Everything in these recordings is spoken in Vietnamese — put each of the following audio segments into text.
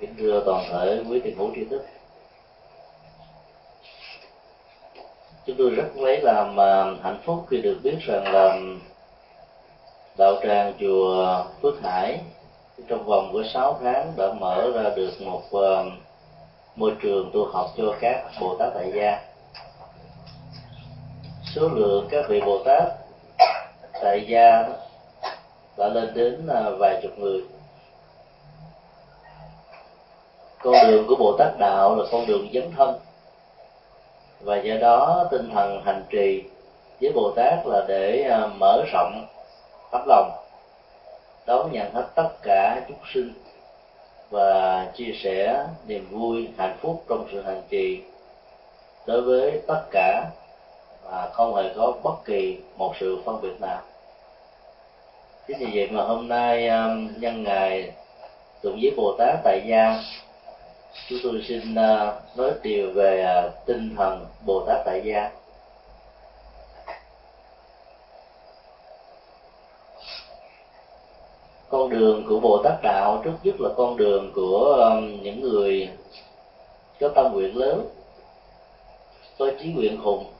kính thưa toàn thể quý thiền hữu tri thức, chúng tôi rất lấy làm hạnh phúc khi được biết rằng là đạo tràng chùa Phước Hải trong vòng của 6 tháng đã mở ra được một môi trường tu học cho các Bồ Tát tại gia. Số lượng các vị Bồ Tát tại gia đã lên đến vài chục người. Con đường của Bồ Tát đạo là con đường dấn thân, và do đó tinh thần hành trì với Bồ Tát là để mở rộng tấm lòng, đón nhận hết tất cả chúng sinh và chia sẻ niềm vui, hạnh phúc trong sự hành trì đối với tất cả, và không hề có bất kỳ một sự phân biệt nào. Chính vì vậy mà hôm nay nhân ngày tụng với Bồ Tát tại gia, chúng tôi xin nói điều về tinh thần Bồ Tát tại gia. Con đường của Bồ Tát đạo trước nhất là con đường của những người có tâm nguyện lớn, có chí nguyện hùng,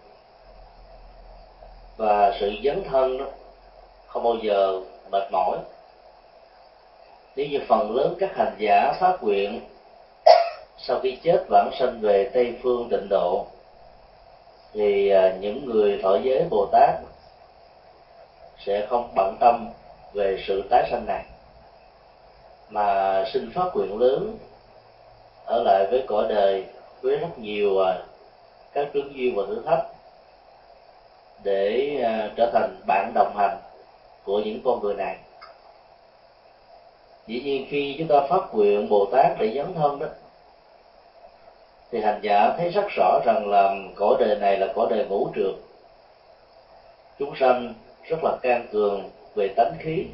và sự dấn thân đó không bao giờ mệt mỏi. Nếu như phần lớn các hành giả phát nguyện sau khi chết vãng sanh về Tây Phương tịnh độ, thì những người thọ giới Bồ Tát sẽ không bận tâm về sự tái sanh này, mà xin phát nguyện lớn ở lại với cõi đời với rất nhiều các chướng duyên và thử thách, để trở thành bạn đồng hành của những con người này. Dĩ nhiên khi chúng ta phát nguyện Bồ Tát để dấn thân đó, thì hành giả thấy rất rõ rằng là cõi đời này là cõi đời ngũ trược, chúng sanh rất là can cường về tánh khí,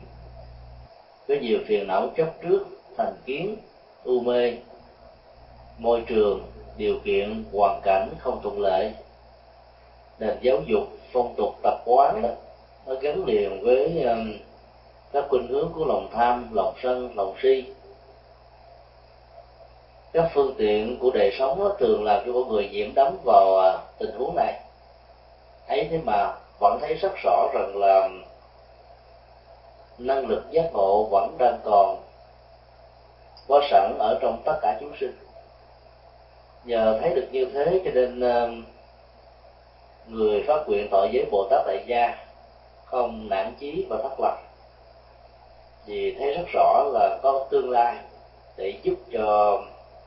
có nhiều phiền não chấp trước, thành kiến, u mê, môi trường, điều kiện, hoàn cảnh không thuận lợi, nền giáo dục, phong tục tập quán nó gắn liền với các khuynh hướng của lòng tham, lòng sân, lòng si. Các phương tiện của đời sống nó thường làm cho mọi người nhiễm đắm vào tình huống này. Ấy thế mà vẫn thấy rất rõ rằng là năng lực giác ngộ vẫn đang còn có sẵn ở trong tất cả chúng sinh. Nhờ thấy được như thế cho nên người phát nguyện thọ giới Bồ Tát tại gia không nản chí và thất lạc, vì thấy rất rõ là có tương lai để giúp cho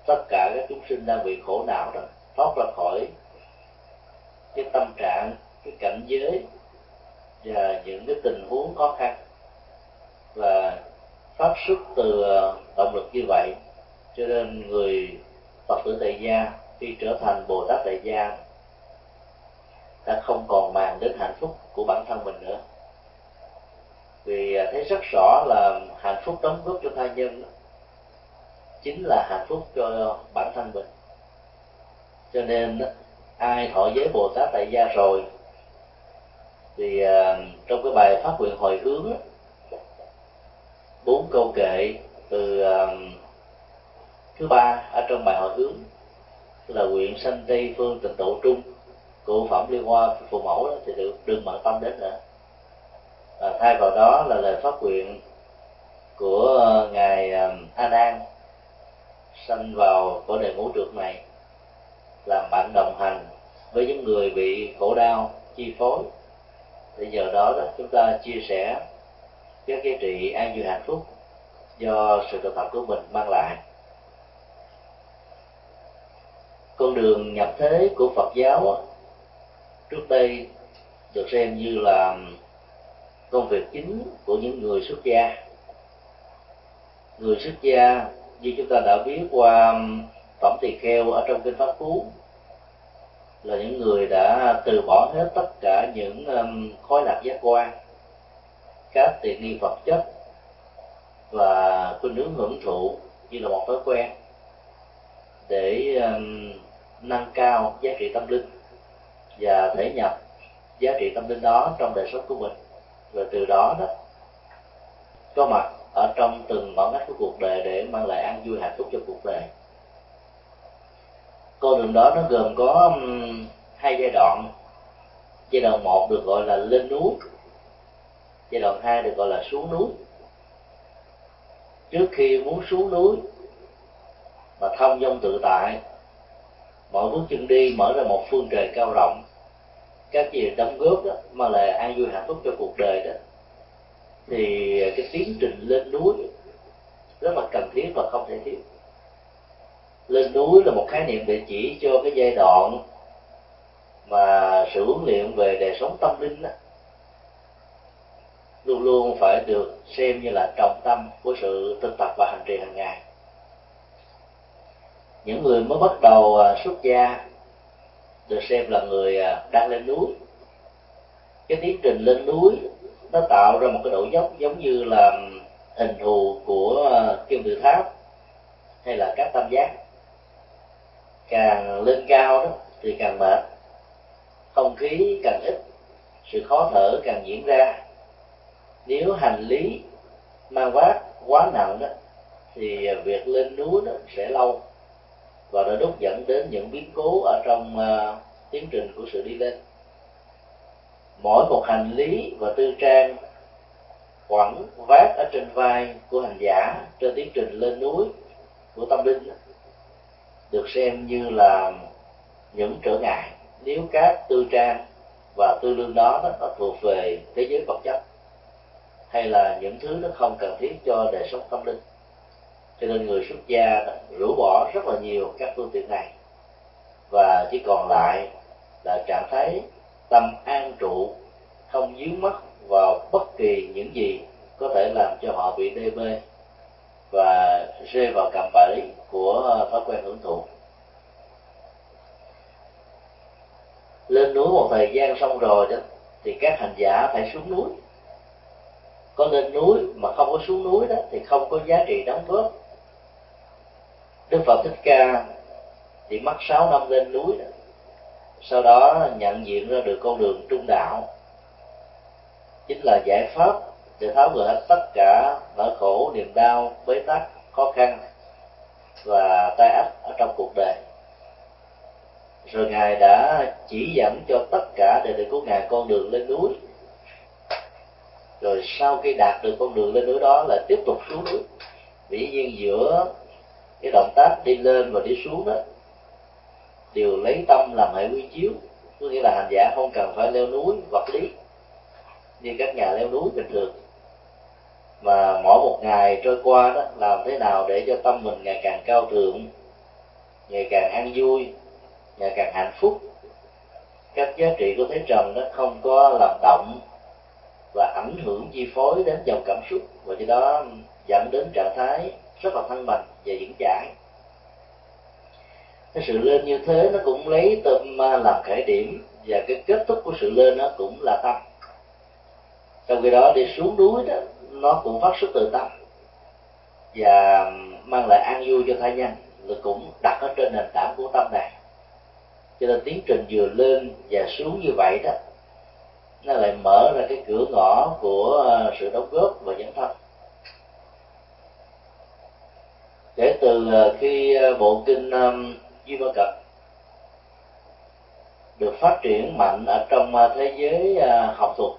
tất cả các chúng sinh đang bị khổ não đó thoát ra khỏi cái tâm trạng, cái cảnh giới và những cái tình huống khó khăn. Và phát xuất từ động lực như vậy, cho nên người Phật tử tại gia khi trở thành Bồ Tát tại gia đã không còn màng đến hạnh phúc của bản thân mình nữa, vì thấy rất rõ là hạnh phúc đóng góp cho tha nhân chính là hạnh phúc cho bản thân mình. Cho nên ai thọ giới Bồ Tát tại gia rồi thì trong cái bài phát nguyện hồi hướng 4 câu kệ từ thứ 3 ở trong bài hồi hướng, tức là nguyện sanh Tây Phương tịnh độ trung của phẩm Liên Hoa Phụ Mẫu đó, thì đừng bận tâm đến nữa. Và thay vào đó là lời phát nguyện của ngài A Nan sanh vào cõi đời ngũ trược này, làm bạn đồng hành với những người bị khổ đau chi phối, để giờ đó, chúng ta chia sẻ các giá trị an vui hạnh phúc do sự tu tập của mình mang lại. Con đường nhập thế của Phật giáo trước đây được xem như là công việc chính của những người xuất gia. Người xuất gia, như chúng ta đã biết qua phẩm tỳ kheo ở trong Kinh Pháp Cú, là những người đã từ bỏ hết tất cả những khói lạc giác quan, các tiện nghi vật chất và khuynh hướng hưởng thụ như là một thói quen, để nâng cao giá trị tâm linh và thể nhập giá trị tâm linh đó trong đời sống của mình, và từ đó có mặt ở trong từng ngõ ngách của cuộc đời để mang lại an vui hạnh phúc cho cuộc đời. Con đường đó nó gồm có hai giai đoạn. Giai đoạn một được gọi là lên núi, giai đoạn hai được gọi là xuống núi. Trước khi muốn xuống núi mà thông dong tự tại, mỗi bước chân đi mở ra một phương trời cao rộng, các gì đóng góp đó mà là an vui hạnh phúc cho cuộc đời đó, thì cái tiến trình lên núi rất là cần thiết và không thể thiếu. Lên núi là một khái niệm để chỉ cho cái giai đoạn mà sự huấn luyện về đời sống tâm linh đó luôn luôn phải được xem như là trọng tâm của sự tu tập và hành trì hàng ngày. Những người mới bắt đầu xuất gia được xem là người đang lên núi. Cái tiến trình lên núi nó tạo ra một cái độ dốc giống như là hình thù của kim tự tháp hay là các tam giác. Càng lên cao đó thì càng mệt, không khí càng ít, sự khó thở càng diễn ra. Nếu hành lý mang vác quá nặng đó thì việc lên núi đó sẽ lâu, và nó đúc dẫn đến những biến cố ở trong tiến trình của sự đi lên. Mỗi một hành lý và tư trang quẳng vác ở trên vai của hành giả trên tiến trình lên núi của tâm linh được xem như là những trở ngại nếu các tư trang và tư lương đó nó thuộc về thế giới vật chất hay là những thứ nó không cần thiết cho đời sống tâm linh. Cho nên người xuất gia rũ bỏ rất là nhiều các phương tiện này, và chỉ còn lại là trạng thái tâm an trụ, không díu mắc vào bất kỳ những gì có thể làm cho họ bị đê mê và rơi vào cạm bẫy của thói quen hưởng thụ. Lên núi một thời gian xong rồi đó thì các hành giả phải xuống núi. Có lên núi mà không có xuống núi đó thì không có giá trị đóng góp. Đức Phật Thích Ca thì mất 6 năm lên núi đó, sau đó nhận diện ra được con đường trung đạo chính là giải pháp để tháo gỡ hết tất cả nỗi khổ, niềm đau, bế tắc, khó khăn và tai ách ở trong cuộc đời. Rồi Ngài đã chỉ dẫn cho tất cả đệ tử của Ngài con đường lên núi. Rồi sau khi đạt được con đường lên núi đó là tiếp tục xuống núi. Dĩ nhiên giữa cái động tác đi lên và đi xuống đó đều lấy tâm làm hệ quy chiếu, có nghĩa là hành giả không cần phải leo núi vật lý như các nhà leo núi bình thường, mà mỗi một ngày trôi qua đó làm thế nào để cho tâm mình ngày càng cao thượng, ngày càng an vui, ngày càng hạnh phúc. Các giá trị của thế trần nó không có làm động và ảnh hưởng chi phối đến dòng cảm xúc, và từ đó dẫn đến trạng thái rất là thăng bằng và vững chãi. Cái sự lên như thế nó cũng lấy tâm làm khởi điểm, và cái kết thúc của sự lên nó cũng là tâm. Trong khi đó đi xuống núi đó nó cũng phát xuất từ tâm và mang lại an vui cho thai nhân, nó cũng đặt ở trên nền tảng của tâm này. Cho nên tiến trình vừa lên và xuống như vậy đó nó lại mở ra cái cửa ngõ của sự đóng góp và dẫn thân. Kể từ khi bộ kinh Duy Ma Cập được phát triển mạnh ở trong thế giới học thuật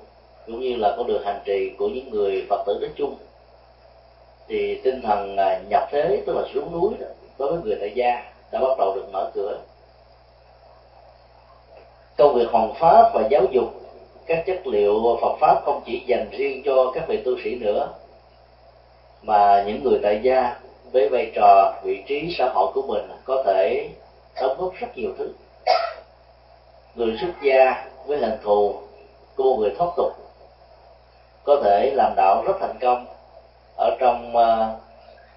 cũng như là con đường hành trì của những người Phật tử nói chung, thì tinh thần nhập thế, tức là xuống núi đó, đối với người tại gia đã bắt đầu được mở cửa. Công việc hoằng pháp và giáo dục các chất liệu Phật pháp không chỉ dành riêng cho các vị tu sĩ nữa, mà những người tại gia với vai trò vị trí xã hội của mình có thể đóng góp rất nhiều thứ. Người xuất gia với hình thù của một người thoát tục có thể làm đạo rất thành công ở trong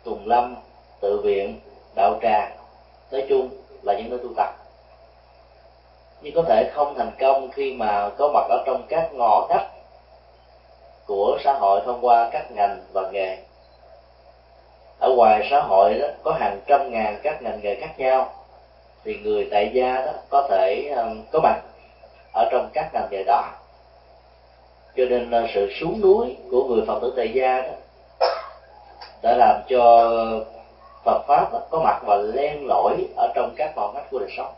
tùng lâm, tự viện, đạo tràng, nói chung là những nơi tu tập, nhưng có thể không thành công khi mà có mặt ở trong các ngõ ngách của xã hội thông qua các ngành và nghề. Ở ngoài xã hội đó có hàng trăm ngàn các ngành nghề khác nhau, thì người tại gia đó có thể có mặt ở trong các ngành nghề đó. Cho nên sự xuống núi của người Phật tử tại gia đó đã làm cho Phật pháp có mặt và len lỏi ở trong các màu mắt của đời sống.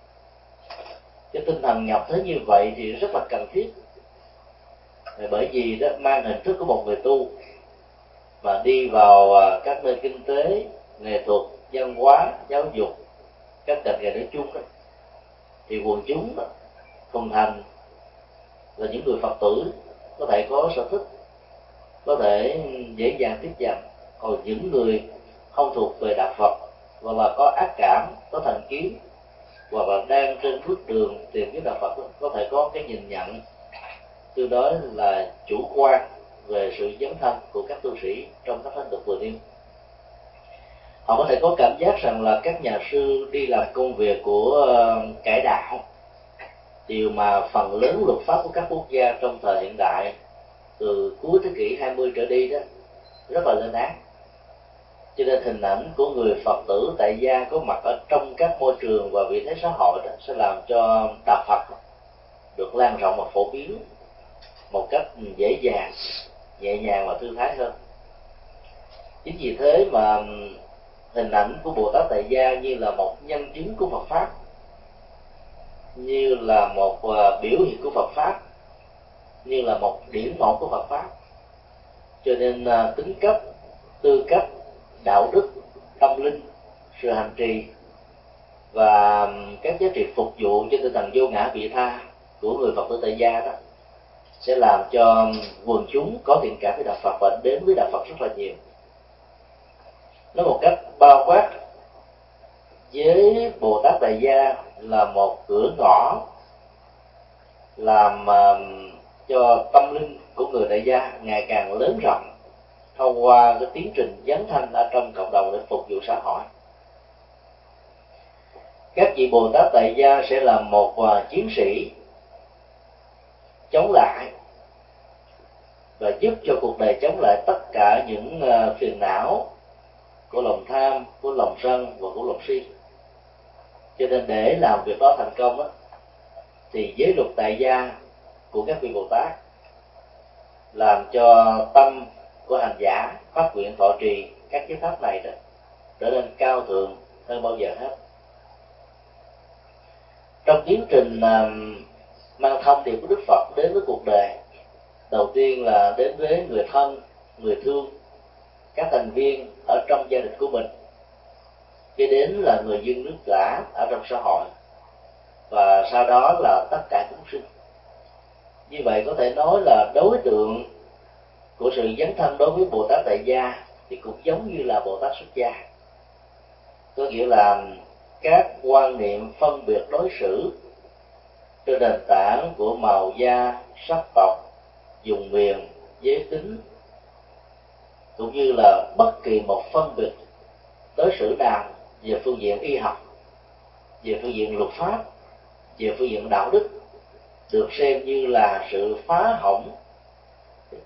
Cái tinh thần nhập thế như vậy thì rất là cần thiết, bởi vì đó mang hình thức của một người tu mà đi vào các nơi kinh tế, nghệ thuật, văn hóa, giáo dục, các ngành nghề nói chung đó, thì quần chúng đó, cùng thành là những người Phật tử có thể có sở thích, có thể dễ dàng tiếp nhận. Còn những người không thuộc về đạo Phật và là có ác cảm, có thành kiến hoặc là đang trên bước đường tìm kiếm đạo Phật, có thể có cái nhìn nhận từ đó là chủ quan về sự dấn thân của các tu sĩ trong các pháp luật vừa nêu. Họ có thể có cảm giác rằng là các nhà sư đi làm công việc của cải đạo, điều mà phần lớn luật pháp của các quốc gia trong thời hiện đại từ cuối thế kỷ 20 trở đi đó rất là lên án. Cho nên hình ảnh của người Phật tử tại gia có mặt ở trong các môi trường và vị thế xã hội đó sẽ làm cho đạo Phật được lan rộng và phổ biến một cách dễ dàng, nhẹ nhàng và thư thái hơn. Chính vì thế mà hình ảnh của Bồ-Tát tại gia như là một nhân chứng của Phật pháp, như là một biểu hiện của Phật pháp, như là một điển mẫu của Phật pháp. Cho nên tính cách, tư cách, đạo đức, tâm linh, sự hành trì và các giá trị phục vụ cho tinh thần vô ngã vị tha của người Phật tử tại gia đó sẽ làm cho quần chúng có thiện cảm với đạo Phật và đến với đạo Phật rất là nhiều. Nói một cách bao quát, với Bồ Tát tại gia là một cửa ngõ làm cho tâm linh của người tại gia ngày càng lớn rộng thông qua cái tiến trình dấn thân ở trong cộng đồng để phục vụ xã hội. Các vị Bồ Tát tại gia sẽ là một chiến sĩ chống lại và giúp cho cuộc đời chống lại tất cả những phiền não của lòng tham, của lòng sân và của lòng si. Cho nên để làm việc đó thành công đó, thì giới luật tại gia của các vị Bồ Tát làm cho tâm của hành giả phát nguyện thọ trì các giới pháp này đó trở nên cao thượng hơn bao giờ hết. Trong tiến trình mang thông điệp của Đức Phật đến với cuộc đời, đầu tiên là đến với người thân, người thương, các thành viên ở trong gia đình của mình, kế đến là người dân nước lã ở trong xã hội, và sau đó là tất cả chúng sinh. Như vậy có thể nói là đối tượng của sự dấn thân đối với Bồ Tát tại gia thì cũng giống như là Bồ Tát xuất gia, có nghĩa là các quan niệm phân biệt đối xử trên nền tảng của màu da, sắc tộc, vùng miền, giới tính, cũng như là bất kỳ một phân biệt đối xử nào về phương diện y học, về phương diện luật pháp, về phương diện đạo đức được xem như là sự phá hỏng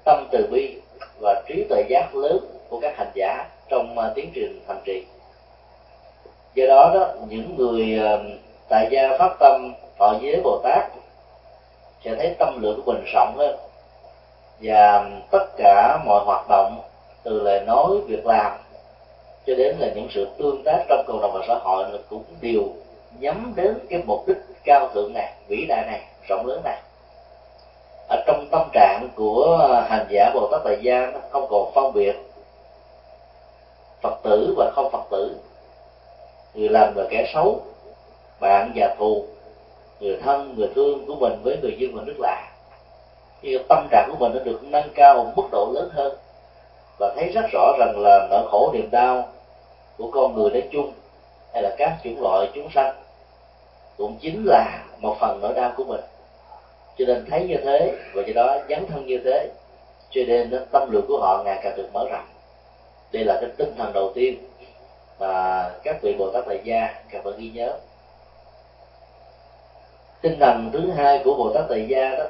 tâm từ bi và trí tuệ giác lớn của các hành giả trong tiến trình hành trì. Do đó, những người tại gia phát tâm thọ giới Bồ Tát sẽ thấy tâm lượng của mình rộng hơn, và tất cả mọi hoạt động từ lời nói, việc làm cho đến là những sự tương tác trong cộng đồng và xã hội cũng đều nhắm đến cái mục đích cao thượng này, vĩ đại này, rộng lớn này. Ở trong tâm trạng của hành giả Bồ Tát tại gia, nó không còn phân biệt Phật tử và không Phật tử, người lành và kẻ xấu, bạn và thù, người thân, người thương của mình với người dân và nước lạ. Thì tâm trạng của mình nó được nâng cao một mức độ lớn hơn, và thấy rất rõ rằng là nỗi khổ niềm đau của con người nói chung hay là các chủng loại chúng sanh cũng chính là một phần nỗi đau của mình. Cho nên thấy như thế và do đó dấn thân như thế, cho nên tâm lượng của họ ngày càng được mở rộng. Đây là cái tinh thần đầu tiên mà các vị Bồ Tát tại gia cần phải ghi nhớ. Tinh thần thứ hai của Bồ Tát tại gia đó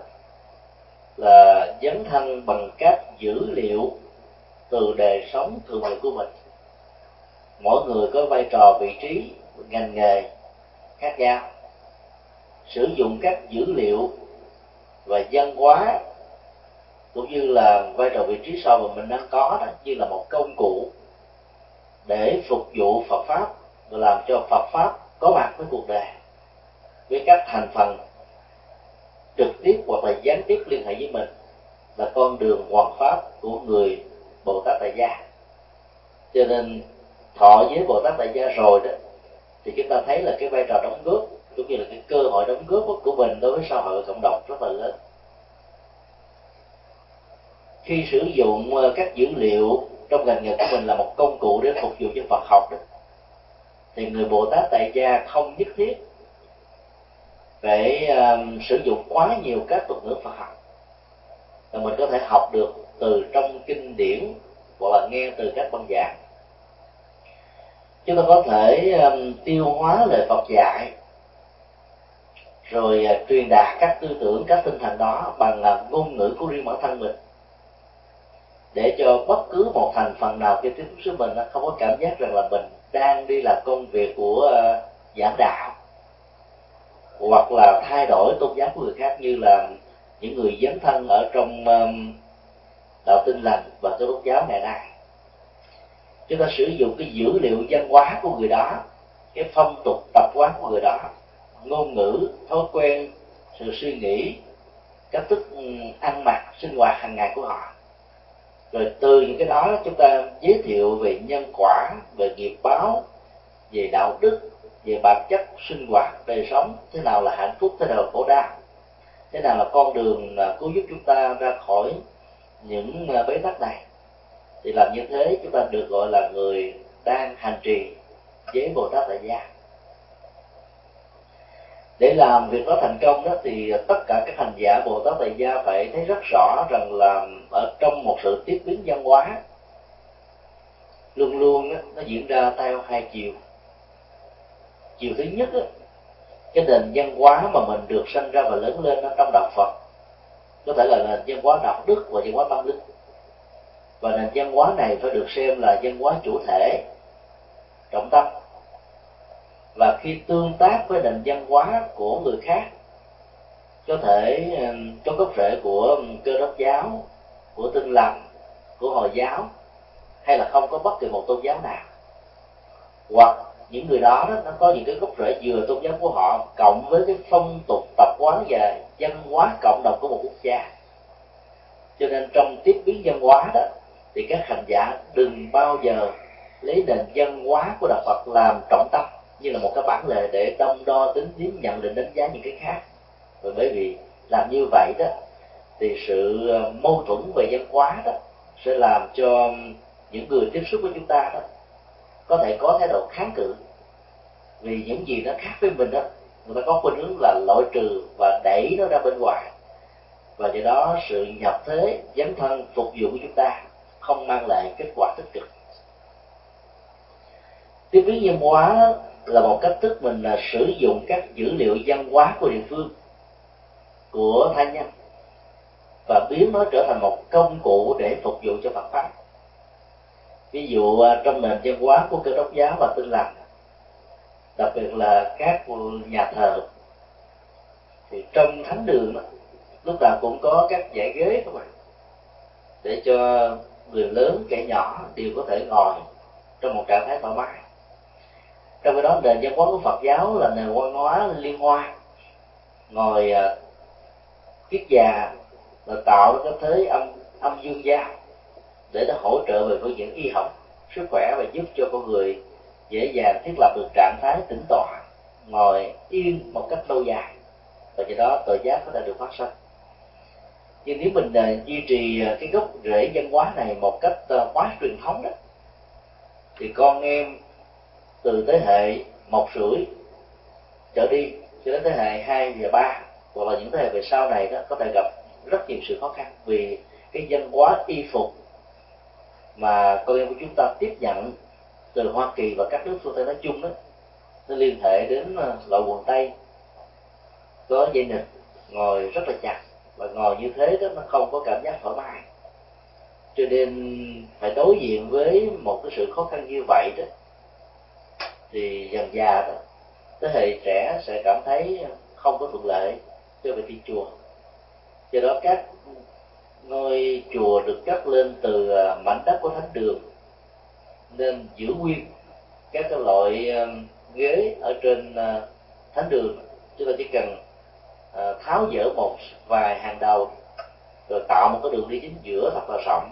là dấn thân bằng các dữ liệu từ đời sống thường ngày của mình. Mỗi người có vai trò, vị trí, ngành nghề khác nhau, sử dụng các dữ liệu và văn hóa cũng như là vai trò, vị trí sau mà mình đang có đó như là một công cụ để phục vụ Phật Pháp và làm cho Phật Pháp có mặt với cuộc đời, với các thành phần trực tiếp hoặc là gián tiếp liên hệ với mình, là con đường hoằng pháp của người Bồ-Tát Đại Gia. Cho nên thọ với Bồ-Tát Đại Gia rồi đó, thì chúng ta thấy là cái vai trò đóng góp cũng như là cái cơ hội đóng góp của mình đối với xã hội cộng đồng rất là lớn. Khi sử dụng các dữ liệu trong ngành nghề của mình là một công cụ để phục vụ cho Phật học đó, thì người Bồ-Tát Đại Gia không nhất thiết phải sử dụng quá nhiều các thuật ngữ Phật học, là mình có thể học được từ trong kinh điển hoặc là nghe từ các băng giảng. Chúng ta có thể tiêu hóa lời Phật dạy, rồi truyền đạt các tư tưởng, các tinh thần đó bằng ngôn ngữ của riêng bản thân mình, để cho bất cứ một thành phần nào khi tiếp xúc với mình nó không có cảm giác rằng là mình đang đi làm công việc của giảng đạo hoặc là thay đổi tôn giáo của người khác, như là những người dấn thân ở trong đạo Tin Lành và các tôn giáo ngày nay. Chúng ta sử dụng cái dữ liệu văn hóa của người đó, cái phong tục tập quán của người đó, ngôn ngữ, thói quen, sự suy nghĩ, cách thức ăn mặc, sinh hoạt hàng ngày của họ, rồi từ những cái đó chúng ta giới thiệu về nhân quả, về nghiệp báo, về đạo đức, về bản chất sinh hoạt đời sống, thế nào là hạnh phúc, thế nào là khổ đau, thế nào là con đường cứu giúp chúng ta ra khỏi những bế tắc này. Thì làm như thế chúng ta được gọi là người đang hành trì với Bồ Tát Đại Gia. Để làm việc đó thành công đó, thì tất cả các hành giả Bồ Tát Đại Gia phải thấy rất rõ rằng là ở trong một sự tiếp biến văn hóa luôn luôn đó, nó diễn ra theo hai chiều. Chiều thứ nhất đó, cái nền văn hóa mà mình được sinh ra và lớn lên trong đạo Phật có thể là nền văn hóa đạo đức và văn hóa tâm linh, và nền văn hóa này phải được xem là văn hóa chủ thể trọng tâm. Và khi tương tác với nền văn hóa của người khác, có thể có gốc rễ của Cơ Đốc giáo, của Tin Lành, của Hồi giáo, hay là không có bất kỳ một tôn giáo nào, hoặc những người đó, nó có những cái gốc rễ vừa tôn giáo của họ cộng với cái phong tục tập quán và văn hóa cộng đồng của một quốc gia. Cho nên trong tiếp biến văn hóa đó, thì các hành giả đừng bao giờ lấy nền văn hóa của đạo Phật làm trọng tâm, như là một cái bản lề để đong đo tính điểm, nhận định đánh giá những cái khác. Rồi bởi vì làm như vậy đó, thì sự mâu thuẫn về văn hóa đó sẽ làm cho những người tiếp xúc với chúng ta đó có thể có thái độ kháng cự, vì những gì nó khác với mình đó, người ta có khuynh hướng là loại trừ và đẩy nó ra bên ngoài. Và do đó sự nhập thế, dấn thân, phục vụ của chúng ta không mang lại kết quả tích cực. Tiếp biến văn hóa là một cách thức mình là sử dụng các dữ liệu văn hóa của địa phương, của tha nhân, và biến nó trở thành một công cụ để phục vụ cho Phật Pháp. Ví dụ trong nền văn hóa của Cơ Đốc giáo và Tin Lành, đặc biệt là các nhà thờ, thì trong thánh đường đó, lúc nào cũng có các dãy ghế các bạn, để cho người lớn kẻ nhỏ đều có thể ngồi trong một trạng thái thoải mái. Trong cái đó nền văn hóa của Phật giáo là nền văn hóa liên hoa, ngồi kiết già, là tạo ra cái thế âm dương gia để nó hỗ trợ về phương diện y học, sức khỏe, và giúp cho con người dễ dàng thiết lập được trạng thái tĩnh tọa, ngồi yên một cách lâu dài, và do đó tội giác có thể được phát sinh. Nhưng nếu mình duy trì cái gốc rễ văn hóa này một cách quá truyền thống đó, thì con em từ thế hệ 1 rưỡi trở đi cho đến thế hệ 2 và 3, hoặc là những thế hệ về sau này đó, có thể gặp rất nhiều sự khó khăn, vì cái văn hóa y phục mà con em của chúng ta tiếp nhận từ Hoa Kỳ và các nước phương Tây nói chung đó, nó liên hệ đến loại quần tây có dây nịt, ngồi rất là chặt, và ngồi như thế đó nó không có cảm giác thoải mái. Cho nên phải đối diện với một cái sự khó khăn như vậy đó, thì dần già đó, thế hệ trẻ sẽ cảm thấy không có thuận lợi cho việc đi chùa. Do đó các ngôi chùa được cắt lên từ mảnh đất của thánh đường nên giữ nguyên các cái loại ghế ở trên thánh đường. Chúng ta chỉ cần tháo dỡ một vài hàng đầu rồi tạo một cái đường đi chính giữa thật là rộng,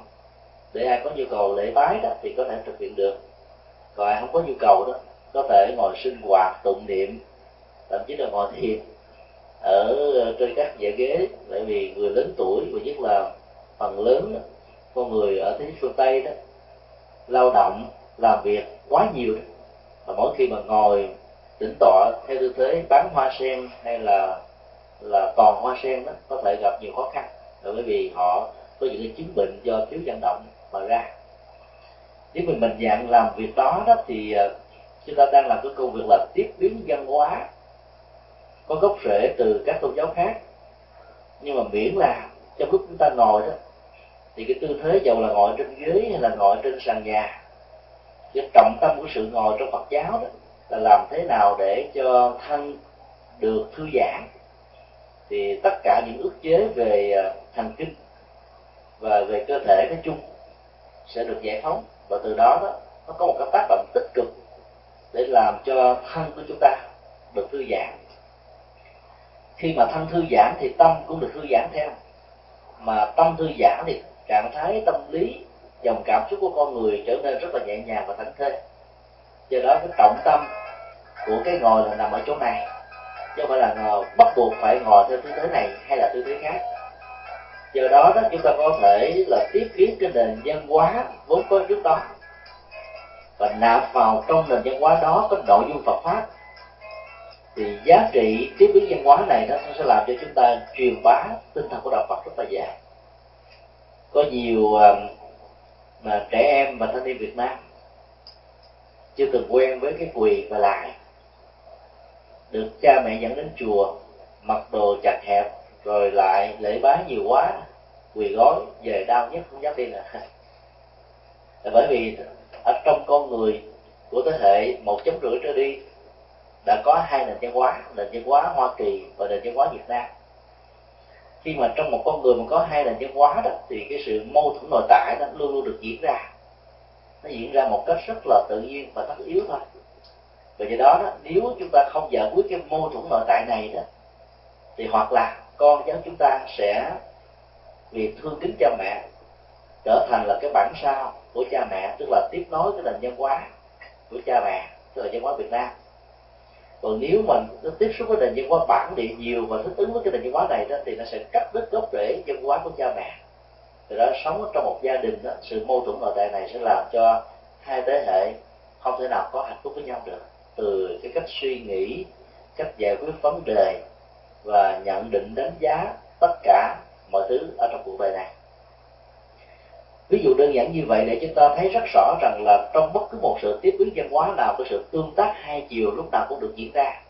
để ai có nhu cầu lễ bái đó thì có thể thực hiện được, còn ai không có nhu cầu đó có thể ngồi sinh hoạt tụng niệm, thậm chí là ngồi thiền ở trên các dãy ghế. Bởi vì người lớn tuổi và nhất là phần lớn đó, con người ở thế giới phương Tây đó lao động làm việc quá nhiều, và mỗi khi mà ngồi tĩnh tọa theo tư thế bán hoa sen hay là toàn hoa sen đó có thể gặp nhiều khó khăn, bởi vì họ có những cái chứng bệnh do thiếu vận động mà ra. Nếu mình mạnh dạn làm việc đó đó thì chúng ta đang làm cái công việc là tiếp biến văn hóa có gốc rễ từ các tôn giáo khác, nhưng mà miễn là trong lúc chúng ta ngồi đó thì cái tư thế, dầu là ngồi trên ghế hay là ngồi trên sàn nhà, cái trọng tâm của sự ngồi trong Phật giáo đó là làm thế nào để cho thân được thư giãn, thì tất cả những ức chế về thần kinh và về cơ thể nói chung sẽ được giải phóng, và từ đó đó nó có một cái tác động tích cực để làm cho thân của chúng ta được thư giãn. Khi mà thân thư giãn thì tâm cũng được thư giãn theo, mà tâm thư giãn thì trạng thái tâm lý, dòng cảm xúc của con người trở nên rất là nhẹ nhàng và thảnh thơi. Do đó cái trọng tâm của cái ngồi là nằm ở chỗ này, chứ không phải là ngồi, bắt buộc phải ngồi theo tư thế này hay là tư thế khác. Do đó đó chúng ta có thể là tiếp biến cái nền văn hóa vốn có trước đó và nạp vào trong nền văn hóa đó có nội dung Phật pháp, thì giá trị tiếp biến văn hóa này nó sẽ làm cho chúng ta truyền bá tinh thần của đạo Phật rất là dài. Có nhiều mà trẻ em và thanh niên Việt Nam chưa từng quen với cái quỳ và lạy, được cha mẹ dẫn đến chùa mặc đồ chặt hẹp rồi lại lễ bái nhiều quá, quỳ gối về đau nhất cũng dám đi nữa. Là bởi vì ở trong con người của thế hệ 1.5 trở đi đã có hai nền văn hóa Hoa Kỳ và nền văn hóa Việt Nam. Khi mà trong một con người mà có hai nền văn hóa đó thì cái sự mâu thuẫn nội tại nó luôn luôn được diễn ra, nó diễn ra một cách rất là tự nhiên và tất yếu thôi. Và do đó, nếu chúng ta không giải quyết cái mâu thuẫn nội tại này đó, thì hoặc là con cháu chúng ta sẽ vì thương kính cha mẹ trở thành là cái bản sao của cha mẹ, tức là tiếp nối cái nền văn hóa của cha mẹ, tức là văn hóa Việt Nam. Còn nếu mình tiếp xúc với nền văn hóa bản địa nhiều và thích ứng với cái nền văn hóa này đó, thì nó sẽ cắt đứt gốc rễ văn hóa của cha mẹ. Từ đó sống trong một gia đình đó, sự mâu thuẫn nội tại này sẽ làm cho hai thế hệ không thể nào có hạnh phúc với nhau được, từ cái cách suy nghĩ, cách giải quyết vấn đề và nhận định đánh giá tất cả mọi thứ ở trong cuộc đời này. Ví dụ đơn giản như vậy để chúng ta thấy rất rõ rằng là trong bất cứ một sự tiếp biến văn hóa nào, cái sự tương tác hai chiều lúc nào cũng được diễn ra,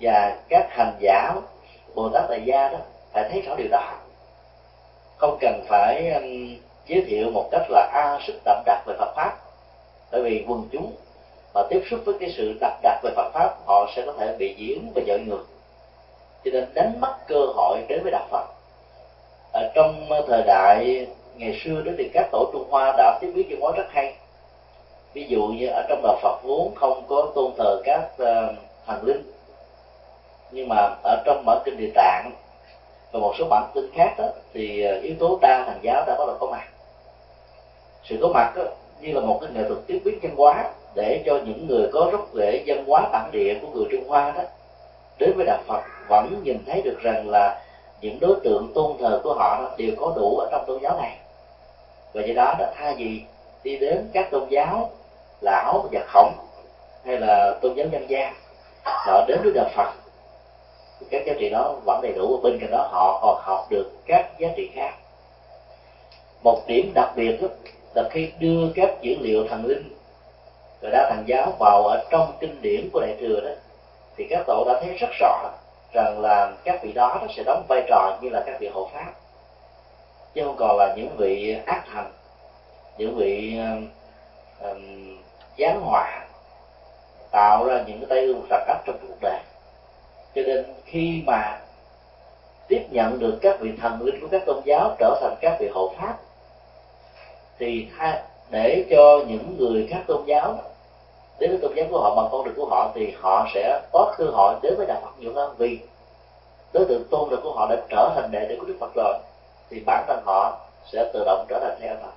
và các hành giả Bồ-tát tại gia đó phải thấy rõ điều đó. Không cần phải giới thiệu một cách là sức đậm đặc về Phật pháp, bởi vì quần chúng mà tiếp xúc với cái sự đậm đặc về Phật pháp họ sẽ có thể bị diễn và dội ngược, cho nên đánh mất cơ hội đến với đạo Phật. Ở trong thời đại ngày xưa đó thì các tổ Trung Hoa đã tiếp biến văn hóa rất hay. Ví dụ như ở trong đạo Phật vốn không có tôn thờ các thần linh, nhưng mà ở trong bản kinh Địa Tạng và một số bản kinh khác đó, thì yếu tố đa thành giáo đã bắt đầu có mặt. Sự có mặt đó, như là một cái nghệ thuật tiếp biến văn hóa để cho những người có gốc rễ văn hóa bản địa của người Trung Hoa đó đến với đạo Phật vẫn nhìn thấy được rằng là những đối tượng tôn thờ của họ đều có đủ ở trong tôn giáo này. Và do đó là thay vì đi đến các tôn giáo lão và khổng hay là tôn giáo dân gian, họ đến với đạo Phật các giá trị đó vẫn đầy đủ, bên cạnh đó họ còn học được các giá trị khác. Một điểm đặc biệt là khi đưa các dữ liệu thần linh rồi đa thần giáo vào ở trong kinh điển của Đại Thừa đó, thì các tổ đã thấy rất rõ rằng là các vị đó nó sẽ đóng vai trò như là các vị hộ pháp, chứ không còn là những vị ác thần, những vị giáng họa tạo ra những cái tai ương sặc áp trong cuộc đời. Cho nên khi mà tiếp nhận được các vị thần linh của các tôn giáo trở thành các vị hộ pháp, thì để cho những người khác tôn giáo đến với tôn giáo của họ bằng con đường của họ, thì họ sẽ có cơ hội đến với đạo Phật nhiều hơn, vì đối tượng tôn giáo của họ đã trở thành đệ tử của Đức Phật rồi, thì bản thân họ sẽ tự động trở thành theo Phật.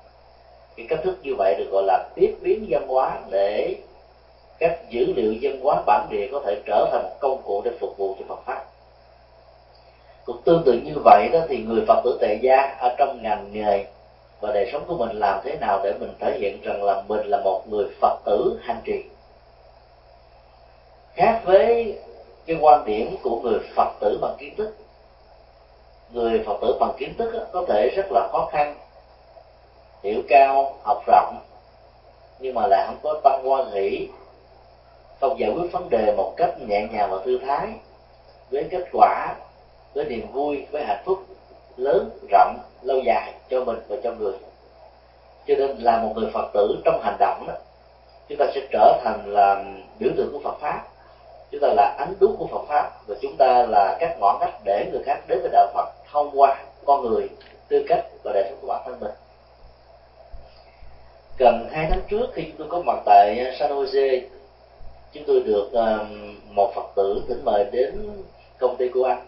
Cái cách thức như vậy được gọi là tiếp biến văn hóa, để các dữ liệu văn hóa bản địa có thể trở thành một công cụ để phục vụ cho Phật pháp. Cũng tương tự như vậy đó, thì người Phật tử tại gia ở trong ngành nghề và đời sống của mình làm thế nào để mình thể hiện rằng là mình là một người Phật tử hành trì. Khác với cái quan điểm của người Phật tử bằng kiến thức, người Phật tử bằng kiến thức có thể rất là khó khăn, hiểu cao, học rộng, nhưng mà lại không có tâm hoan hỷ, không giải quyết vấn đề một cách nhẹ nhàng và thư thái, với kết quả, với niềm vui, với hạnh phúc lớn, rộng, lâu dài cho mình và cho người. Cho nên là một người Phật tử trong hành động đó, chúng ta sẽ trở thành là biểu tượng của Phật pháp, chúng ta là ánh đuốc của Phật pháp, và chúng ta là các ngõ ngách để người khác đến với đạo Phật thông qua con người, tư cách và đời sống của bản thân mình. Gần 2 tháng trước, khi chúng tôi có mặt tại San Jose, chúng tôi được một Phật tử thỉnh mời đến công ty của anh.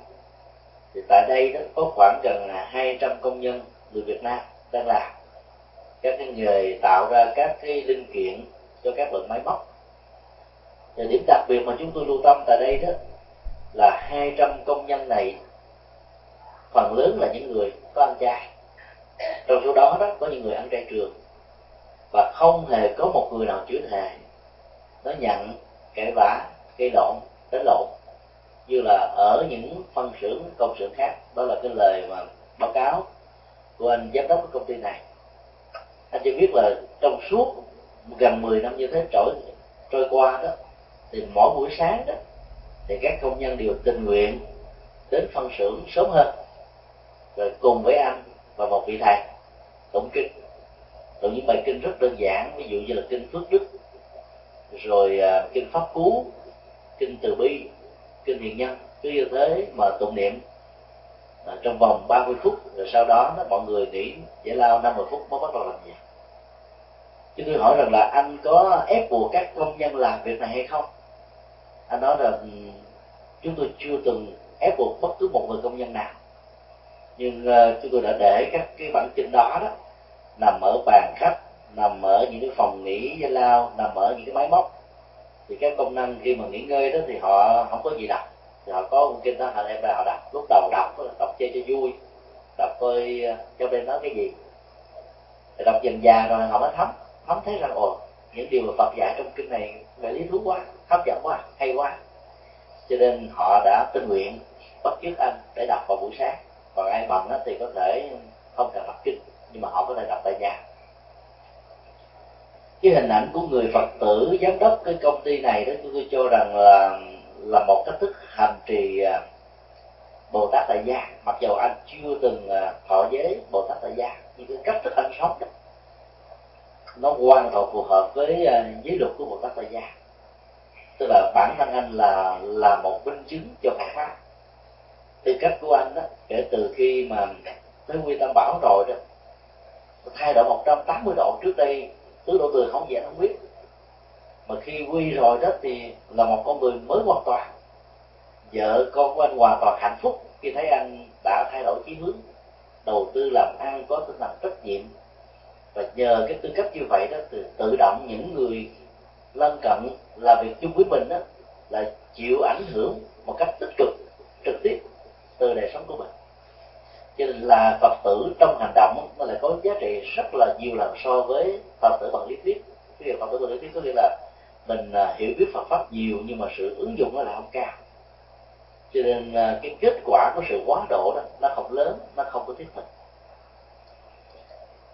Thì tại đây đó có khoảng gần 200 công nhân người Việt Nam đang làm các cái nghề tạo ra các cái linh kiện cho các loại máy móc. Và điểm đặc biệt mà chúng tôi lưu tâm tại đây đó là 200 công nhân này phần lớn là những người có ăn chay. Trong số đó đó có những người ăn chay trường, và không hề có một người nào chửi thề, nó nhận, cãi vã, gây lộn, đánh lộn như là ở những phân xưởng, công xưởng khác. Đó là cái lời mà báo cáo của anh giám đốc của công ty này. Anh chỉ biết là trong suốt gần 10 năm như thế trôi qua đó, thì mỗi buổi sáng đó thì các công nhân đều tình nguyện đến phân xưởng sớm hơn, rồi cùng với anh và một vị thầy tụng kinh, tụng những bài kinh rất đơn giản, ví dụ như là kinh Phước Đức, rồi kinh Pháp Cú, kinh Từ Bi, kinh Thiện Nhân, cứ như thế mà tụng niệm trong vòng 30 phút, rồi sau đó mọi người nghỉ giải lao 50 phút mới bắt đầu làm việc. Chứ tôi hỏi rằng là anh có ép buộc các công nhân làm việc này hay không? Anh nói là chúng tôi chưa từng ép buộc bất cứ một người công nhân nào, nhưng chúng tôi đã để các cái bản kinh đó đó nằm ở bàn khách, nằm ở những cái phòng nghỉ giải lao, nằm ở những cái máy móc. Thì các công năng khi mà nghỉ ngơi đó thì họ không có gì đọc, thì họ có một kinh đó họ đem ra họ đọc. Lúc đầu đọc chơi cho vui, đọc coi trong đây nói cái gì, thì đọc dần già rồi họ mới thấm thấy rằng ồ, những điều mà Phật dạy trong kinh này về lý thú quá, hấp dẫn quá, hay quá. Cho nên họ đã tình nguyện bắt chước anh để đọc vào buổi sáng. Còn ai bằng thì có thể không cần đọc kinh, nhưng mà họ có thể đọc tại nhà. Cái hình ảnh của người Phật tử giám đốc cái công ty này đó, tôi cho rằng là một cách thức hành trì Bồ-tát tại gia. Mặc dù anh chưa từng thọ giới Bồ-tát tại gia, nhưng cái cách thức anh sống đó nó hoàn toàn phù hợp với giới luật của Bồ-tát tại gia. Tức là bản thân anh là một minh chứng cho Phật pháp. Tư cách của anh đó, kể từ khi mà tới Quy Tam Bảo rồi đó, thay đổi 180 độ. Trước đây tứ độ từ không dễ, không biết, mà khi quy rồi đó thì là một con người mới hoàn toàn. Vợ con của anh hoàn toàn hạnh phúc khi thấy anh đã thay đổi chí hướng, đầu tư làm ăn có tinh thần trách nhiệm. Và nhờ cái tư cách như vậy đó, tự động những người lân cận làm việc chung với mình đó là chịu ảnh hưởng một cách tích cực, trực tiếp từ đời sống của mình. Cho nên là Phật tử trong hành động nó lại có giá trị rất là nhiều lần so với Phật tử bằng lý thuyết. Cái điều Phật tử bằng lý thuyết có nghĩa là mình hiểu biết Phật pháp nhiều, nhưng mà sự ứng dụng nó là không cao. Cho nên cái kết quả của sự quá độ đó nó không lớn, nó không có thiết thực.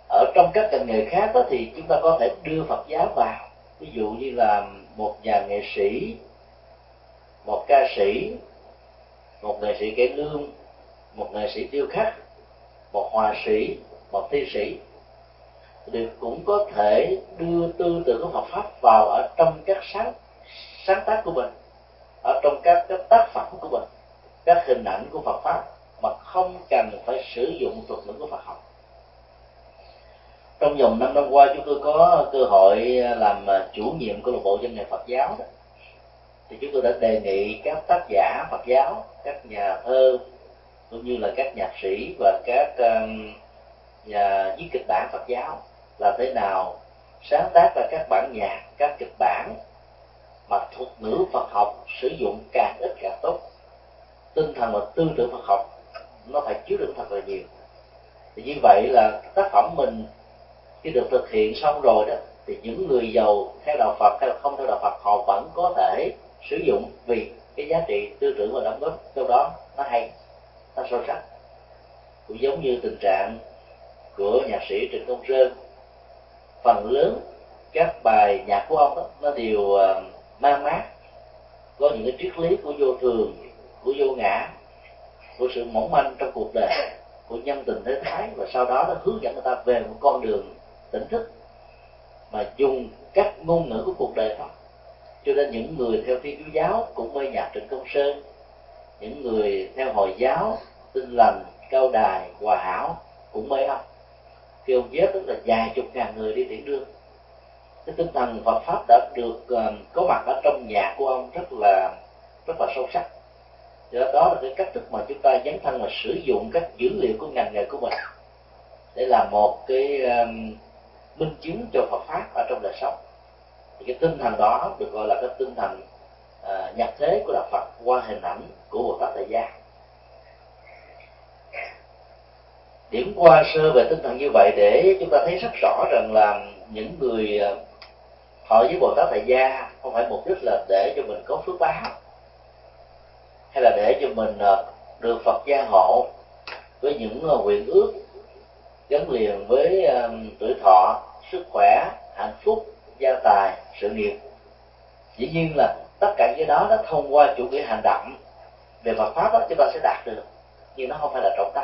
Ở trong các ngành nghề khác đó, thì chúng ta có thể đưa Phật giáo vào. Ví dụ như là một nhà nghệ sĩ, một ca sĩ, một nghệ sĩ cải lương, một nghệ sĩ điêu khắc, một họa sĩ, một thi sĩ đều cũng có thể đưa tư tưởng của Phật pháp vào ở trong các sáng tác của mình, ở trong các tác phẩm của mình, các hình ảnh của Phật pháp, mà không cần phải sử dụng thuật ngữ của Phật học. Trong vòng 5 năm qua chúng tôi có cơ hội làm chủ nhiệm câu lạc bộ doanh nghiệp Phật giáo đó, thì chúng tôi đã đề nghị các tác giả Phật giáo, các nhà thơ cũng như là các nhạc sĩ và các nhà viết kịch bản Phật giáo là thế nào sáng tác ra các bản nhạc, các kịch bản mà thuật ngữ Phật học sử dụng càng ít càng tốt. Tinh thần và tư tưởng Phật học nó phải chứa đựng thật là nhiều. Thì như vậy là tác phẩm mình khi được thực hiện xong rồi đó, thì những người giàu theo đạo Phật hay là không theo đạo Phật họ vẫn có thể sử dụng, vì cái giá trị tư tưởng và đóng góp trong đó nó hay, nó sâu sắc. Cũng giống như tình trạng của nhạc sĩ Trịnh Công Sơn, phần lớn các bài nhạc của ông đó, nó đều mang mát, có những cái triết lý của vô thường, của vô ngã, của sự mỏng manh trong cuộc đời, của nhân tình thế thái, và sau đó nó hướng dẫn người ta về một con đường tỉnh thức mà dùng các ngôn ngữ của cuộc đời thôi. Cho nên những người theo Thiên Chúa giáo cũng mê nhạc Trịnh Công Sơn, những người theo Hồi giáo, Tin Lành, Cao Đài, Hòa Hảo cũng mê ông. Khi ông chết tức là vài chục ngàn người đi tiễn đưa. Cái tinh thần Phật pháp đã được có mặt ở trong nhạc của ông rất là sâu sắc. Thì đó là cái cách thức mà chúng ta dấn thân và sử dụng các dữ liệu của ngành nghề của mình để làm một cái minh chứng cho Phật pháp ở trong đời sống. Thì cái tinh thần đó được gọi là cái tinh thần nhập thế của đạo Phật qua hình ảnh của Bồ-tát Tại Gia. Điểm qua sơ về tinh thần như vậy để chúng ta thấy rất rõ rằng là những người họ với Bồ-tát Tại Gia không phải mục đích là để cho mình có phước báo hay là để cho mình được Phật gia hộ với những nguyện ước gắn liền với tuổi thọ, sức khỏe, hạnh phúc, gia tài, sự nghiệp. Dĩ nhiên là tất cả cái đó nó thông qua chủ nghĩa hành động về Phật pháp đó chúng ta sẽ đạt được, nhưng nó không phải là trọng tâm.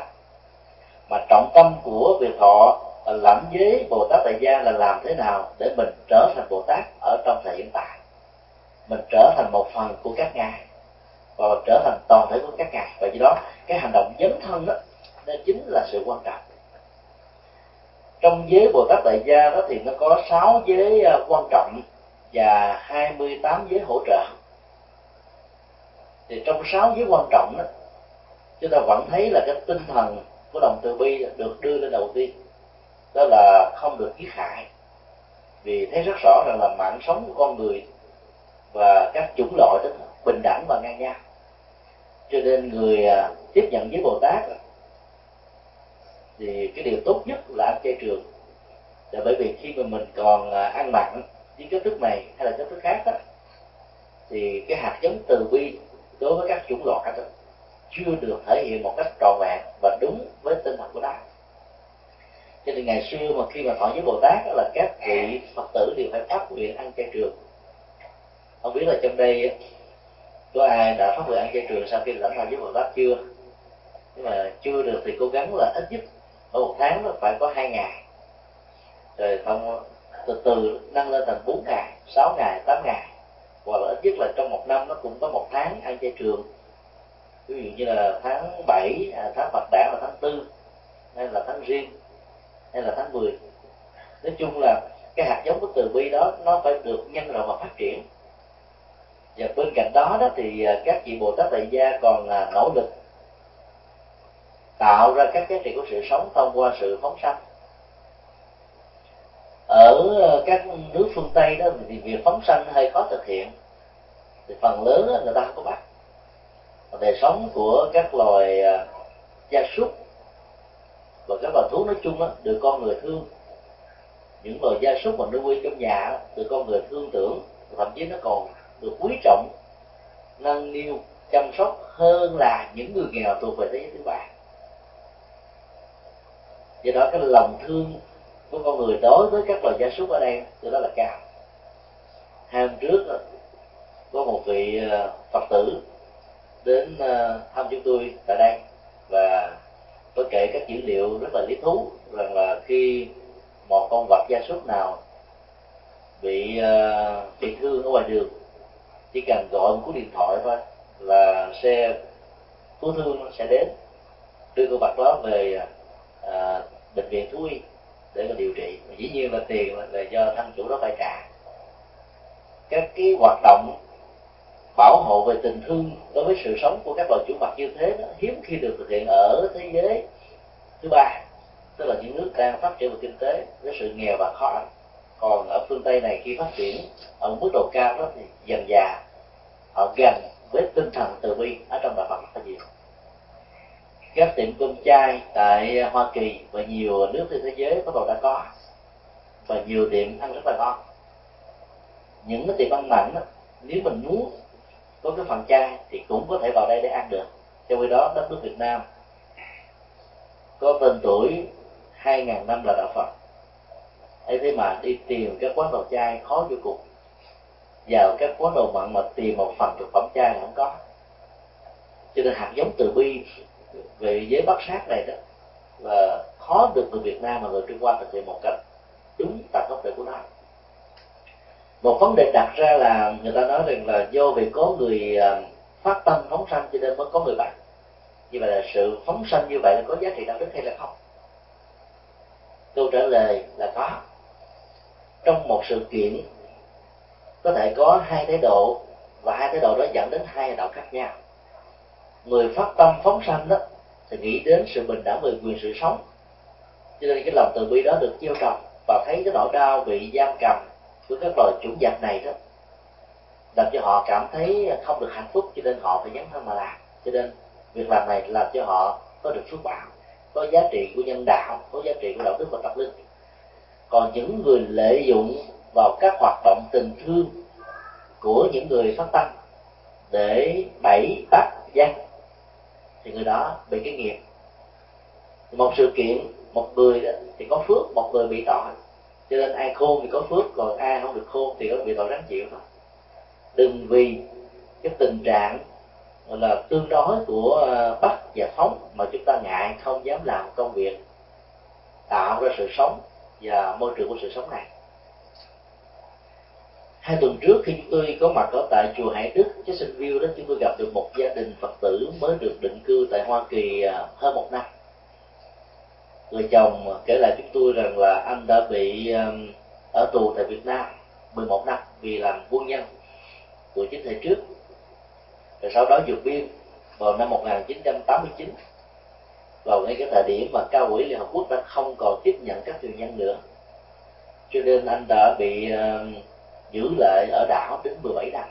Mà trọng tâm của việc họ lãnh giới Bồ Tát Tại Gia là làm thế nào để mình trở thành Bồ Tát ở trong thời hiện tại, mình trở thành một phần của các ngài và trở thành toàn thể của các ngài. Và do đó cái hành động dấn thân đó nó chính là sự quan trọng. Trong giới Bồ Tát Tại Gia đó thì nó có 6 giới quan trọng và 28 giới hỗ trợ. Thì trong 6 giới quan trọng đó, chúng ta vẫn thấy là cái tinh thần của lòng từ bi được đưa lên đầu tiên, đó là không được giết hại. Vì thấy rất rõ rằng là mạng sống của con người và các chủng loại đó bình đẳng và ngang nhau. Cho nên người tiếp nhận với Bồ Tát thì cái điều tốt nhất là ăn chay trường. Là bởi vì khi mà mình còn ăn mặn với cái thức này hay là cái thức khác đó, thì cái hạt giống từ bi đối với các chủng loại đó chưa được thể hiện một cách trọn vẹn và đúng với tinh thần của Đạo. Cho nên ngày xưa mà khi mà thọ với Bồ Tát là các vị Phật tử đều phải phát nguyện ăn chay trường. Không biết là trong đây có ai đã phát nguyện ăn chay trường sau khi lãnh thọ với Bồ Tát chưa? Nhưng mà chưa được thì cố gắng là ít nhất ở một tháng nó phải có 2 ngày, rồi không từ từ nâng lên thành 4 ngày, 6 ngày, 8 ngày, hoặc là ít nhất là trong một năm nó cũng có 1 tháng ăn chay trường. Ví dụ như là tháng 7, tháng Phật đản, là tháng 4, hay là tháng Giêng, hay là tháng 10. Nói chung là cái hạt giống của từ bi đó nó phải được nhân rộng và phát triển. Và bên cạnh đó đó thì các vị Bồ Tát Tại Gia còn nỗ lực tạo ra các giá trị của sự sống thông qua sự phóng sanh. Ở các nước phương Tây đó thì việc phóng sanh hơi khó thực hiện, thì phần lớn đó, người ta không có bắt. Đời sống của các loài gia súc và các loài thú nói chung đó, được con người thương. Những loài gia súc mà nuôi quê trong nhà đó, được con người thương tưởng, thậm chí nó còn được quý trọng, nâng niu, chăm sóc hơn là những người nghèo thuộc về thế giới thứ ba. Do đó cái lòng thương của con người đối với các loài gia súc ở đây từ đó là cao. Hai hôm trước đó, có một vị Phật tử đến thăm chúng tôi tại đây và tôi kể các dữ liệu rất là lý thú rằng là khi một con vật gia súc nào bị thương ở ngoài đường, chỉ cần gọi một cú điện thoại thôi là xe cứu thương sẽ đến đưa con vật đó về bệnh viện thú y để mà điều trị. Dĩ nhiên là tiền là do thân chủ đó phải trả. Các cái hoạt động bảo hộ về tình thương đối với sự sống của các loài chủ vật như thế nó hiếm khi được thực hiện ở thế giới thứ ba, tức là những nước đang phát triển về kinh tế với sự nghèo và khó khăn. Còn ở phương Tây này khi phát triển ở một mức độ cao đó thì dần dà họ gần với tinh thần từ bi ở trong đạo Phật rất nhiều. Các tiệm cơm chay tại Hoa Kỳ và nhiều nước trên thế giới bắt đầu đã có, và nhiều tiệm ăn rất là ngon. Những cái tiệm ăn mặn đó, nếu mình muốn có cái phần chay thì cũng có thể vào đây để ăn được. Trong khi đó đất nước Việt Nam có tên tuổi 2.000 năm là đạo Phật, ấy thế mà đi tìm các quán đồ chay khó vô cùng, vào các quán đồ mặn mà tìm một phần thực phẩm chay là không có. Cho nên hạt giống từ bi về giới bát sát này đó là khó được người Việt Nam và người Trung Hoa thực hiện một cách đúng tận gốc rễ của nó. Một vấn đề đặt ra là người ta nói rằng là do việc có người phát tâm phóng sanh cho nên mới có người bạn. Như vậy là sự phóng sanh như vậy là có giá trị đạo đức hay là không? Câu trả lời là có. Trong một sự kiện có thể có hai thái độ, và hai thái độ đó dẫn đến hai hành động khác nhau. Người phát tâm phóng sanh đó thì nghĩ đến sự bình đẳng về quyền sự sống, cho nên cái lòng từ bi đó được gieo trồng, và thấy cái nỗi đau bị giam cầm của các loài chủng vật này đó làm cho họ cảm thấy không được hạnh phúc, cho nên họ phải dấn thân mà làm. Cho nên việc làm này làm cho họ có được phước báo, có giá trị của nhân đạo, có giá trị của đạo đức và tâm linh. Còn những người lợi dụng vào các hoạt động tình thương của những người phát tâm để bẫy bắt gian thì người đó bị cái nghiệp. Một sự kiện, một người thì có phước, một người bị tội. Cho nên ai khôn thì có phước, còn ai không được khôn thì có bị tội đáng chịu thôi. Đừng vì cái tình trạng là tương đối của bắt và phóng mà chúng ta ngại không dám làm công việc tạo ra sự sống và môi trường của sự sống này. 2 tuần trước khi chúng tôi có mặt ở tại chùa Hải Đức, Chánh Sinh View đó, chúng tôi gặp được một gia đình Phật tử mới được định cư tại Hoa Kỳ hơn 1 năm. Người chồng kể lại chúng tôi rằng là anh đã bị ở tù tại Việt Nam 11 năm vì làm quân nhân của chính thể trước. Rồi sau đó vượt biên vào năm 1989, vào ngay cái thời điểm mà Cao ủy Liên Hợp Quốc đã không còn tiếp nhận các tù nhân nữa, cho nên anh đã bị giữ lại ở đảo đến 17 năm.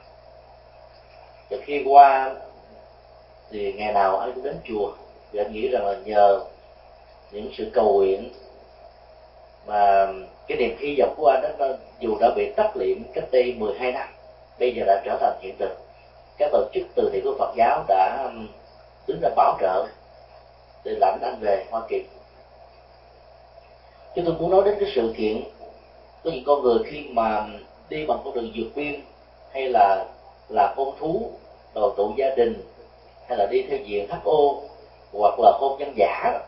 Và khi qua thì ngày nào anh cũng đến chùa, và anh nghĩ rằng là nhờ những sự cầu nguyện mà cái niềm hy vọng của anh đó, dù đã bị tắt liệm cách đây 12 năm, bây giờ đã trở thành hiện thực. Các tổ chức từ thiện của Phật giáo đã đứng ra bảo trợ để lãnh anh về Hoa Kỳ. Chúng tôi muốn nói đến cái sự kiện có những con người khi mà đi bằng con đường vượt biên, hay là hôn thú, đoàn tụ gia đình, hay là đi theo diện HO hoặc là hôn nhân giả,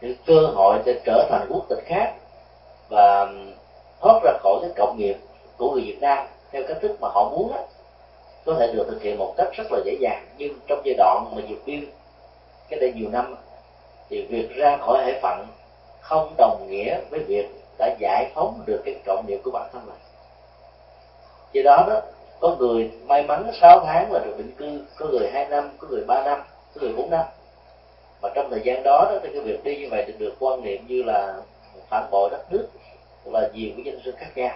thì cơ hội để trở thành quốc tịch khác và thoát ra khỏi cái cộng nghiệp của người Việt Nam theo cách thức mà họ muốn đó, có thể được thực hiện một cách rất là dễ dàng. Nhưng trong giai đoạn mà vượt biên cái đây nhiều năm thì việc ra khỏi hải phận không đồng nghĩa với việc đã giải phóng được cái cộng nghiệp của bản thân mình. Do đó đó, có người may mắn 6 tháng là được định cư, có người 2 năm, có người 3 năm, có người 4 năm. Mà trong thời gian đó, đó thì cái việc đi như vậy được quan niệm như là phản bội đất nước, là nhiều cái danh xưng khác nhau.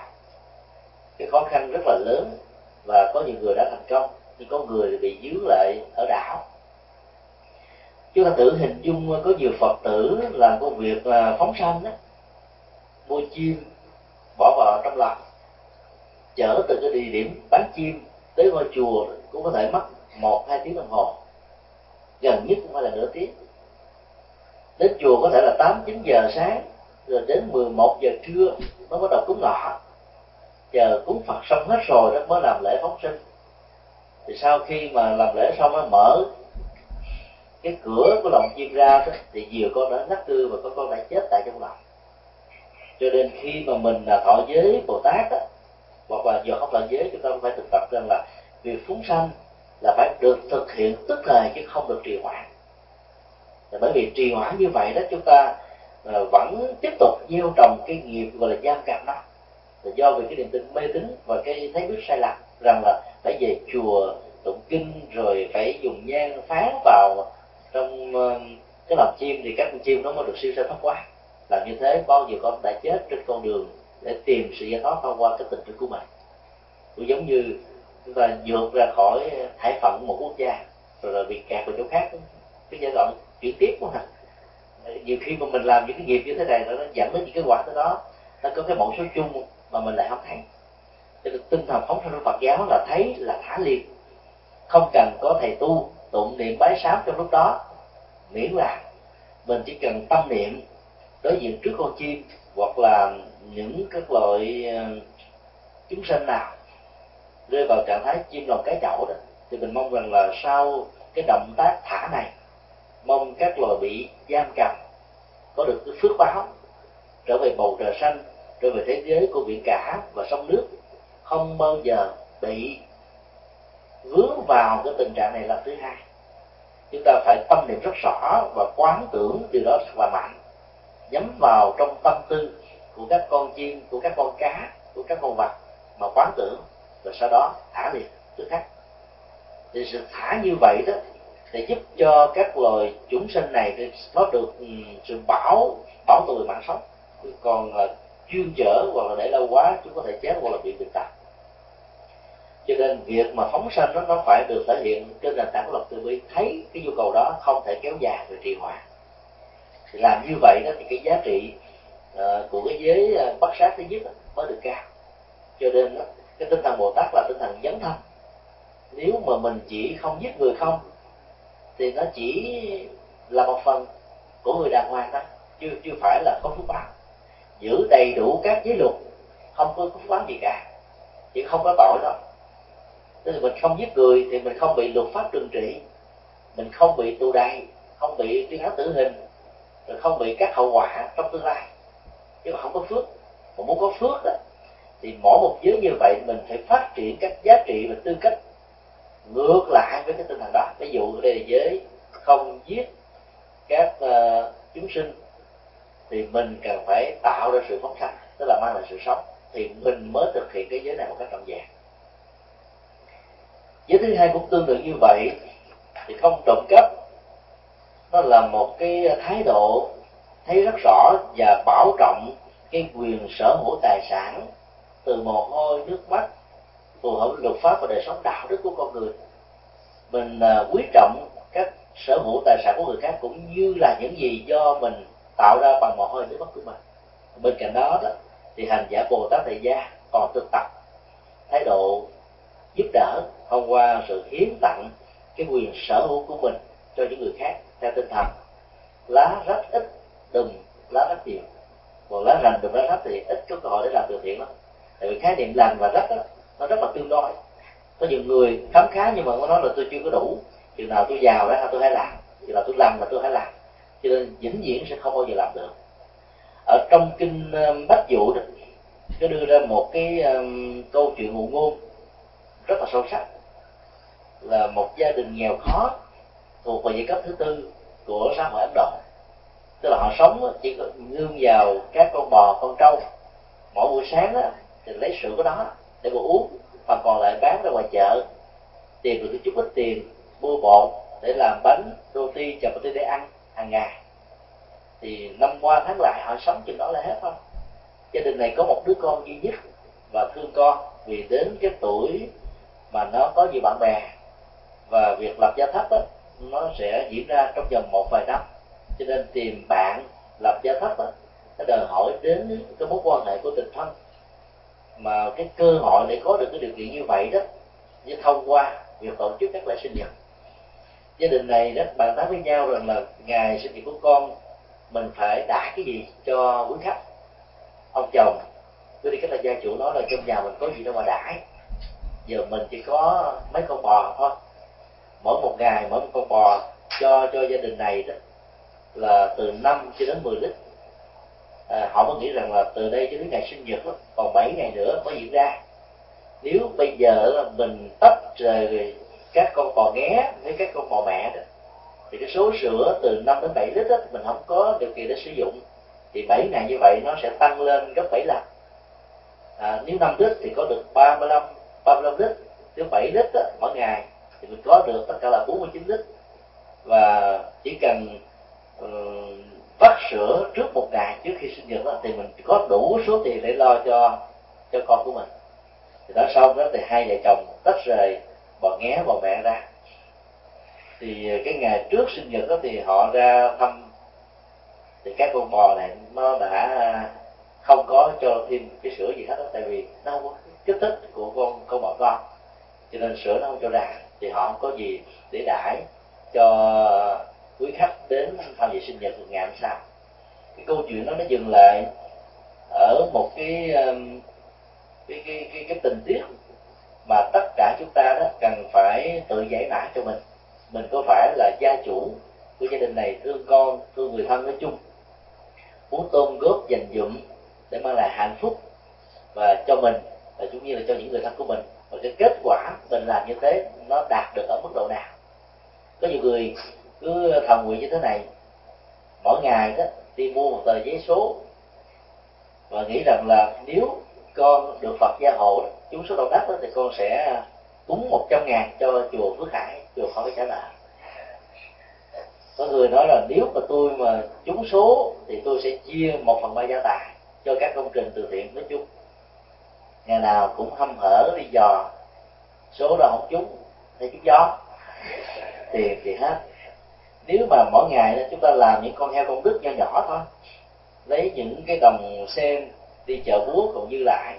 Cái khó khăn rất là lớn, và có nhiều người đã thành công, nhưng có người bị giữ lại ở đảo. Chúng ta tự hình dung có nhiều Phật tử làm công việc phóng sanh đó, mua chim bỏ vào trong lòng, chở từ cái địa điểm bán chim tới ngôi chùa cũng có thể mất 1-2 tiếng đồng hồ, gần nhất cũng phải là nửa tiếng. Đến chùa có thể là 8-9 giờ sáng, rồi đến 11 giờ trưa mới bắt đầu cúng lọ. Chờ cúng Phật xong hết rồi đó mới làm lễ phóng sinh. Thì sau khi mà làm lễ xong nó mở cái cửa của lồng chim ra đó, thì nhiều con đã nát tươi và có con đã chết tại trong lòng. Cho nên khi mà mình là thọ giới Bồ-tát đó, hoặc là giờ không là giới, chúng ta phải thực tập rằng là việc phóng sanh là phải được thực hiện tức thời chứ không được trì hoãn. Bởi vì trì hoãn như vậy đó, chúng ta vẫn tiếp tục gieo trồng cái nghiệp gọi là giam cảm đó, là do vì cái niềm tin mê tín và cái thấy biết sai lầm rằng là phải về chùa tụng kinh rồi phải dùng nhang phán vào trong cái lòng chim thì các con chim nó mới được siêu sanh thoát quá. Làm như thế bao nhiêu con đã chết trên con đường để tìm sự giải thoát thông qua cái tình thương của mình. Cũng giống như chúng ta vượt ra khỏi hải phận một quốc gia rồi là bị kẹt vào chỗ khác, cái giai đoạn chuyển tiếp của mình. Nhiều khi mà mình làm những cái nghiệp như thế này nó dẫn đến những cái quả tới đó, nó có cái mẫu số chung mà mình lại không thấy. Cho nên tinh thần phóng sanh của Phật giáo là thấy là thả liền, không cần có thầy tu tụng niệm bái sám trong lúc đó, miễn là mình chỉ cần tâm niệm đối diện trước con chim hoặc là những các loại chúng sanh nào rơi vào trạng thái chim lòng cái chậu đó, thì mình mong rằng là sau cái động tác thả này, mong các loài bị giam cầm có được cái phước báo trở về bầu trời xanh, trở về thế giới của biển cả và sông nước, không bao giờ bị vướng vào cái tình trạng này lần thứ hai. Chúng ta phải tâm niệm rất rõ và quán tưởng điều đó rất là mạnh, nhắm vào trong tâm tư của các con chim, của các con cá, của các con vật mà quán tưởng, rồi sau đó thả liền tức khắc. Thì sự thả như vậy đó để giúp cho các loài chúng sinh này có được sự bảo toàn mạng sống. Còn chuyên chở hoặc là để lâu quá chúng có thể chết hoặc là bị bệnh tật. Cho nên việc mà phóng sanh nó phải được thể hiện trên nền tảng của lòng từ bi, thấy cái nhu cầu đó không thể kéo dài rồi trì hoãn. Thì làm như vậy đó thì cái giá trị của cái giới bất sát thứ nhất mới được cao. Cho nên đó, cái tinh thần Bồ Tát là tinh thần dấn thân. Nếu mà mình chỉ không giết người không thì nó chỉ là một phần của người đàng hoàng đó, chưa phải là có phước báo. Giữ đầy đủ các giới luật không có phước báo gì cả, chỉ không có tội đâu. Tức là mình không giết người thì mình không bị luật pháp trừng trị, mình không bị tù đày, không bị tuyên án tử hình, rồi không bị các hậu quả trong tương lai. Nhưng mà không có phước. Mà muốn có phước đó thì mỗi một giới như vậy mình phải phát triển các giá trị và tư cách ngược lại với cái tinh thần đó. Ví dụ ở đây là giới không giết các chúng sinh, thì mình cần phải tạo ra sự phóng sanh, tức là mang lại sự sống, thì mình mới thực hiện cái giới này một cách trọn vẹn. Giới thứ hai cũng tương tự như vậy, thì không trộm cắp. Nó là một cái thái độ thấy rất rõ và bảo trọng cái quyền sở hữu tài sản từ mồ hôi, nước mắt, phù hợp luật pháp và đời sống đạo đức của con người. Mình quý trọng các sở hữu tài sản của người khác cũng như là những gì do mình tạo ra bằng mồ hôi, nước mắt của mình. Bên cạnh đó, thì hành giả Bồ Tát Thầy Gia còn thực tập thái độ giúp đỡ thông qua sự hiến tặng cái quyền sở hữu của mình cho những người khác theo tinh thần lá rách ít đùm lá rách nhiều, còn lá rành đùm lá rách thì ít có cơ hội để làm từ thiện lắm. Tại vì khái niệm lành và rách nó rất là tương đối. Có nhiều người khám khá nhưng mà nó nói là tôi chưa có đủ, chừng nào tôi giàu đó tôi hãy làm, chừng nào tôi làm là tôi hãy làm, cho nên vĩnh viễn sẽ không bao giờ làm được. Ở trong kinh Bách Vũ đó nó đưa ra một cái câu chuyện ngụ ngôn rất là sâu sắc, là một gia đình nghèo khó thuộc về giai cấp thứ tư của xã hội Ấn Độ. Tức là họ sống chỉ có nương vào các con bò, con trâu. Mỗi buổi sáng đó, thì lấy sữa của nó để mà uống, và còn lại bán ra ngoài chợ, tìm được chút ít tiền mua bột để làm bánh, roti, chapati để ăn hàng ngày. Thì năm qua tháng lại họ sống chừng đó là hết thôi. Gia đình này có một đứa con duy nhất và thương con, vì đến cái tuổi mà nó có nhiều bạn bè và việc lập gia thất đó, nó sẽ diễn ra trong vòng một vài năm, cho nên tìm bạn lập gia thất đó, nó đòi hỏi đến cái mối quan hệ của tình thân. Mà cái cơ hội để có được cái điều kiện như vậy đó như thông qua việc tổ chức các lễ sinh nhật. Gia đình này đó bàn tán với nhau rằng là ngày sinh nhật của con mình phải đãi cái gì cho quý khách. Ông chồng cứ đi cách là gia chủ nói là trong nhà mình có gì đâu mà đãi, giờ mình chỉ có mấy con bò thôi, mỗi một ngày mỗi một con bò cho gia đình này đó là từ 5 cho đến 10 lít. Họ mới nghĩ rằng là từ đây cho đến ngày sinh nhật đó, còn 7 ngày nữa mới diễn ra. Nếu bây giờ là mình tách rời các con bò nghé với các con bò mẹ đó, thì cái số sữa từ 5 đến 7 lít đó, mình không có điều kiện để sử dụng, thì 7 ngày như vậy nó sẽ tăng lên gấp 7 lần. Nếu 5 lít thì có được 35 lít, nếu 7 lít đó, mỗi ngày thì mình có được tất cả là 49 lít. Và chỉ cần vắt sữa trước một ngày trước khi sinh nhật đó, thì mình có đủ số tiền để lo cho con của mình. Thì đã xong đó thì hai vợ chồng tách rời bà nghé bà mẹ ra. Thì cái ngày trước sinh nhật đó thì họ ra thăm, thì các con bò này nó đã không có cho thêm cái sữa gì hết đó, tại vì nó không có kích thích của con bò con, cho nên sữa nó không cho ra. Thì họ không có gì để đãi cho quý khách đến tham dự sinh nhật ngày hôm sau. Cái câu chuyện đó nó dừng lại ở một cái tình tiết mà tất cả chúng ta đó cần phải tự giải mã cho mình. Mình có phải là gia chủ của gia đình này, thương con, thương người thân nói chung, muốn tôn góp dành dụm để mang lại hạnh phúc và cho mình và cũng như là cho những người thân của mình, và cái kết quả mình làm như thế nó đạt được ở mức độ nào. Có nhiều người cứ thầm nguyện như thế này, mỗi ngày đó đi mua một tờ giấy số và nghĩ rằng là nếu con được Phật gia hộ, chúng số đầu đất đó, thì con sẽ cúng 100.000 cho chùa Phước Hải, chùa khỏi trả nợ. Có người nói là nếu mà tôi mà trúng số thì tôi sẽ chia 1/3 gia tài cho các công trình từ thiện nói chung. Ngày nào cũng hâm hở đi dò, số đó không trúng, hay trúng gió, tiền thì hết. Nếu mà mỗi ngày chúng ta làm những con heo công đức nhỏ nhỏ thôi, lấy những cái đồng sen đi chợ búa còn dư lại,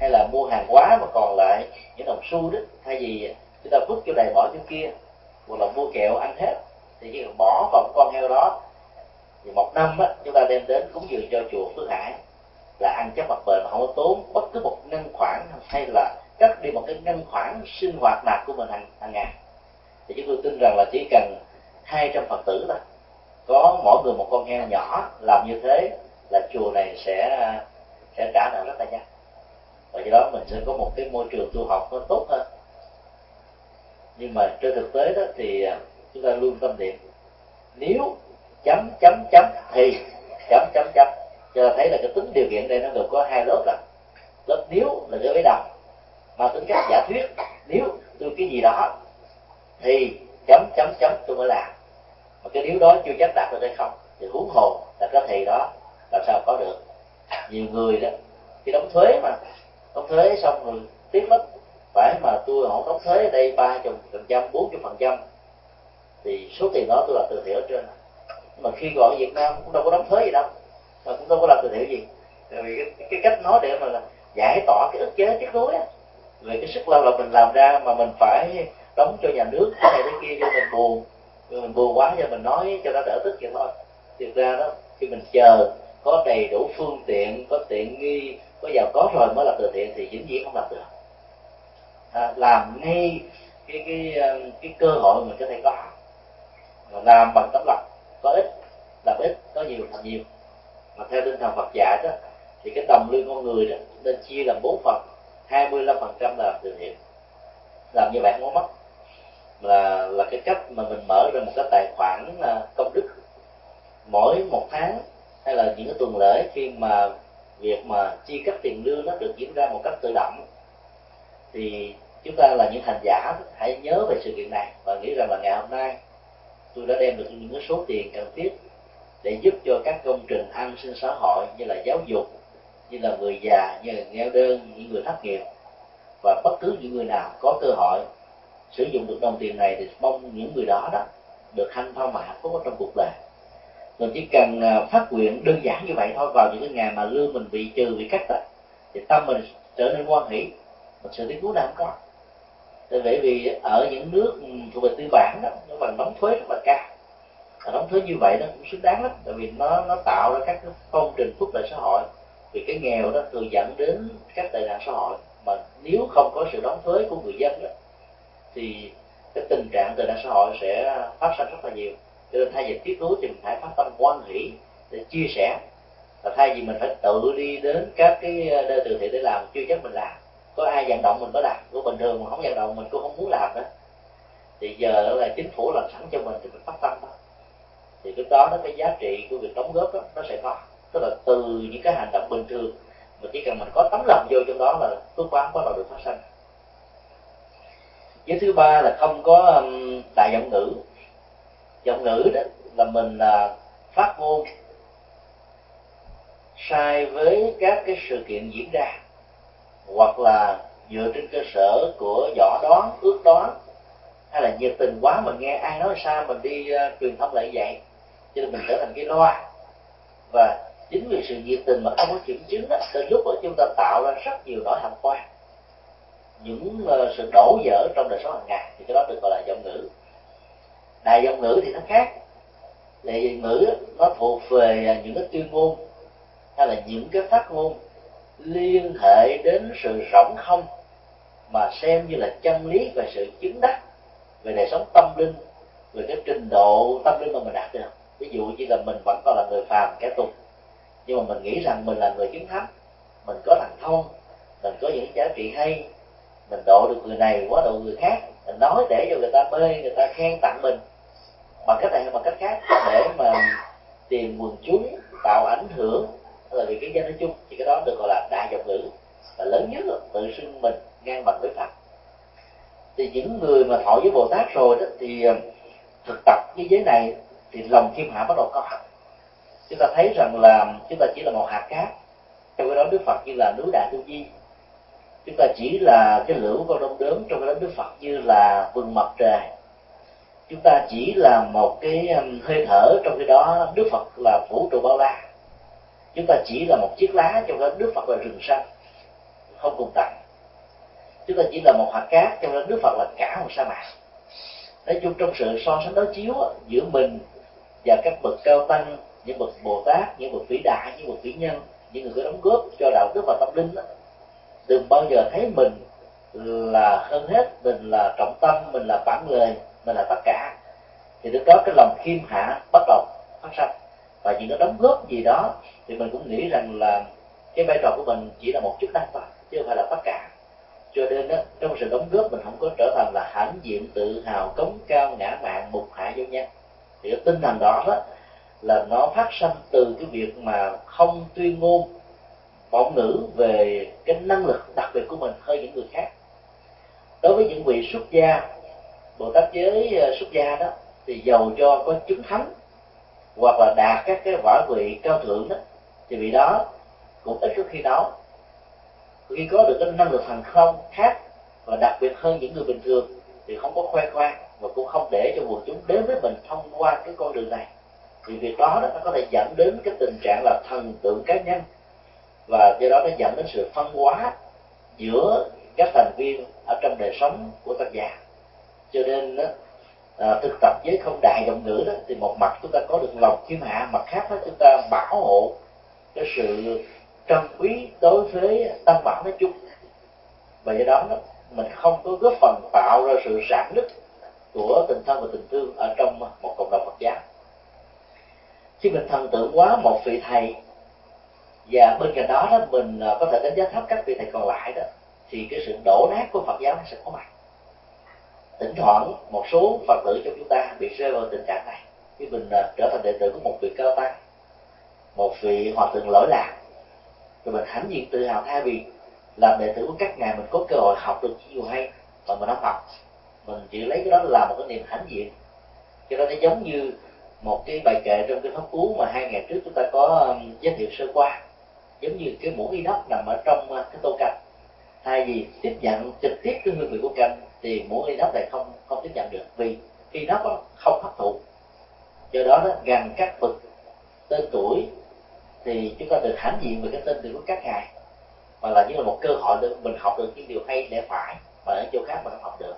hay là mua hàng hóa mà còn lại những đồng xu đó, thay vì chúng ta vứt chỗ này bỏ chỗ kia, hoặc là mua kẹo ăn hết, thì chỉ cần bỏ vào con heo đó, thì một năm á, chúng ta đem đến cúng dường cho chùa Phước Hải là ăn chắc mặt bền mà không có tốn bất cứ một ngân khoản, hay là cắt đi một cái ngân khoản sinh hoạt nạp của mình hàng ngày. Thì chúng tôi tin rằng là chỉ cần 200 Phật tử thôi, có mỗi người một con heo nhỏ, làm như thế là chùa này sẽ trả nợ rất là nhanh. Và do đó mình sẽ có một cái môi trường tu học nó tốt hơn. Nhưng mà trên thực tế đó thì chúng ta luôn tâm niệm nếu thì ... cho thấy là cái tính điều kiện đây nó gồm có hai lớp là lớp nếu là đối với đầu, mà tính cách giả thuyết nếu tôi cái gì đó thì ... tôi mới làm, mà cái nếu đó chưa chắc đạt được hay không, thì huống hồ là cái thì đó làm sao có được. Nhiều người đó khi đóng thuế mà đóng thuế xong rồi tiếc lắm, phải mà tôi không đóng thuế ở đây 30%, 40%, thì số tiền đó tôi là từ thiện ở trên. Nhưng mà khi gọi Việt Nam cũng đâu có đóng thuế gì đâu, mà cũng đâu có làm từ thiện gì. Tại vì cái cách nói để mà là giải tỏa cái ức chế tiếc nuối về cái sức lao động mình làm ra, mà mình phải đóng cho nhà nước cái này cái kia cho mình buồn, rồi mình buồn quá cho mình nói cho nó đỡ tức vậy thôi. Thực ra đó, khi mình chờ có đầy đủ phương tiện, có tiện nghi, có giàu có rồi mới làm từ thiện thì dĩ nhiên không làm được. Làm ngay cái cơ hội mình có thể có, làm bằng tấm lòng, có ít làm ít, có nhiều làm nhiều. Mà theo tinh thần Phật dạy đó thì cái tầm lương con người đó nên chia làm 4 phần, 25% là từ thiện. Làm như vậy không có mất, là cái cách mà mình mở ra một cái tài khoản công đức mỗi một tháng, hay là những cái tuần lễ, khi mà việc mà chi cấp tiền lương nó được diễn ra một cách tự động. Thì chúng ta là những hành giả hãy nhớ về sự kiện này và nghĩ rằng là ngày hôm nay tôi đã đem được những số tiền cần thiết để giúp cho các công trình an sinh xã hội, như là giáo dục, như là người già, như là nghèo đơn, những người thất nghiệp, và bất cứ những người nào có cơ hội sử dụng được đồng tiền này thì mong những người đó đó được hanh thông và hạnh phúc ở trong cuộc đời. Mình chỉ cần phát nguyện đơn giản như vậy thôi, vào những cái ngày mà lương mình bị trừ, bị cắt thì tâm mình trở nên hoan hỷ, một sự tiếc nuối là không có. Bởi vì ở những nước thuộc về tư bản đó, nó bằng đóng thuế rất là cao. Đóng thuế như vậy nó cũng xứng đáng lắm, tại vì nó tạo ra các công trình phúc lợi xã hội. Vì cái nghèo đó thường dẫn đến các tệ nạn xã hội, mà nếu không có sự đóng thuế của người dân đó, thì cái tình trạng tệ nạn xã hội sẽ phát sinh rất là nhiều. Cho nên thay vì tiếc nuối thì mình phải phát tâm hoan hỷ để chia sẻ. Và thay vì mình phải tự đi đến các cái nơi từ thiện để làm, chưa chắc mình làm, có ai vận động mình mới làm. Của bình thường mà không vận động mình cũng không muốn làm nữa. Thì giờ là chính phủ làm sẵn cho mình thì mình phát tâm đó. Thì lúc đó cái giá trị của việc đóng góp đó, nó sẽ có. tức là từ những cái hành động bình thường mà chỉ cần mình có tấm lòng vô trong đó là phước báo bắt đầu được phát sinh. Giới thứ ba là không có đại vọng ngữ. Vọng ngữ đó là mình phát ngôn sai với các cái sự kiện diễn ra, hoặc là dựa trên cơ sở của võ đoán, ước đoán, hay là nhiệt tình quá, mình nghe ai nói sao mình đi truyền thông lại vậy, cho nên mình trở thành cái loa. Và chính vì sự nhiệt tình mà không có kiểm chứng đó, sẽ giúp chúng ta tạo ra rất nhiều nỗi hàm oan, những sự đổ vỡ trong đời sống hàng ngày, thì cái đó được gọi là vọng ngữ. Đại vọng ngữ thì nó khác. Đại vọng ngữ nó thuộc về những cái tuyên ngôn hay là những cái phát ngôn liên hệ đến sự rỗng không mà xem như là chân lý về sự chứng đắc, về đời sống tâm linh, về cái trình độ tâm linh mà mình đạt được. Ví dụ như là mình vẫn còn là người phàm, kẻ tục, nhưng mà mình nghĩ rằng mình là người chứng thánh, mình có thần thông, mình có những giá trị hay, mình độ được người này quá độ người khác, mình nói để cho người ta mê, người ta khen tặng mình bằng cách này hay bằng cách khác để mà tìm quần chúng, tạo ảnh hưởng, là vì cái danh nói chung. Thì cái đó được gọi là đại vọng ngữ, và lớn nhất là tự xưng mình ngang bằng với Phật. Thì những người mà thọ với Bồ Tát rồi đó, thì thực tập với giới này thì lòng khiêm hạ bắt đầu có. Chúng ta thấy rằng là chúng ta chỉ là một hạt cát trong cái đó Đức Phật như là núi Đại Tu Di, chúng ta chỉ là cái lửa con đom đóm trong cái đó Đức Phật như là vườn mặt trời, chúng ta chỉ là một cái hơi thở trong cái đó Đức Phật là vũ trụ bao la, chúng ta chỉ là một chiếc lá trong đó Đức Phật là rừng xanh không cùng tận, chúng ta chỉ là một hạt cát trong đó Đức Phật là cả một sa mạc. Nói chung trong sự so sánh đối chiếu giữa mình và các bậc cao tăng, những bậc Bồ Tát, những bậc vĩ đại, những bậc vĩ nhân, những người có đóng góp cho đạo đức và tâm linh đó, đừng bao giờ thấy mình là hơn hết, mình là trọng tâm, mình là bản lề, mình là tất cả. Thì lúc đó cái lòng khiêm hạ bắt đầu phát sinh, và những cái đóng góp gì đó thì mình cũng nghĩ rằng là cái vai trò của mình chỉ là một chức năng thôi chứ không phải là tất cả. Cho nên đó, trong sự đóng góp mình không có trở thành là hãnh diện, tự hào, cống cao, ngã mạn, mục hạ vô nhân. Thì cái tinh thần đó, đó là nó phát sinh từ cái việc mà không tuyên ngôn vọng ngữ về cái năng lực đặc biệt của mình hơn những người khác. Đối với những vị xuất gia, Bồ Tát giới xuất gia đó, thì dầu cho có chứng thánh hoặc là đạt các cái võ vị cao thượng đó, thì vị đó cũng ít có khi đó khi có được cái năng lực hành không khác và đặc biệt hơn những người bình thường, thì không có khoe khoang và cũng không để cho quần chúng đến với mình thông qua cái con đường này. Vì việc đó, đó nó có thể dẫn đến cái tình trạng là thần tượng cá nhân, và do đó nó dẫn đến sự phân hóa giữa các thành viên ở trong đời sống của Tăng Già. Cho nên thực tập với không đại vọng ngữ đó, thì một mặt chúng ta có được lòng khiêm hạ, mặt khác đó chúng ta bảo hộ cái sự trân quý đối với Tăng Bảo nói chung, và do đó, đó mình không có góp phần tạo ra sự rạn nứt của tình thân và tình thương ở trong một cộng đồng Phật giáo. Khi mình thần tượng quá một vị thầy, và bên cạnh đó, đó mình có thể đánh giá thấp các vị thầy còn lại đó, thì cái sự đổ nát của Phật giáo nó sẽ có mặt. Thỉnh thoảng một số Phật tử trong chúng ta bị rơi vào tình trạng này. Khi mình trở thành đệ tử của một vị cao tăng, một vị hòa thượng lỗi lạc, rồi mình hãnh diện tự hào thay vì làm đệ tử của các ngài mình có cơ hội học được nhiều hay mà mình không học, mình chỉ lấy cái đó là một cái niềm hãnh diện. Cho nên nó giống như một cái bài kệ trong cái Pháp Cú mà 2 ngày trước chúng ta có giới thiệu sơ qua, giống như cái muỗng y đắp nằm ở trong cái tô canh, thay vì tiếp nhận trực tiếp cái hương vị của canh thì muỗng y đắp này không tiếp nhận được, vì y đắp không hấp thụ. Do đó, đó gần các bậc tên tuổi thì chúng ta được hãnh diện về cái tên tuổi của các ngài, mà là như là một cơ hội để mình học được những điều hay lẽ phải mà ở chỗ khác mình không học được.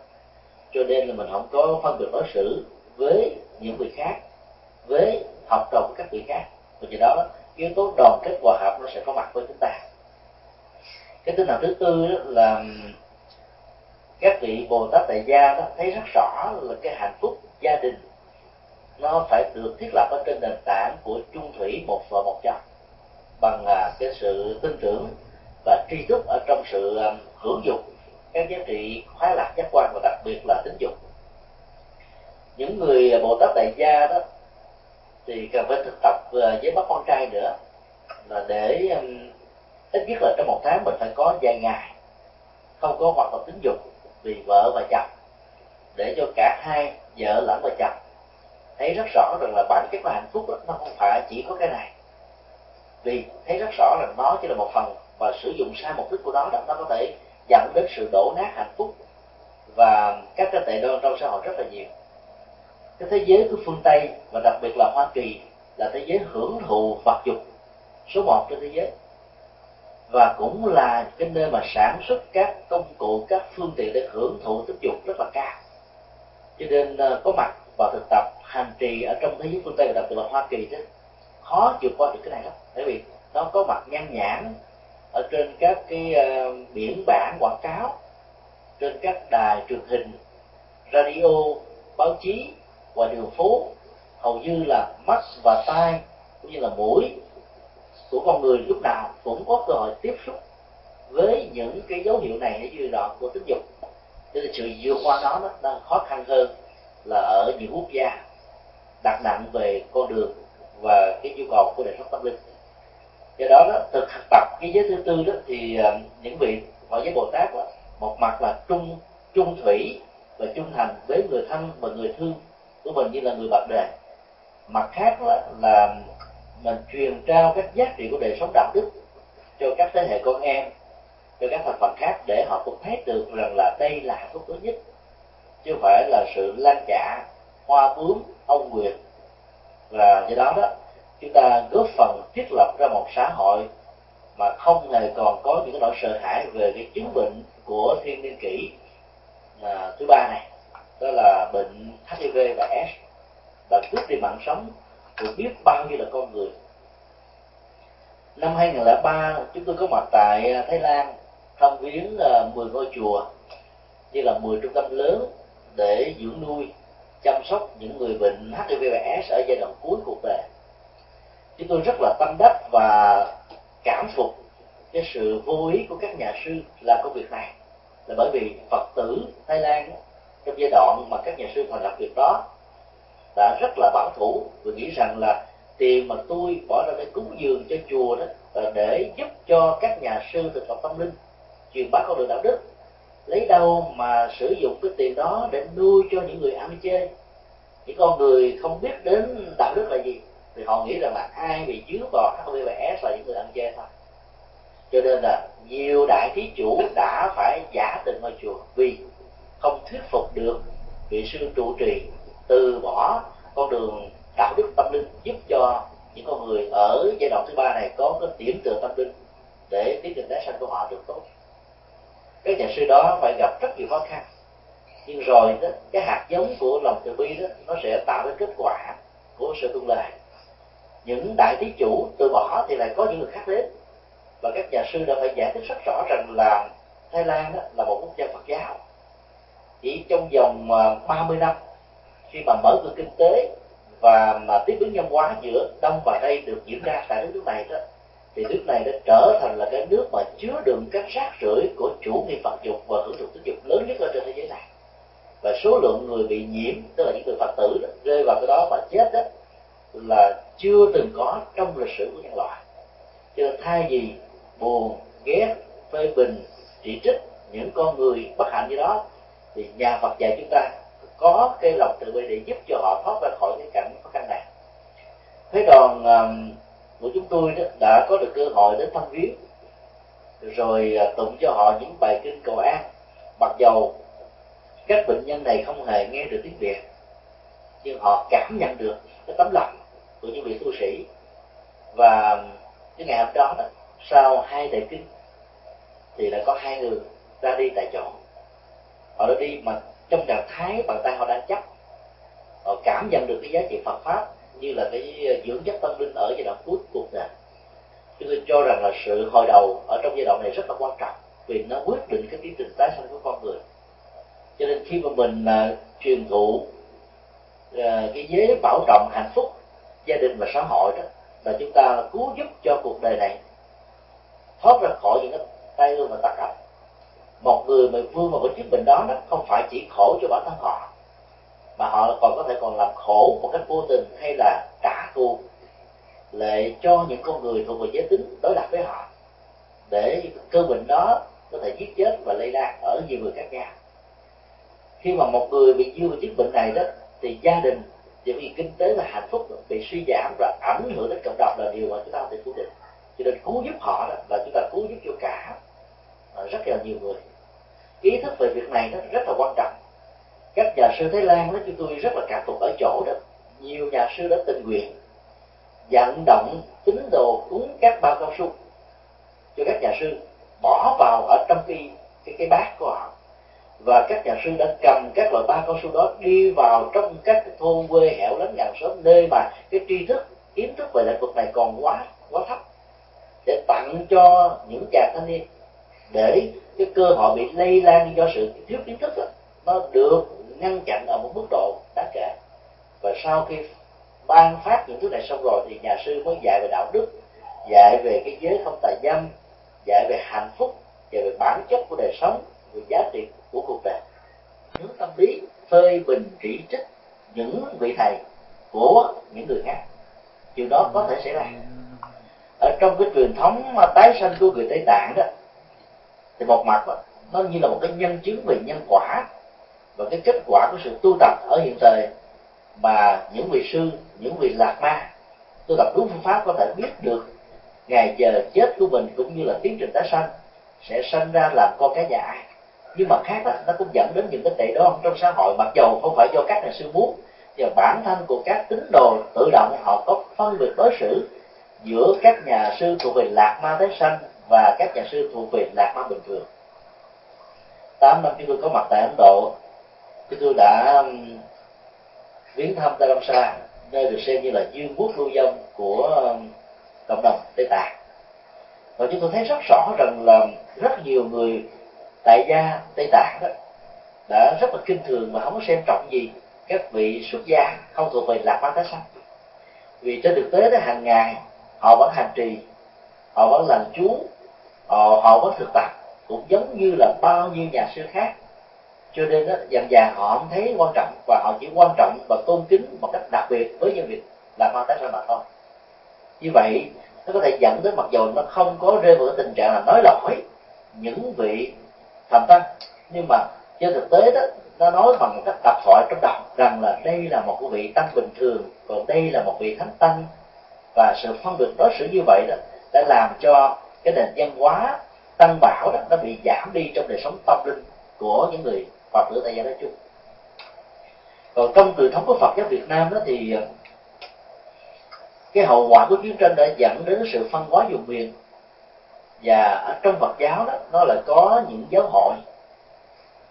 Cho nên là mình không có phân biệt đối xử với những người khác, với học trò của các vị khác, và do đó yếu tố đoàn kết hòa hợp nó sẽ có mặt với chúng ta. Cái tinh thần thứ tư là các vị Bồ Tát tại gia đó thấy rất rõ là cái hạnh phúc gia đình nó phải được thiết lập ở trên nền tảng của chung thủy một vợ một chồng, bằng cái sự tin tưởng và tri thức ở trong sự hưởng dục các giá trị khoái lạc giác quan, và đặc biệt là tính dục. Những người Bồ Tát tại gia đó thì cần phải thực tập với bác con trai nữa, là để ít nhất là trong một tháng mình phải có vài ngày không có hoạt động tính dục vì vợ và chồng, để cho cả hai vợ lẫn và chồng thấy rất rõ rằng là bản chất là hạnh phúc đó, nó không phải chỉ có cái này, vì thấy rất rõ rằng nó chỉ là một phần và sử dụng sai mục đích của nó đó, nó có thể dẫn đến sự đổ nát hạnh phúc và các cái tệ đoan trong xã hội rất là nhiều. Cái thế giới của phương Tây và đặc biệt là Hoa Kỳ là thế giới hưởng thụ vật dục số 1 trên thế giới, và cũng là cái nơi mà sản xuất các công cụ, các phương tiện để hưởng thụ tính dục rất là cao. Cho nên có mặt và thực tập hành trì ở trong thế giới phương Tây và đặc biệt là Hoa Kỳ đó khó vượt qua được cái này lắm, bởi vì nó có mặt nhan nhản ở trên các cái biển bảng quảng cáo, trên các đài truyền hình, radio, báo chí, ngoài đường phố. Hầu như là mắt và tai cũng như là mũi của con người lúc nào cũng có cơ hội tiếp xúc với những cái dấu hiệu này hay dư đoạn của tính dục, cho nên sự vượt qua đó nó đang khó khăn hơn là ở những quốc gia đặt nặng về con đường và cái nhu cầu của đời sống tâm linh. Do đó, thực học tập cái giới thứ tư đó thì những vị họ với Bồ Tát đó, một mặt là trung thủy và trung thành với người thân và người thương của mình như là người bạn đời, mặt khác là mình truyền trao các giá trị của đời sống đạo đức cho các thế hệ con em, cho các thành phần khác để họ cũng thấy được rằng là đây là hạnh phúc lớn nhất, chứ không phải là sự lan chạ hoa bướm ông nguyệt. Và do đó chúng ta góp phần thiết lập ra một xã hội mà không hề còn có những nỗi sợ hãi về cái chứng bệnh của thiên niên kỷ thứ ba này, đó là bệnh HIV và AIDS đã cướp đi mạng sống của biết bao nhiêu là con người. Năm 2003 chúng tôi có mặt tại Thái Lan thăm viếng 10 ngôi chùa như là 10 trung tâm lớn để dưỡng nuôi chăm sóc những người bệnh HIV và AIDS ở giai đoạn cuối cuộc đời. Chúng tôi rất là tâm đắc và cảm phục cái sự vô ý của các nhà sư làm công việc này, là bởi vì Phật tử Thái Lan trong giai đoạn mà các nhà sư thành lập việc đó đã rất là bảo thủ, vì nghĩ rằng là tiền mà tôi bỏ ra để cúng dường cho chùa đó là để giúp cho các nhà sư thực tập tâm linh, truyền bá con đường đạo đức, lấy đâu mà sử dụng cái tiền đó để nuôi cho những người ăn chơi, những con người không biết đến đạo đức là gì. Thì họ nghĩ rằng là ai bị dứa vào HIVS là những người ăn chơi thôi. Cho nên là nhiều đại thí chủ đã phải giả tình ngôi chùa vì không thuyết phục được vị sư trụ trì từ bỏ con đường đạo đức tâm linh, giúp cho những con người ở giai đoạn thứ ba này có cái điểm tựa tâm linh để tiến trình tái sanh của họ được tốt. Các nhà sư đó phải gặp rất nhiều khó khăn, nhưng rồi đó, cái hạt giống của lòng từ bi đó nó sẽ tạo ra kết quả của sự tương lai. Những đại thí chủ từ bỏ thì lại có những người khác đến, và các nhà sư đã phải giải thích rất rõ rằng là Thái Lan đó là một quốc gia Phật giáo. Chỉ trong vòng 30 năm khi mà mở cửa kinh tế và mà tiếp biến nhân hóa giữa Đông và Tây được diễn ra tại nước này đó, thì nước này đã trở thành là cái nước mà chứa đựng các rác rưởi của chủ nghĩa Phật dục và hưởng thụ tính dục lớn nhất ở trên thế giới này. Và số lượng người bị nhiễm, tức là những người Phật tử đó, rơi vào cái đó mà chết đó, là chưa từng có trong lịch sử của nhân loại. Cho nên thay vì buồn, ghét, phê bình, chỉ trích những con người bất hạnh như đó, thì nhà Phật dạy chúng ta có cái lòng từ bi để giúp cho họ thoát ra khỏi cái cảnh khó khăn này. Thế đoàn của chúng tôi đó đã có được cơ hội đến thăm viếng, rồi tụng cho họ những bài kinh cầu an, mặc dầu các bệnh nhân này không hề nghe được tiếng Việt, nhưng họ cảm nhận được cái tấm lòng của những vị tu sĩ. Và cái ngày hôm đó, sau 2 bài kinh thì đã có 2 người ra đi tại chỗ. Họ đã đi mà trong trạng thái bàn tay họ đang chấp, họ cảm nhận được cái giá trị Phật pháp như là cái dưỡng chất tâm linh ở giai đoạn cuối cuộc đời. Chúng tôi cho rằng là sự hồi đầu ở trong giai đoạn này rất là quan trọng, vì nó quyết định cái tiến trình tái sanh của con người. Cho nên khi mà mình truyền thụ cái giới bảo trọng hạnh phúc gia đình và xã hội đó, là chúng ta cứu giúp cho cuộc đời này thoát ra khỏi những cái tai ương và tật ẩm. Một người mà vương vào cái chứng bệnh đó, nó không phải chỉ khổ cho bản thân họ, mà họ còn có thể còn làm khổ một cách vô tình hay là trả thù lại cho những con người thuộc về giới tính đối lập với họ, để cơn bệnh đó có thể giết chết và lây lan ở nhiều người khác nhau. Khi mà một người bị nhiễm chứng bệnh này đó, thì gia đình, vì vì kinh tế và hạnh phúc bị suy giảm và ảnh hưởng đến cộng đồng là điều mà chúng ta phải cứu được. Cho nên cứu giúp họ đó là chúng ta cứu giúp cho cả rất là nhiều người. Ý thức về việc này nó rất là quan trọng. Các nhà sư Thái Lan đó, chúng tôi rất là cảm phục ở chỗ đó, nhiều nhà sư đã tình nguyện vận động tín đồ cúng các bao cao su cho các nhà sư, bỏ vào ở trong cái bát của họ, và các nhà sư đã cầm các loại bao cao su đó đi vào trong các thôn quê hẻo lánh ngàn xóm, nơi mà cái tri thức kiến thức về lĩnh vực này còn quá thấp, để tặng cho những chàng thanh niên, để cái cơ hội bị lây lan do sự thiếu kiến thức đó, nó được ngăn chặn ở một mức độ đáng kể. Và sau khi ban phát những thứ này xong rồi thì nhà sư mới dạy về đạo đức, dạy về cái giới không tà dâm, dạy về hạnh phúc, dạy về bản chất của đời sống, về giá trị của cuộc đời. Những tâm lý phê bình chỉ trích những vị thầy của những người khác, điều đó có thể xảy ra. Ở trong cái truyền thống tái sanh của người Tây Tạng đó, thì một mặt đó, nó như là một cái nhân chứng về nhân quả và cái kết quả của sự tu tập ở hiện thời, mà những vị sư, những vị lạc ma tu tập đúng phương pháp có thể biết được ngày giờ chết của mình, cũng như là tiến trình tái sanh sẽ sanh ra làm con cái nhà ai. Nhưng mặt khác đó, nó cũng dẫn đến những cái tệ đoan trong xã hội, mặc dầu không phải do các nhà sư muốn, nhưng bản thân của các tín đồ tự động họ có phân biệt đối xử giữa các nhà sư thuộc về lạc ma tái sanh và các nhà sư thuộc về lạc ma bình thường. 8 năm chúng tôi có mặt tại Ấn Độ, chúng tôi đã viếng thăm Đà Lâm Sa, nơi được xem như là vương quốc lưu vong của cộng đồng Tây Tạng. Và chúng tôi thấy rất rõ rằng là rất nhiều người tại gia Tây Tạng đó đã rất là kinh thường và không có xem trọng gì các vị xuất gia không thuộc về lạc ma tái sanh. Vì trên thực tế đó, hàng ngày họ vẫn hành trì, họ vẫn làm chú, họ vẫn thực tập, cũng giống như là bao nhiêu nhà sư khác. Cho nên đó, dần dà họ không thấy quan trọng, và họ chỉ quan trọng và tôn kính một cách đặc biệt với những việc lạc ma tái sanh mà thôi. Như vậy nó có thể dẫn đến, mặc dù nó không có rơi vào cái tình trạng là nói lỗi những vị thành tâm, nhưng mà trên thực tế đó, nó nói bằng một cách tập thoại trong đầu rằng là đây là một vị tăng bình thường, còn đây là một vị thánh tăng, và sự phân biệt đối xử như vậy đó đã làm cho cái nền văn hóa tăng bảo đó nó bị giảm đi trong đời sống tâm linh của những người Phật tử tại gia nói chung. Còn trong truyền thống của Phật giáo Việt Nam đó, thì cái hậu quả của chiến tranh đã dẫn đến sự phân hóa vùng miền, và ở trong Phật giáo đó nó lại có những giáo hội.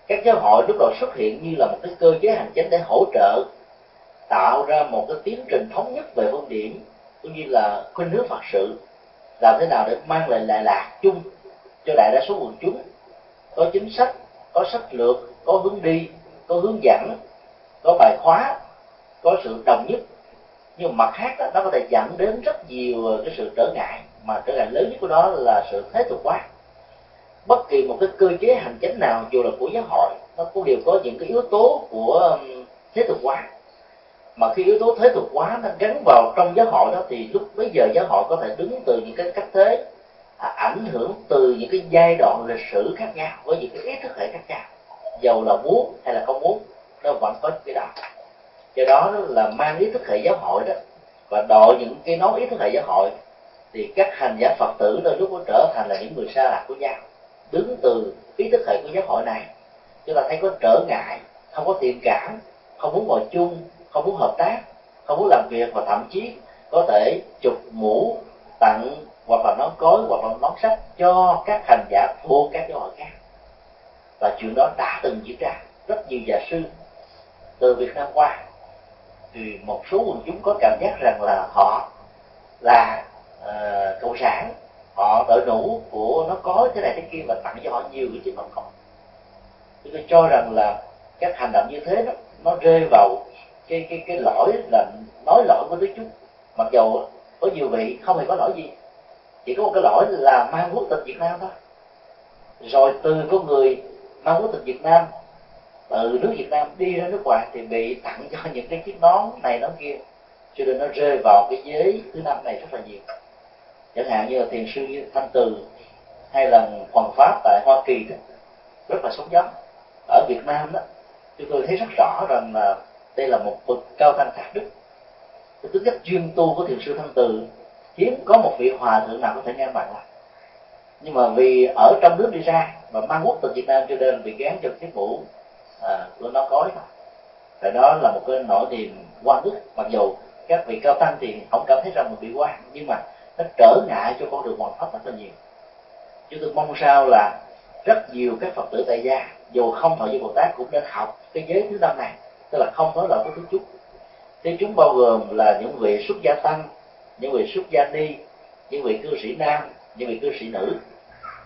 Các giáo hội lúc đầu xuất hiện như là một cái cơ chế hành chính để hỗ trợ tạo ra một cái tiến trình thống nhất về quan điểm, cũng như là khuynh hướng Phật sự, làm thế nào để mang lại lệ lạc chung cho đại đa số quần chúng, có chính sách, có sách lược, có hướng đi, có hướng dẫn, có bài khóa, có sự đồng nhất. Nhưng mặt khác đó, nó có thể dẫn đến rất nhiều cái sự trở ngại, mà trở ngại lớn nhất của nó là sự thế tục hóa. Bất kỳ một cái cơ chế hành chính nào, dù là của giáo hội, nó cũng đều có những cái yếu tố của thế tục hóa. Mà khi yếu tố thế tục hóa nó gắn vào trong giáo hội đó, thì lúc bấy giờ giáo hội có thể đứng từ những cái cách thế, ảnh hưởng từ những cái giai đoạn lịch sử khác nhau, với những cái ý thức hệ khác nhau, dầu là muốn hay là không muốn, nó vẫn có cái đó. Do đó là mang ý thức hệ giáo hội đó, và đội những cái nói ý thức hệ giáo hội, thì các hành giả Phật tử đôi lúc có trở thành là những người xa lạc của nhau. Đứng từ ý thức hệ của giáo hội này, chúng ta thấy có trở ngại, không có thiện cảm, không muốn ngồi chung, không muốn hợp tác, không muốn làm việc, và thậm chí có thể chụp mũ tặng, hoặc là nón cối, hoặc là nón sách cho các hành giả thuộc các giáo hội khác. Và chuyện đó đã từng diễn ra. Rất nhiều nhà sư từ Việt Nam qua, thì một số quần chúng có cảm giác rằng là họ là cộng sản, họ đội nũ của nó có thế này thế kia, và tặng cho họ nhiều cái chuyện không còn. Chúng tôi cho rằng là các hành động như thế đó, nó rơi vào cái lỗi là nói lỗi của đứa chúng, mặc dù có nhiều vị không hề có lỗi gì, chỉ có một cái lỗi là mang quốc tịch Việt Nam thôi. Rồi từ có người mang quốc tịch Việt Nam, từ nước Việt Nam đi ra nước ngoài, thì bị tặng cho những cái chiếc nón này nón kia, cho nên nó rơi vào cái giới thứ năm này rất là nhiều. Chẳng hạn như là thiền sư Thanh Từ hay là Hoằng Pháp tại Hoa Kỳ đó, rất là sống giống. Ở Việt Nam đó, chúng tôi thấy rất rõ rằng là đây là một bậc cao tăng thạc đức. Cái tính cách chuyên tu của thiền sư Thanh Từ hiếm có một vị hòa thượng nào có thể ngang bằng lại. Nhưng mà vì ở trong nước đi ra mà mang quốc tịch Việt Nam cho nên bị gán cho cái mũ của nó cối thôi. Tại đó là một cái nỗi niềm oan ức, mặc dù các vị cao tăng thì không cảm thấy rằng mình bị oan, nhưng mà nó trở ngại cho con đường hoàn pháp rất là nhiều. Chúng tôi mong sao là rất nhiều các Phật tử tại gia dù không thọ giới Bồ-Tát cũng nên học cái giới thứ năm này, tức là không nói lỗi với tiếng chúng. Tiếng chúng bao gồm là những vị xuất gia tăng, những vị xuất gia ni, những vị cư sĩ nam, những vị cư sĩ nữ.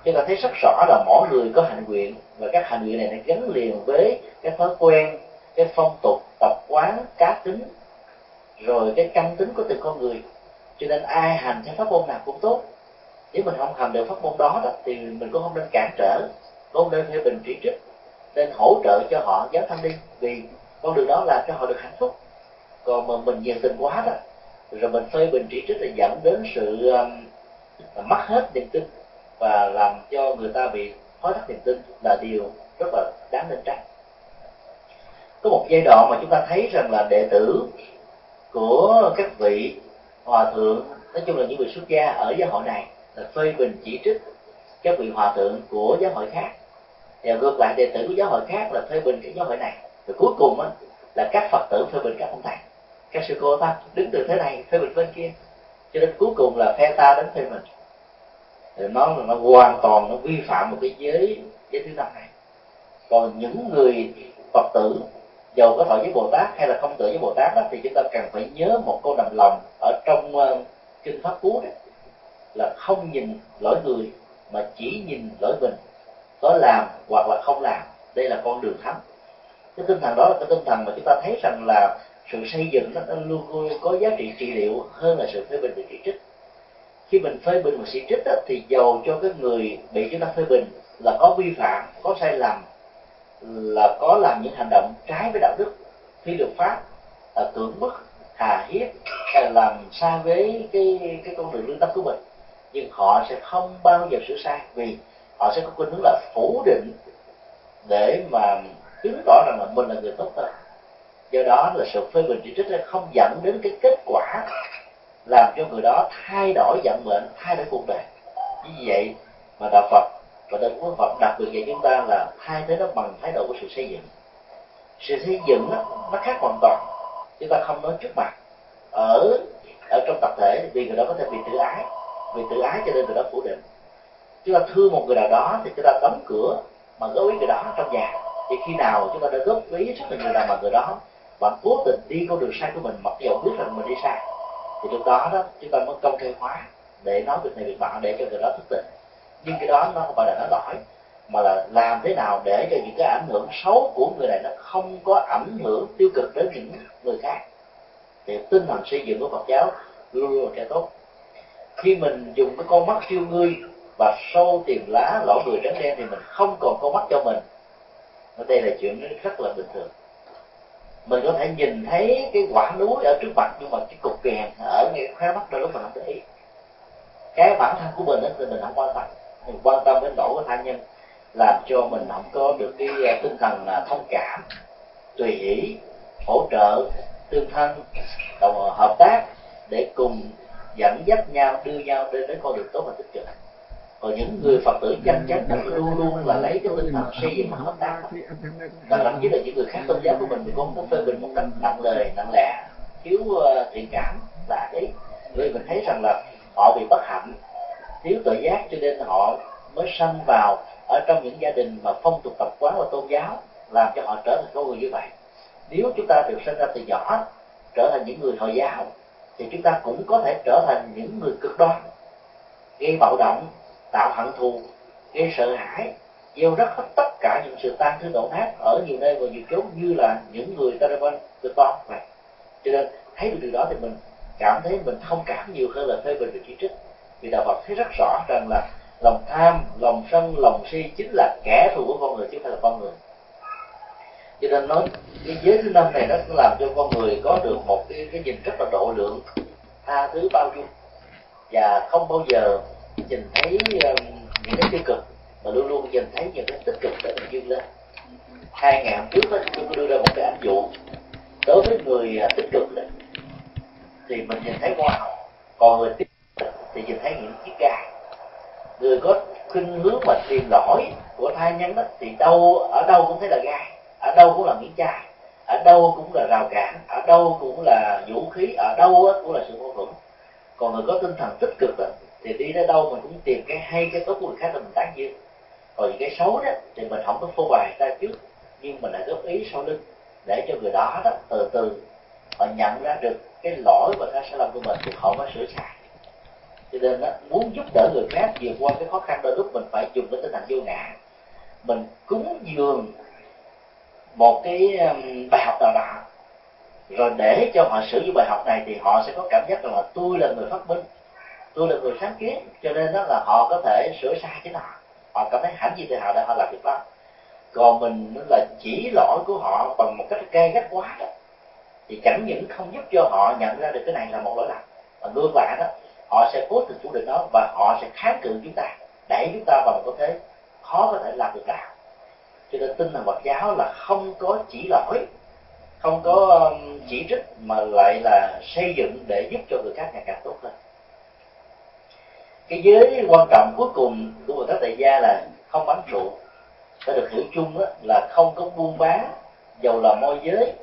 Chúng ta thấy rất rõ là mỗi người có hạnh nguyện, và các hạnh nguyện này gắn liền với cái thói quen, cái phong tục, tập quán, cá tính, rồi cái căn tính của từng con người. Cho nên ai hành theo pháp môn nào cũng tốt. Nếu mình không hành được pháp môn đó, thì mình cũng không nên cản trở, cũng không nên phê bình chỉ trích, nên hỗ trợ cho họ giáo thân đi, vì con đường đó là cho họ được hạnh phúc. Còn mà mình nhiệt tình quá đó, rồi mình phê bình chỉ trích là dẫn đến sự mất hết niềm tin và làm cho người ta bị thói thắt niềm tin là điều rất là đáng nên tránh. Có một giai đoạn mà chúng ta thấy rằng là đệ tử của các vị hòa thượng, nói chung là những vị xuất gia ở giáo hội này, là phê bình chỉ trích các vị hòa thượng của giáo hội khác, và ngược lại đệ tử của giáo hội khác là phê bình cái giáo hội này. Rồi cuối cùng á, là các Phật tử phê bình các ông thầy, các sư cô ta đứng từ thế này phê bình bên kia, cho đến cuối cùng là phe ta đến phê mình. Thì nó hoàn toàn nó vi phạm một cái giới thứ năm này. Còn những người Phật tử dầu có thọ với Bồ Tát hay là không thọ với Bồ Tát đó, thì chúng ta cần phải nhớ một câu đầm lòng ở trong kinh Pháp Cú đó, là không nhìn lỗi người mà chỉ nhìn lỗi mình, có làm hoặc là không làm, đây là con đường thắng. Cái tinh thần đó là cái tinh thần mà chúng ta thấy rằng là sự xây dựng nó luôn có giá trị trị liệu hơn là sự phê bình và chỉ trích. Khi mình phê bình và chỉ trích đó, thì dầu cho cái người bị chúng ta phê bình là có vi phạm, có sai lầm, là có làm những hành động trái với đạo đức, phi luật pháp, là cưỡng bức, hà hiếp, hay làm sai với cái con đường lương tâm của mình, nhưng họ sẽ không bao giờ sửa sai, vì họ sẽ có khuynh hướng là phủ định để mà chứng tỏ rằng là mình là người tốt hơn. Do đó là sự phê bình chỉ trích không dẫn đến cái kết quả làm cho người đó thay đổi vận mệnh, thay đổi cuộc đời. Vì vậy mà đạo Phật và đạo Phật Pháp đặc biệt dạy chúng ta là thay thế nó bằng thái độ của sự xây dựng. Sự xây dựng nó khác hoàn toàn. Chúng ta không nói trước mặt ở trong tập thể, vì người đó có thể bị tự ái, vì tự ái cho nên người đó phủ định. Chúng ta thương một người nào đó thì chúng ta đóng cửa mà góp ý người đó trong nhà. Thì khi nào chúng ta đã góp ý rất là người nào mà người đó bạn cố tình đi con đường sai của mình, mặc dù biết rằng mình đi sai, thì lúc đó đó chúng ta mới công khai hóa để nói việc này việc bạn để cho người đó thức tỉnh. Nhưng cái đó nó không phải là nói lỗi, mà là làm thế nào để cho những cái ảnh hưởng xấu của người này nó không có ảnh hưởng tiêu cực đến những người khác. Thì tinh thần xây dựng của Phật giáo luôn luôn là cái tốt. Khi mình dùng cái con mắt siêu ngươi và sâu tìm lá lỗ người trắng đen, thì mình không còn con mắt cho mình. Đây là chuyện rất là bình thường. Mình có thể nhìn thấy cái quả núi ở trước mặt, nhưng mà cái cục kèn ở ngay khóe mắt đôi lúc mình không để ý. Cái bản thân của mình thì mình không quan tâm. Mình quan tâm đến lỗi của tha nhân, làm cho mình không có được cái tinh thần thông cảm, tùy hỷ, hỗ trợ, tương thân, đồng hợp tác để cùng dẫn dắt nhau, đưa nhau đến con đường tốt và tích cực. Còn những người Phật tử chân chánh luôn luôn là lấy cái tinh thần xây dựng hợp tác. Và thậm chí là những người khác tôn giáo của mình cũng có phê bình một cách nặng lời, nặng lẽ, thiếu thiện cảm là đấy. Người mình thấy rằng là họ bị bất hạnh, thiếu tự giác, cho nên họ mới sanh vào ở trong những gia đình mà phong tục tập quán và tôn giáo làm cho họ trở thành con người như vậy. Nếu chúng ta được sinh ra từ nhỏ trở thành những người Hồi giáo, thì chúng ta cũng có thể trở thành những người cực đoan, gây bạo động, tạo hận thù, gây sợ hãi, gieo rắc hết tất cả những sự tan thương đổ nát ở nhiều nơi và nhiều chốn như là những người Taliban tự to vậy. Cho nên thấy được điều đó thì mình cảm thấy mình thông cảm nhiều hơn là phê bình và chỉ trích. Vì đạo Phật thấy rất rõ rằng là lòng tham, lòng sân, lòng si chính là kẻ thù của con người chứ không phải là con người. Cho nên nói cái giới thứ năm này nó cũng làm cho con người có được một cái nhìn rất là độ lượng, tha thứ bao dung, và không bao giờ nhìn thấy những cái tiêu cực, mà luôn luôn nhìn thấy những cái tích cực để mình vươn lên. 2 ngày hôm trước đó, tôi có đưa ra một cái áp dụng đối với người tích cực đó, thì mình nhìn thấy wow, còn người tiêu cực thì nhìn thấy những chiếc gai. Người có khuynh hướng mà tìm lỗi của tha nhân đó, thì ở đâu cũng thấy là gai, ở đâu cũng là miếng chai, ở đâu cũng là rào cản, ở đâu cũng là vũ khí, ở đâu cũng là sự mâu thuẫn. Còn người có tinh thần tích cực đó, thì đi đến đâu mình cũng tìm cái hay, cái tốt của người khác là mình tán dương. Còn những cái xấu đó thì mình không có phô bày ra trước, nhưng mình lại góp ý sau lưng để cho người đó đó từ từ họ nhận ra được cái lỗi và cái sai lầm của mình, thì họ mới sửa sai. Cho nên đó, muốn giúp đỡ người khác vượt qua cái khó khăn, đôi lúc mình phải dùng cái tinh thần vô ngại. Mình cúng dường một cái bài học nào đó, rồi để cho họ sử dụng bài học này, thì họ sẽ có cảm giác rằng là tôi là người phát minh, tôi là người sáng kiến, cho nên đó là họ có thể sửa sai cái nào, họ cảm thấy hãnh diện thì họ đã họ làm việc đó. Còn mình là chỉ lỗi của họ bằng một cách gay gắt quá đó, thì chẳng những không giúp cho họ nhận ra được cái này là một lỗi lầm, mà ngược lại đó họ sẽ cố tình chủ định nó, và họ sẽ kháng cự chúng ta, đẩy chúng ta vào một cái thế khó có thể làm được nào. Cho nên tinh thần Phật giáo là không có chỉ lỗi, không có chỉ trích, mà lại là xây dựng để giúp cho người khác ngày càng tốt hơn. Cái giới quan trọng cuối cùng của Bồ Tát Tại Gia là không bán rượu. Ta được hiểu chung đó là không có buôn bán, dầu là môi giới,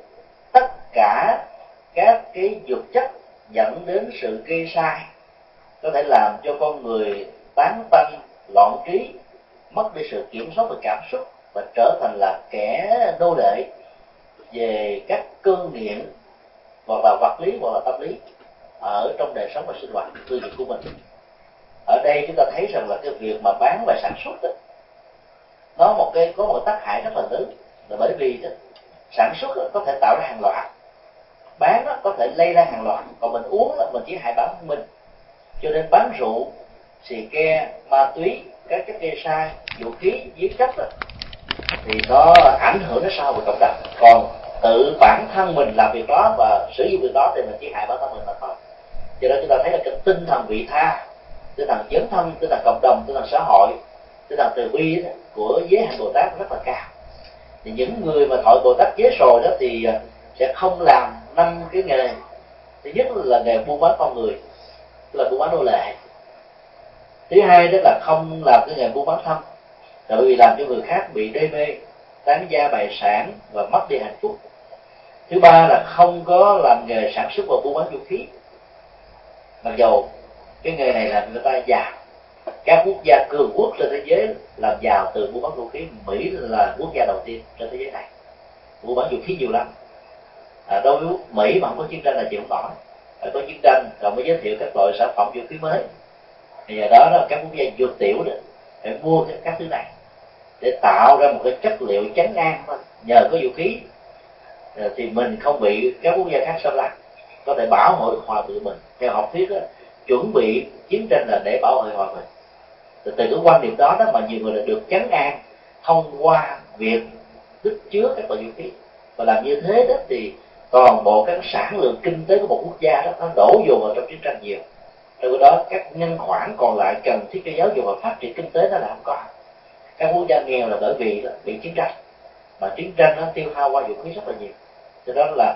tất cả các cái dược chất dẫn đến sự gây sai, có thể làm cho con người tán tăng, loạn trí, mất đi sự kiểm soát về cảm xúc, và trở thành là kẻ nô lệ về các cơn nghiện, hoặc là vật lý hoặc là tâm lý ở trong đời sống và sinh hoạt tư duy của mình. Ở đây chúng ta thấy rằng là cái việc mà bán và sản xuất đó, nó một cái có một tác hại rất là lớn, là bởi vì đó, sản xuất đó có thể tạo ra hàng loạt, bán đó có thể lây ra hàng loạt, còn mình uống đó, mình chỉ hại bản thân mình. Cho nên bán rượu, xì ke, ma túy, các chất gây sai, vũ khí, giết chất đó, thì nó ảnh hưởng đến sau về cộng đồng. Còn tự bản thân mình làm việc đó và sử dụng việc đó thì mình chỉ hại bản thân mình mà thôi. Cho nên chúng ta thấy là cái tinh thần vị tha, tinh thần dấn thân, tinh thần cộng đồng, tinh thần xã hội, tinh thần từ bi của giới hạnh Bồ Tát rất là cao. Thì những người mà thọ Bồ Tát giới rồi đó thì sẽ không làm 5 cái nghề. Thứ nhất là nghề buôn bán con người, tức là buôn bán nô lệ. Thứ hai đó là không làm cái nghề buôn bán thân, bởi vì làm cho người khác bị đê mê, tán gia bại sản và mất đi hạnh phúc. Thứ ba là không có làm nghề sản xuất và buôn bán vũ khí, mặc dầu cái nghề này làm người ta giàu. Các quốc gia cường quốc trên thế giới làm giàu từ buôn bán vũ khí. Mỹ là quốc gia đầu tiên trên thế giới này buôn bán vũ khí nhiều lắm. Đối với Mỹ mà không có chiến tranh là chịu không nổi, phải có chiến tranh rồi mới giới thiệu các loại sản phẩm vũ khí mới. Thì giờ đó là các quốc gia dược tiểu đó phải mua các thứ này để tạo ra một cái chất liệu chấn an, nhờ có vũ khí thì mình không bị các quốc gia khác xâm lăng, có thể bảo hộ được hòa bình. Mình theo học thuyết đó, chuẩn bị chiến tranh là để bảo vệ hòa bình. Từ cái quan điểm đó đó mà nhiều người đã được chấn an thông qua việc tích chứa các loại vũ khí, và làm như thế đó thì toàn bộ các sản lượng kinh tế của một quốc gia đó nó đổ dồn vào trong chiến tranh nhiều. Từ đó các nhân khoản còn lại cần thiết cho giáo dục và phát triển kinh tế nó là không có. Các quốc gia nghèo là bởi vì bị chiến tranh, mà chiến tranh nó tiêu hao qua vũ khí rất là nhiều. Cho đó là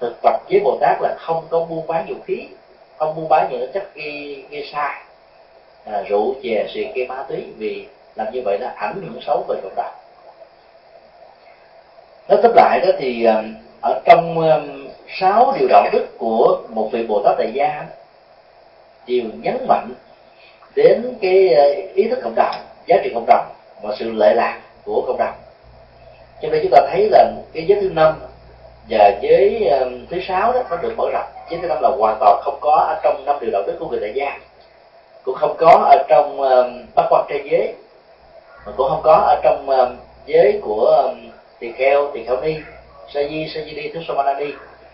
thực tập với Bồ Tát là không có buôn bán vũ khí, không buôn bán những chất gây sai, rượu chè xì ke ma túy, vì làm như vậy nó ảnh hưởng xấu về cộng đồng. Nói tóm lại đó thì ở trong 6 điều đạo đức của một vị Bồ Tát Tại Gia đều nhấn mạnh đến cái ý thức cộng đồng, giá trị cộng đồng và sự lệ lạc của cộng đồng. Cho nên chúng ta thấy là cái giới thứ 5 và giới thứ 6 đó nó được mở rộng. Giới thứ 5 là hoàn toàn không có ở trong 5 điều đạo đức của người Tại Gia, cũng không có ở trong Bát Quan Trai Giới, mà cũng không có ở trong giới của Tỳ Kheo, Tỳ Kheo Ni, Sa Di, Sa Di Ni, Thức Sô Ma Na Ni,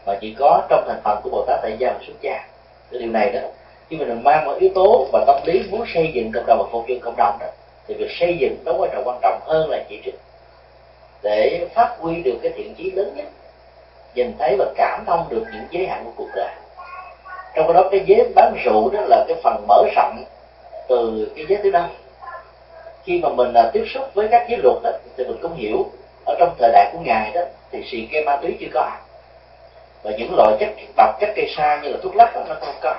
mà chỉ có trong thành phần của Bồ Tát Tại Gia và xuất gia. Cái điều này đó, khi mình mang một yếu tố và tâm lý muốn xây dựng cộng đồng và phục vụ cộng đồng đó, thì việc xây dựng đó quan trọng hơn là chỉ trích. để phát huy được cái thiện chí lớn nhất, nhìn thấy và cảm thông được những giới hạn của cuộc đời. Trong cái đó cái giới bán rượu đó là cái phần mở rộng từ cái giới thứ năm. Khi mà mình tiếp xúc với các giới luật đó, thì mình cũng hiểu ở trong thời đại của Ngài đó thì xì ke ma túy chưa có ạ, và những loại chất độc, chất gây sa như là thuốc lắc đó, nó không có.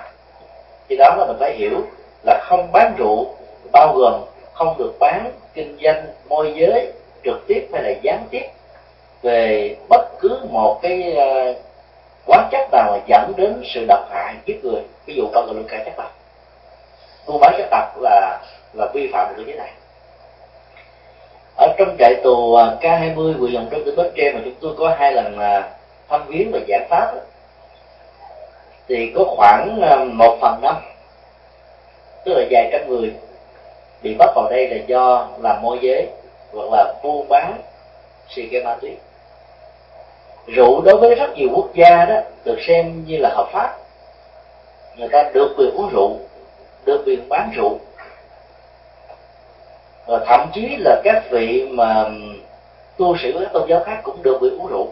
Thì đó là mình phải hiểu là không bán rượu, bao gồm không được bán, kinh doanh, môi giới trực tiếp hay là gián tiếp về bất cứ một cái quá chất nào mà dẫn đến sự độc hại giết người, ví dụ con người cả chất độc, buôn bán chất độc là vi phạm của giới này. Ở trong trại tù K20 Quận Dòng Trinh tỉnh Bến Tre mà chúng tôi có hai lần thăm viếng và giảng pháp đó, thì có khoảng 1/5, tức là vài trăm người bị bắt vào đây là do làm môi giới hoặc là buôn bán xì ke ma túy. Rượu đối với rất nhiều quốc gia đó được xem như là hợp pháp, người ta được quyền uống rượu, được quyền bán rượu, và thậm chí là các vị mà tu sĩ của các tôn giáo khác cũng được quyền uống rượu.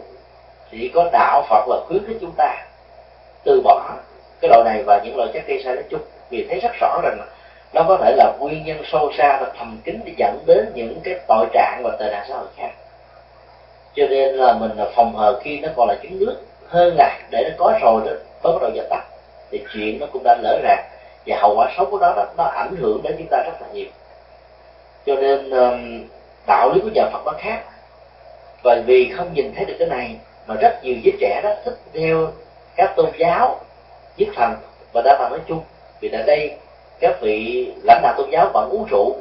Chỉ có đạo Phật là khuyến khích chúng ta từ bỏ cái loại này và những loại chất gây sai nói chung, vì thấy rất rõ rằng nó có thể là nguyên nhân sâu xa và thầm kín để dẫn đến những cái tội trạng và tệ nạn xã hội khác. Cho nên là mình phòng hờ khi nó còn là trứng nước, hơn là để nó có rồi đó mới bắt đầu dập tắt, thì chuyện nó cũng đã lỡ ràng, và hậu quả xấu của đó nó ảnh hưởng đến chúng ta rất là nhiều. Cho nên đạo lý của nhà Phật nó khác, và vì không nhìn thấy được cái này mà rất nhiều giới trẻ đó thích theo các tôn giáo nhất thần và đa thần nói chung, vì tại đây các vị lãnh đạo tôn giáo vẫn uống rượu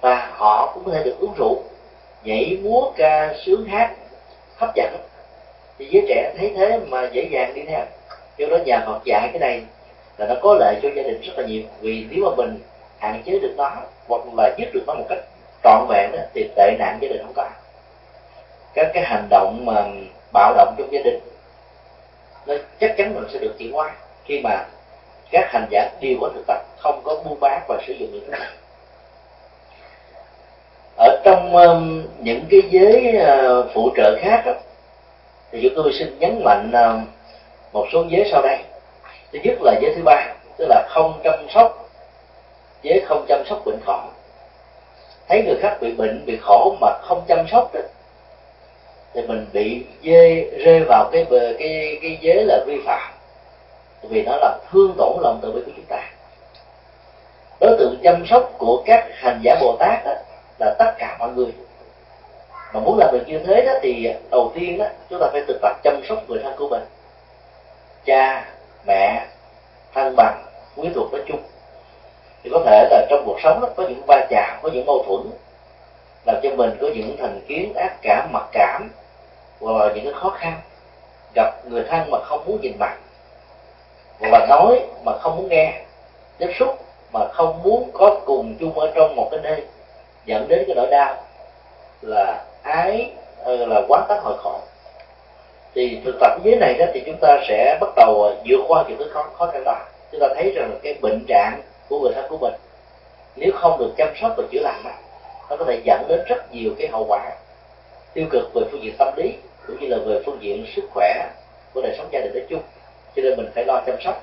và họ cũng có thể được uống rượu, nhảy múa, ca sướng, hát hấp dẫn, thì giới trẻ thấy thế mà dễ dàng đi theo. Do đó nhà Phật dạy cái này là nó có lợi cho gia đình rất là nhiều, vì nếu mà mình hạn chế được nó hoặc là dứt được nó một cách trọn vẹn đó, thì tệ nạn gia đình không có. Các cái hành động mà bạo động trong gia đình nó chắc chắn mình sẽ được trị hóa khi mà các hành giả đều có thực tập, không có buôn bán và sử dụng những cái này. Ở trong những cái giới phụ trợ khác đó, thì chúng tôi xin nhấn mạnh một số giới sau đây. Thứ nhất là giới thứ ba, tức là không chăm sóc, giới không chăm sóc bệnh khổ. Thấy người khác bị bệnh, bị khổ mà không chăm sóc đó, thì mình bị rơi vào cái giới là vi phạm, vì nó làm thương tổn lòng từ bi của chúng ta. Đối tượng chăm sóc của các hành giả Bồ Tát đó là tất cả mọi người. Mà muốn làm được như thế đó thì đầu tiên đó, chúng ta phải thực tập chăm sóc người thân của mình, cha, mẹ, thân bằng, quý thuộc nói chung. Thì có thể là trong cuộc sống đó, có những va chạm, có những mâu thuẫn, làm cho mình có những thành kiến, ác cảm, mặc cảm, hoặc những cái khó khăn. Gặp người thân mà không muốn nhìn mặt, và nói mà không muốn nghe, tiếp xúc mà không muốn có cùng chung ở trong một cái nơi, dẫn đến cái nỗi đau là ái, là quán tắc hội khổ. Thì thực tập giới này đó thì chúng ta sẽ bắt đầu vượt qua những cái khó khăn đó. Chúng ta thấy rằng cái bệnh trạng của người thân của mình nếu không được chăm sóc và chữa lành, nó có thể dẫn đến rất nhiều cái hậu quả tiêu cực về phương diện tâm lý cũng như là về phương diện sức khỏe của đời sống gia đình nói chung. Cho nên mình phải lo chăm sóc.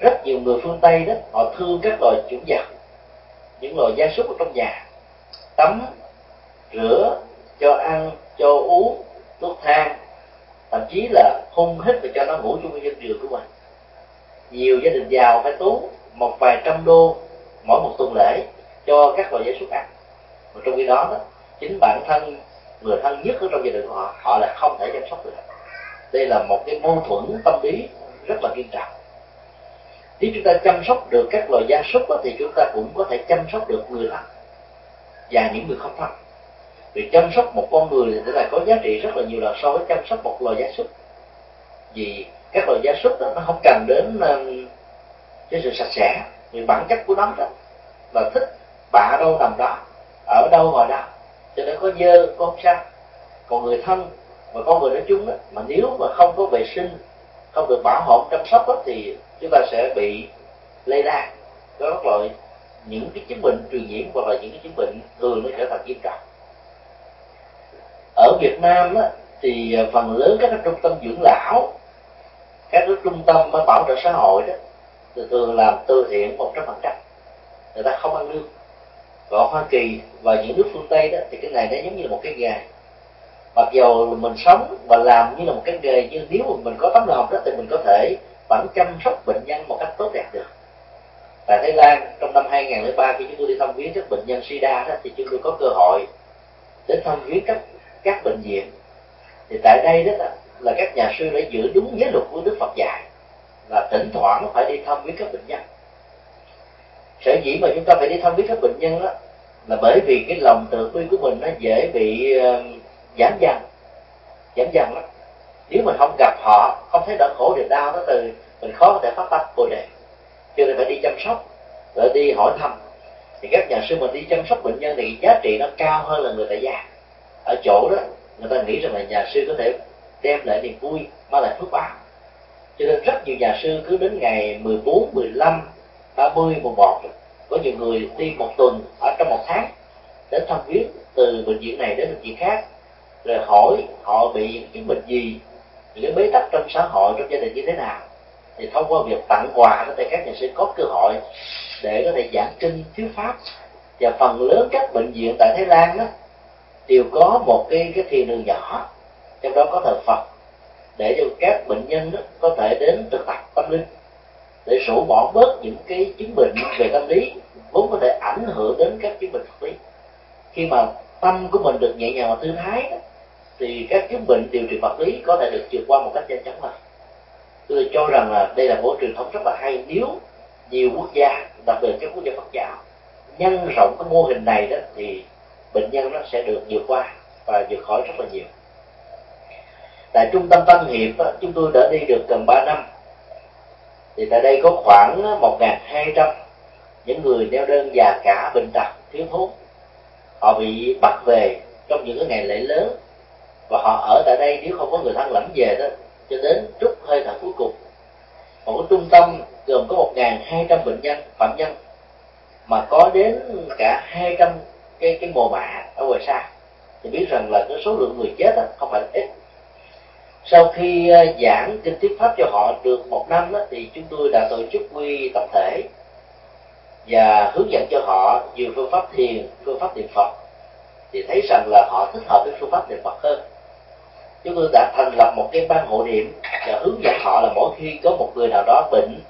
Rất nhiều người phương Tây đó, họ thương các loài chủ vật, những loài gia súc ở trong nhà, tắm, rửa, cho ăn, cho uống, thuốc thang, thậm chí là hung hít và cho nó ngủ chung với dân giường của mình. Nhiều gia đình giàu phải tốn một vài trăm đô mỗi một tuần lễ cho các loài gia súc ăn. Và trong khi đó, chính bản thân người thân nhất ở trong gia đình của họ, họ là không thể chăm sóc được. Đây là một cái mâu thuẫn tâm lý rất là nghiêm trọng. Nếu chúng ta chăm sóc được các loài gia súc đó, thì chúng ta cũng có thể chăm sóc được người thân và những người không thân. Vì chăm sóc một con người thì là có giá trị rất là nhiều lần so với chăm sóc một loài gia súc. Vì các loài gia súc đó, nó không cần đến cái sự sạch sẽ, vì bản chất của nó đó là thích bạ đâu nằm đó, ở đâu ngồi đâu, cho nên có dơ có không sao. Còn người thân mà con người nói chung đó, mà nếu mà không có vệ sinh, không được bảo hộ chăm sóc đó, thì chúng ta sẽ bị lây lan các loại những cái chứng bệnh truyền nhiễm hoặc là những cái chứng bệnh thường nó trở thành nghiêm trọng. Ở Việt Nam á, thì phần lớn các trung tâm dưỡng lão, các trung tâm bảo trợ xã hội đó, thì thường làm từ thiện 100%, người ta không ăn lương. Còn Hoa Kỳ và những nước phương Tây đó thì cái này nó giống như là một cái nghề. Mặc dù mình sống và làm như là một cái nghề, nhưng nếu mà mình có tấm lòng đó thì mình có thể vẫn chăm sóc bệnh nhân một cách tốt đẹp được. Tại Thái Lan trong năm 2003, khi chúng tôi đi thăm viếng các bệnh nhân SIDA đó, thì chúng tôi có cơ hội đến thăm viếng các bệnh viện. Thì tại đây đó là các nhà sư đã giữ đúng giới luật của Đức Phật dạy, là thỉnh thoảng phải đi thăm viếng các bệnh nhân. Sở dĩ mà chúng ta phải đi thăm viếng các bệnh nhân đó là bởi vì cái lòng từ bi của mình nó dễ bị giảm dần lắm. Nếu mình không gặp họ, không thấy đỡ khổ niềm đau đó, từ mình khó có thể phát tâm Bồ Đề, cho nên phải đi chăm sóc, rồi đi hỏi thăm. Thì các nhà sư mình đi chăm sóc bệnh nhân thì giá trị nó cao hơn là người tại gia. Ở chỗ đó người ta nghĩ rằng là nhà sư có thể đem lại niềm vui, mang lại phước báo, cho nên rất nhiều nhà sư cứ đến ngày 14, 15, 30, 11, có nhiều người đi một tuần, ở trong một tháng đến thăm viếng từ bệnh viện này đến bệnh viện khác, rồi hỏi họ bị những chứng bệnh gì, những bế tắc trong xã hội, trong gia đình như thế nào. Thì thông qua việc tặng quà đó thì các nhà sư có cơ hội để có thể giảng kinh thuyết pháp. Và phần lớn các bệnh viện tại Thái Lan đó đều có một cái thiền đường nhỏ, trong đó có thờ Phật, để cho các bệnh nhân đó có thể đến thực tập tâm linh, để sổ bỏ bớt những cái chứng bệnh về tâm lý vốn có thể ảnh hưởng đến các chứng bệnh vật lý. Khi mà tâm của mình được nhẹ nhàng và thư thái đó, thì các chứng bệnh điều trị vật lý có thể được vượt qua một cách nhanh chóng hơn. Tôi cho rằng là đây là một truyền thống rất là hay. Nếu nhiều quốc gia, đặc biệt các quốc gia Phật giáo, nhân rộng cái mô hình này đó, thì bệnh nhân nó sẽ được vượt qua và vượt khỏi rất là nhiều. Tại trung tâm Tân Hiệp đó, chúng tôi đã đi được gần 3 năm. Thì tại đây có khoảng 1.200 những người neo đơn, già cả, bệnh tật, thiếu thốn. Họ bị bắt về trong những cái ngày lễ lớn, và họ ở tại đây nếu không có người thân lãnh về đó, cho đến trút hơi thở cuối cùng. Một trung tâm gồm có 1.200 bệnh nhân, phạm nhân, mà có đến cả 200 cái mồ mả ở ngoài xa, thì biết rằng là cái số lượng người chết đó không phải là ít. Sau khi giảng kinh thuyết pháp cho họ được một năm đó, thì chúng tôi đã tổ chức quy tập thể và hướng dẫn cho họ nhiều phương pháp niệm Phật, thì thấy rằng là họ thích hợp với phương pháp niệm Phật hơn. Chúng tôi đã thành lập một cái ban hộ niệm và hướng dẫn họ là mỗi khi có một người nào đó bệnh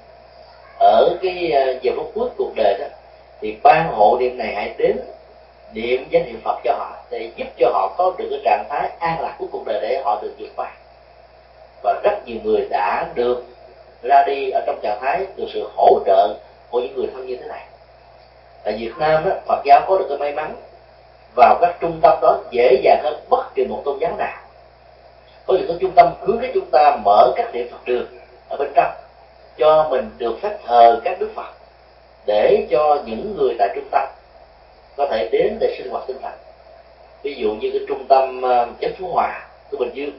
ở cái giờ phút cuối cuộc đời đó, thì ban hộ niệm này hãy đến niệm danh hiệu Phật cho họ, để giúp cho họ có được cái trạng thái an lạc của cuộc đời, để họ được vượt qua. Và rất nhiều người đã được ra đi ở trong trạng thái được sự hỗ trợ của những người thân như thế này. Tại Việt Nam đó, Phật giáo có được cái may mắn vào các trung tâm đó dễ dàng hơn bất kỳ một tôn giáo nào. Có những trung tâm hướng đến chúng ta mở các điện Phật đường ở bên trong, cho mình được phép thờ các đức Phật, để cho những người tại trung tâm có thể đến để sinh hoạt tinh thần. Ví dụ như cái trung tâm Chánh Phú Hòa của Bình Dương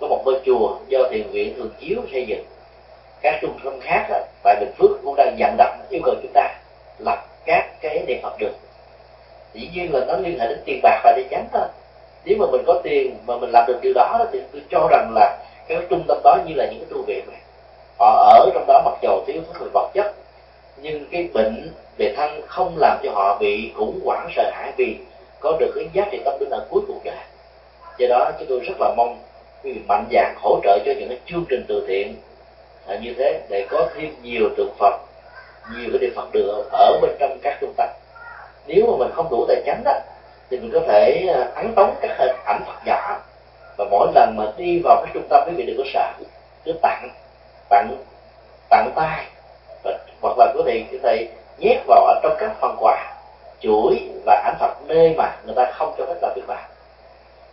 có một ngôi chùa do Thiền Nguyện Thường Chiếu xây dựng. Các trung tâm khác đó, tại Bình Phước cũng đang vận động yêu cầu chúng ta lập các cái điện Phật đường. Dĩ nhiên là nó liên hệ đến tiền bạc và để tránh thôi. Nếu mà mình có tiền mà mình làm được điều đó thì tôi cho rằng là cái trung tâm đó như là những cái tu viện này, họ ở trong đó mặc dù thiếu thốn về vật chất, nhưng cái bệnh về thân không làm cho họ bị khủng hoảng sợ hãi, vì có được cái giá trị tâm linh ở cuối cuộc đời. Do đó chúng tôi rất là mong quý vị mạnh dạn hỗ trợ cho những cái chương trình từ thiện như thế, để có thêm nhiều tượng Phật, nhiều cái điện Phật đường ở bên trong các trung tâm. Nếu mà mình không đủ tài chính đó, thì mình có thể ấn tống các hình ảnh Phật nhỏ, và mỗi lần mà đi vào các trung tâm quý vị đừng có sợ, cứ tặng tay, hoặc là có thể nhét vào ở trong các phần quà chuỗi và ảnh Phật nơi mà người ta không cho phép làm việc làm.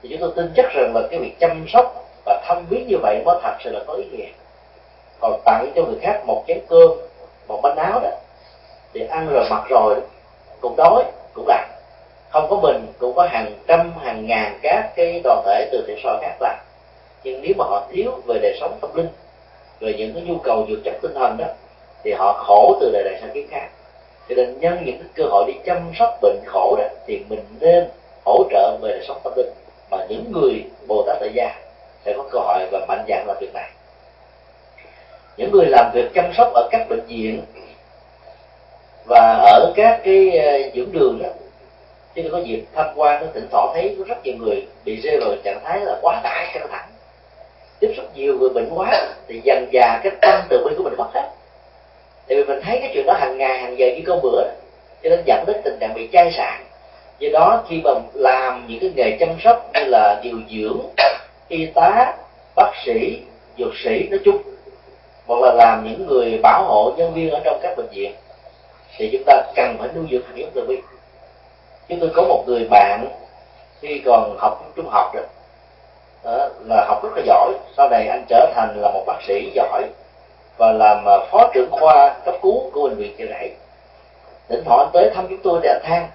Thì chúng tôi tin chắc rằng là cái việc chăm sóc và thăm viếng như vậy mới thật sự là có ý nghĩa. Còn tặng cho người khác một chén cơm, một bánh áo đó, thì ăn rồi mặc rồi cũng đói cũng lạnh. Không có mình cũng có hàng trăm hàng ngàn các cái đoàn thể từ thiện soi khác làm. Nhưng nếu mà họ thiếu về đời sống tâm linh, về những cái nhu cầu vượt chất tinh thần đó, thì họ khổ từ đời này sang kiếp khác. Cho nên nhân những cái cơ hội đi chăm sóc bệnh khổ đó, thì mình nên hỗ trợ về đời sống tâm linh. mà những người Bồ Tát tại gia sẽ có cơ hội và mạnh dạn làm việc này. Những người làm việc chăm sóc ở các bệnh viện và ở các cái dưỡng đường đó, chứ có dịp tham quan nó thỉnh thoảng thấy có rất nhiều người bị rơi vào trạng thái là quá tải căng thẳng, tiếp xúc nhiều người bệnh quá thì dần dà cái tâm từ bi của mình mất hết. Tại vì mình thấy cái chuyện đó hàng ngày hàng giờ chỉ có bữa đó, cho nên dẫn đến tình trạng bị chai sạn. Do đó khi mà làm những cái nghề chăm sóc như là điều dưỡng, y tá, bác sĩ, dược sĩ nói chung, hoặc là làm những người bảo hộ nhân viên ở trong các bệnh viện, thì chúng ta cần phải nuôi dưỡng hạnh từ bi. Chúng tôi có một người bạn khi còn học trung học rồi, đó, là học rất là giỏi, sau này anh trở thành là một bác sĩ giỏi và làm phó trưởng khoa cấp cứu của bệnh viện Chợ Rẫy. Thỉnh thoảng tới thăm chúng tôi để anh than: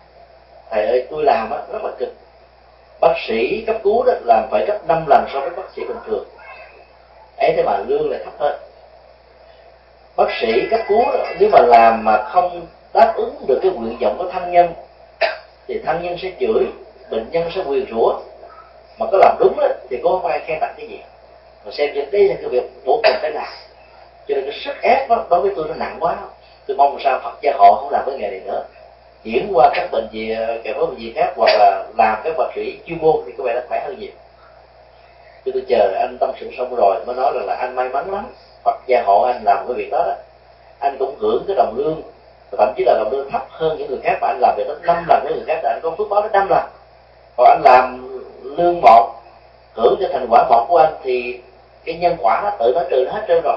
thầy ơi, tôi làm rất là cực, bác sĩ cấp cứu đó làm phải gấp 5 lần so với bác sĩ bình thường, ấy thế mà lương lại thấp hơn. Bác sĩ cấp cứu đó, nếu mà làm mà không đáp ứng được cái nguyện vọng của thân nhân thì thân nhân sẽ chửi, bệnh nhân sẽ quỳ rủa, mà có làm đúng đó, thì có không ai khen tặng cái gì. Mà xem như đây là cái việc bố mình phải làm, cho nên cái sức ép đó đối với tôi nó nặng quá. Tôi mong sao Phật gia hộ không làm cái nghề này nữa, chuyển qua các bệnh viện, các bệnh viện khác, hoặc là làm các bác sĩ chuyên môn thì có vẻ là khỏe hơn nhiều. Tôi chờ anh tâm sự xong rồi mới nói là anh may mắn lắm, Phật gia hộ anh làm cái việc đó đó. Anh cũng hưởng cái đồng lương, thậm chí là đồng lương thấp hơn những người khác, mà anh làm việc đó 5 lần với người khác thì anh có phước báo đến 5 lần. Còn anh làm lương một, hưởng cho thành quả một của anh thì cái nhân quả nó tự nó trừ nó hết trơn rồi.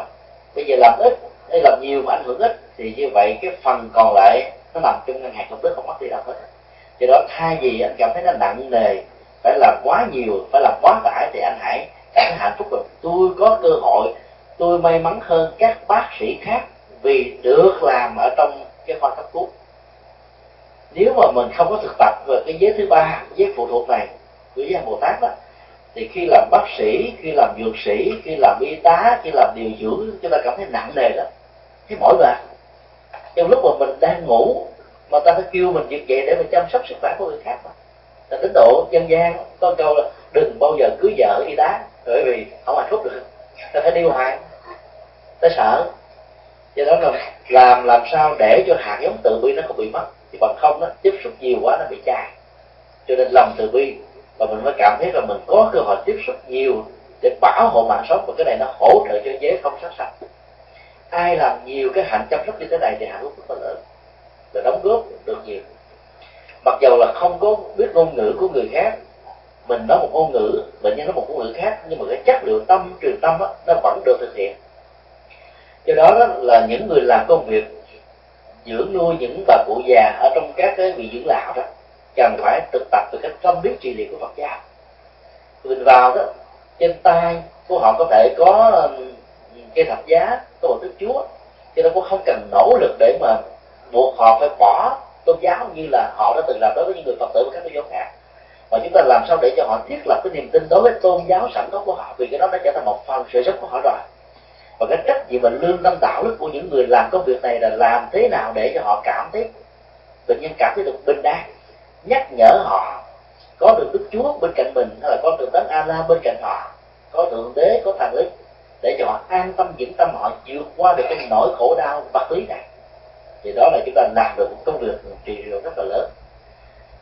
Bây giờ làm ít hay làm nhiều mà ảnh hưởng ít thì như vậy cái phần còn lại nó nằm trong ngân hàng công đức, không mất đi đâu hết. Do đó thay vì anh cảm thấy nó nặng nề, phải làm quá nhiều, phải làm quá tải, thì anh hãy cảm thấy hạnh phúc là tôi có cơ hội, tôi may mắn hơn các bác sĩ khác vì được làm ở trong cái khoa cấp cứu. Nếu mà mình không có thực tập về cái giới thứ ba, giới phụ thuộc này của giới Bồ Tát đó, thì khi làm bác sĩ, khi làm dược sĩ, khi làm y tá, khi làm điều dưỡng, chúng ta cảm thấy nặng nề lắm, thấy mỏi mệt. Trong lúc mà mình đang ngủ mà ta phải kêu mình việc dậy để mình chăm sóc sức khỏe của người khác. Là tín đồ dân gian có câu là đừng bao giờ cưới vợ y tá, bởi vì không hạnh phúc được, ta phải điêu hoài, ta sợ. Do đó là làm sao để cho hạt giống từ bi nó không bị mất, thì bằng không nó tiếp xúc nhiều quá nó bị chai. Cho nên lòng từ bi, và mình mới cảm thấy là mình có cơ hội tiếp xúc nhiều để bảo hộ mạng sống, và cái này nó hỗ trợ cho giới không sát sanh. Ai làm nhiều cái hạnh chăm sóc như thế này thì hạnh phúc rất là lớn, và đóng góp được nhiều. Mặc dầu là không có biết ngôn ngữ của người khác, mình nói một ngôn ngữ, bệnh nhân nói một ngôn ngữ khác, nhưng mà cái chất lượng tâm, truyền tâm đó, nó vẫn được thực hiện. Do đó, là những người làm công việc dưỡng nuôi những bà cụ già ở trong các cái viện dưỡng lão đó, cần phải thực tập về cách tâm biết trị liệu của Phật giáo. Mình vào đó, trên tay của họ có thể có cây thập giá, có một đức Chúa, cho nên cũng không cần nỗ lực để mà buộc họ phải bỏ tôn giáo như là họ đã từng làm đối với những người Phật tử và các tôn giáo khác. Mà chúng ta làm sao để cho họ thiết lập cái niềm tin đối với tôn giáo sẵn có của họ, vì cái đó đã trở thành một phần sự sống của họ rồi. Và cái trách nhiệm và lương tâm đạo đức của những người làm công việc này là làm thế nào để cho họ cảm thấy, bệnh nhân cảm thấy được bình an, nhắc nhở họ có được Đức Chúa bên cạnh mình, hay là có được Đấng Allah bên cạnh họ, có Thượng Đế, có Thần Linh, để cho họ an tâm vững tâm, họ vượt qua được cái nỗi khổ đau vật lý này. Thì đó là chúng ta làm được một công việc trị liệu rất là lớn.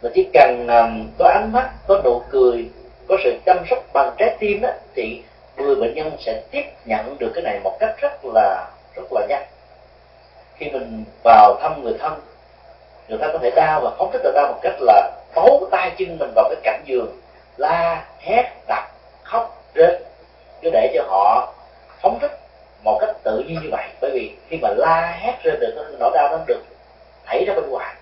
Mà chỉ cần có ánh mắt, có nụ cười, có sự chăm sóc bằng trái tim đó, thì người bệnh nhân sẽ tiếp nhận được cái này một cách rất là nhanh. Khi mình vào thăm người thân, người ta có thể đau và phóng thích ra đau một cách là tấu tay chân mình vào cái cạnh giường, la, hét, đập, khóc, rên, cứ để cho họ phóng thích một cách tự nhiên như vậy. Bởi vì khi mà la, hét, rên được, nỗi đau nó được thảy ra bên ngoài.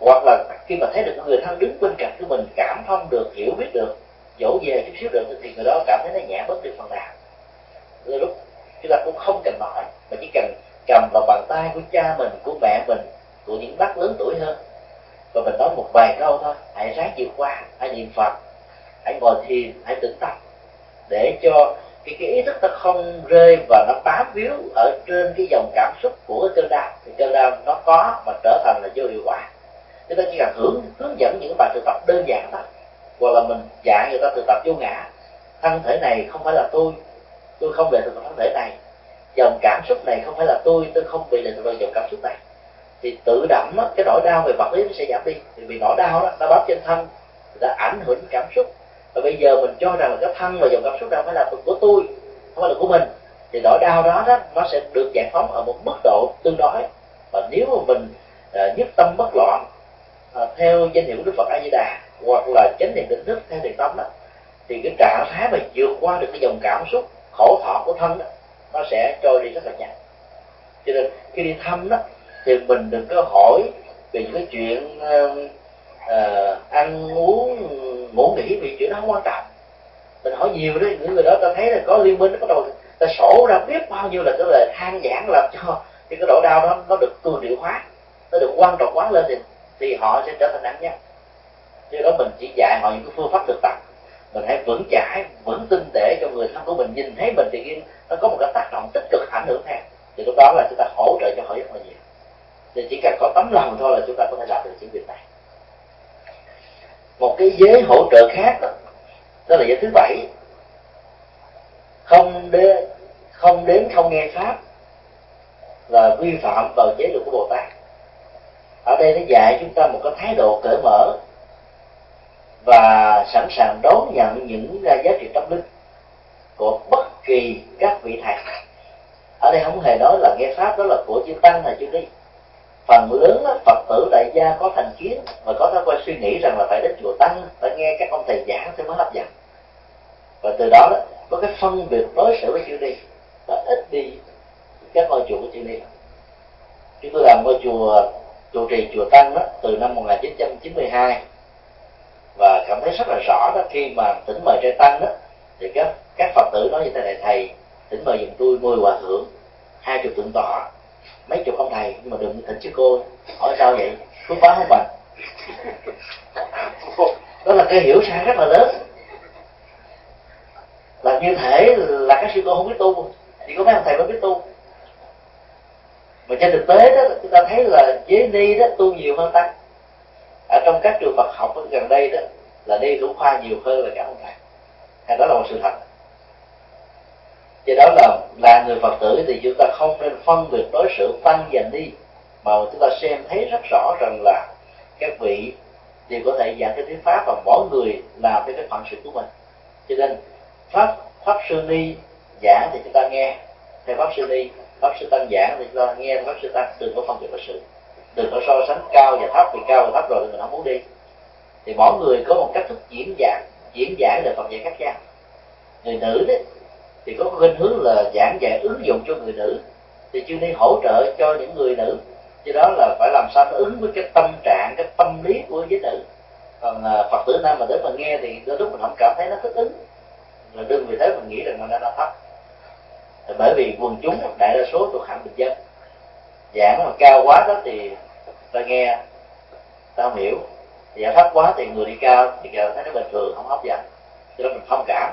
Hoặc là khi mà thấy được người thân đứng bên cạnh của mình, cảm thông được, hiểu biết được, dỗ về chút xíu được, thì người đó cảm thấy nó nhẹ bớt đi phần nào. Rồi lúc chúng ta cũng không cần nói, mà chỉ cần cầm vào bàn tay của cha mình, của mẹ mình, của những bác lớn tuổi hơn, và mình nói một vài câu thôi: hãy ráng vượt qua, hãy niệm Phật, hãy ngồi thiền, hãy tĩnh tâm, để cho cái ý thức ta không rơi và nó bám víu ở trên cái dòng cảm xúc của cái cơn đau. Thì cơn đau nó có mà trở thành là vô hiệu quả. Chúng ta chỉ cần hướng dẫn những bài thực tập đơn giản thôi, hoặc là mình dạy người ta thực tập vô ngã. Thân thể này không phải là tôi không lệ thuộc vào thân thể này. Dòng cảm xúc này không phải là tôi không bị lệ thuộc vào dòng cảm xúc này. Thì tự động đó, cái nỗi đau về vật lý nó sẽ giảm đi. Thì vì nỗi đau đó, nó bám trên thân, nó ảnh hưởng cảm xúc. Và bây giờ mình cho rằng là cái thân và dòng cảm xúc đó phải là của tôi, không phải là của mình. Thì nỗi đau đó nó sẽ được giải phóng ở một mức độ tương đối. Và nếu mà mình nhất tâm bất loạn theo danh hiệu của Đức Phật A Di Đà hoặc là chánh niệm định thức theo thiền tâm đó, thì cái trạng thái mà vượt qua được cái dòng cảm xúc khổ thọ của thân đó, nó sẽ trôi đi rất là nhanh. Cho nên khi đi thăm đó thì mình đừng có hỏi về những cái chuyện ăn uống ngủ nghỉ, vì chuyện đó không quan trọng. Mình hỏi nhiều đấy, những người đó ta thấy là có liên minh, nó bắt đầu ta sổ ra biết bao nhiêu là cái lời than giảng làm cho thì cái nỗi đau đó nó được cường điệu hóa, nó được quan trọng quá lên thì họ sẽ trở thành nạn nhân. Cho đó mình chỉ dạy họ những cái phương pháp thực tập. Mình hãy vững chãi, vững tin để cho người thân của mình nhìn thấy mình thì nó có một cái tác động tích cực ảnh hưởng theo. Thì lúc đó là chúng ta hỗ trợ cho họ rất là nhiều. Thì chỉ cần có tấm lòng thôi là chúng ta có thể làm được những việc này. Một cái giới hỗ trợ khác đó là giới thứ 7. Không đến không nghe pháp là vi phạm vào giới luật của Bồ Tát. Ở đây nó dạy chúng ta một cái thái độ cởi mở và sẵn sàng đón nhận những giá trị tâm linh của bất kỳ các vị thầy. Ở đây không hề nói là nghe pháp đó là của chư tăng là chư ni. Phần lớn đó, Phật tử đại gia có thành kiến và có thói quen suy nghĩ rằng là phải đến chùa tăng, phải nghe các ông thầy giảng thì mới hấp dẫn. Và từ đó, đó có cái phân biệt đối xử với chư ni, và ít đi các ngôi chùa của chư ni. Chúng tôi làm ngôi chùa trụ trì chùa tăng đó từ năm 1992 và cảm thấy rất là rõ đó, khi mà tỉnh mời trai tăng đó thì các Phật tử nói như thế này: thầy tỉnh mời giùm tôi 10 hòa thượng, 20 tượng tọa, mấy chục ông thầy, nhưng mà đừng thỉnh chứ cô. Hỏi sao vậy, cứ phá không bằng. Đó là cái hiểu sai rất là lớn, là như thể là các sư cô không biết tu, chỉ có mấy ông thầy mới biết tu. Mà trên thực tế đó, chúng ta thấy là giới ni đó tu nhiều hơn tăng. Ở trong các trường Phật học gần đây đó là đi thủ khoa nhiều hơn là cả ông thầy. Hay đó là một sự thật. Cho đó là người Phật tử thì chúng ta không nên phân biệt đối xử tăng và ni, mà chúng ta xem thấy rất rõ rằng là các vị thì có thể giảng cái thuyết pháp và mỗi người làm theo cái phận sự của mình. Cho nên pháp sư ni giảng thì chúng ta nghe theo pháp sư ni, pháp sư tăng giảng thì chúng ta nghe pháp sư tăng, đừng có phân biệt đối xử, đừng có so sánh cao và thấp, vì cao và thấp rồi thì mình không muốn đi. Thì mỗi người có một cách thức diễn giảng về Phật dạy khác nhau. Người nữ đấy thì có khuynh hướng là giảng dạy ứng dụng cho người nữ, thì chưa đi hỗ trợ cho những người nữ. Do đó là phải làm sao nó ứng với cái tâm trạng, cái tâm lý của giới nữ. Còn Phật tử nam mà đến mà nghe thì đôi lúc mình không cảm thấy nó thích ứng, là đương vì thế mình nghĩ rằng nó thấp. Bởi vì quần chúng đại đa số thuộc hạng bình dân, giảng mà cao quá đó thì ta nghe ta không hiểu, giảng thấp quá thì người đi cao thì thấy nó bình thường, không hấp dẫn, cho đó mình thông cảm.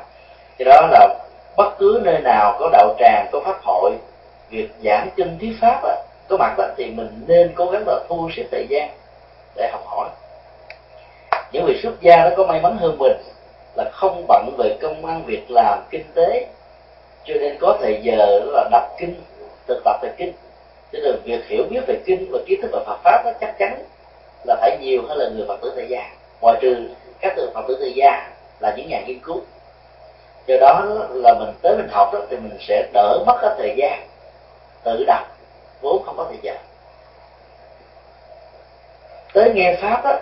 Cho đó là bất cứ nơi nào có đạo tràng, có pháp hội, việc giảng kinh thuyết pháp đó, có mặt đó, thì mình nên cố gắng là thu xếp thời gian để học hỏi. Những người xuất gia đó có may mắn hơn mình là không bận về công ăn việc làm kinh tế, cho nên có thời giờ là đọc kinh, thực tập về kinh. Cho nên việc hiểu biết về kinh và kiến thức về Phật pháp nó chắc chắn là phải nhiều hơn là người Phật tử tại gia, ngoài trừ các Phật tử tại gia là những nhà nghiên cứu. Do đó là mình tới mình học đó, thì mình sẽ đỡ mất cái thời gian tự đọc vốn không có thời gian. Tới nghe pháp đó,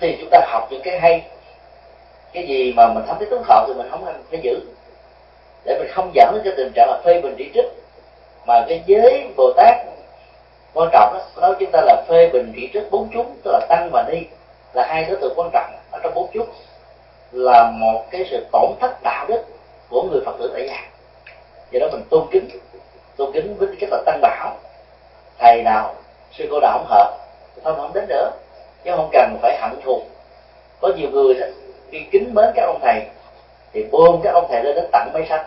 thì chúng ta học những cái hay, cái gì mà mình không thấy tốt hợp thì mình không phải giữ, để mình không dẫn đến cái tình trạng là phê bình chỉ trích. Mà cái giới Bồ Tát quan trọng đó, nói chúng ta là phê bình chỉ trích bốn chúng, tức là tăng và ni, là hai đối tượng quan trọng ở trong bốn chúng, là một cái sự tổn thất đạo đức của người Phật tử tại gia. Do đó mình tôn kính với cái là tăng bảo, thầy nào sư cô nào không hợp thôi không đến nữa, chứ không cần phải hận thù. Có nhiều người đó, khi kính mến các ông thầy thì buông các ông thầy lên đến tận mây xanh,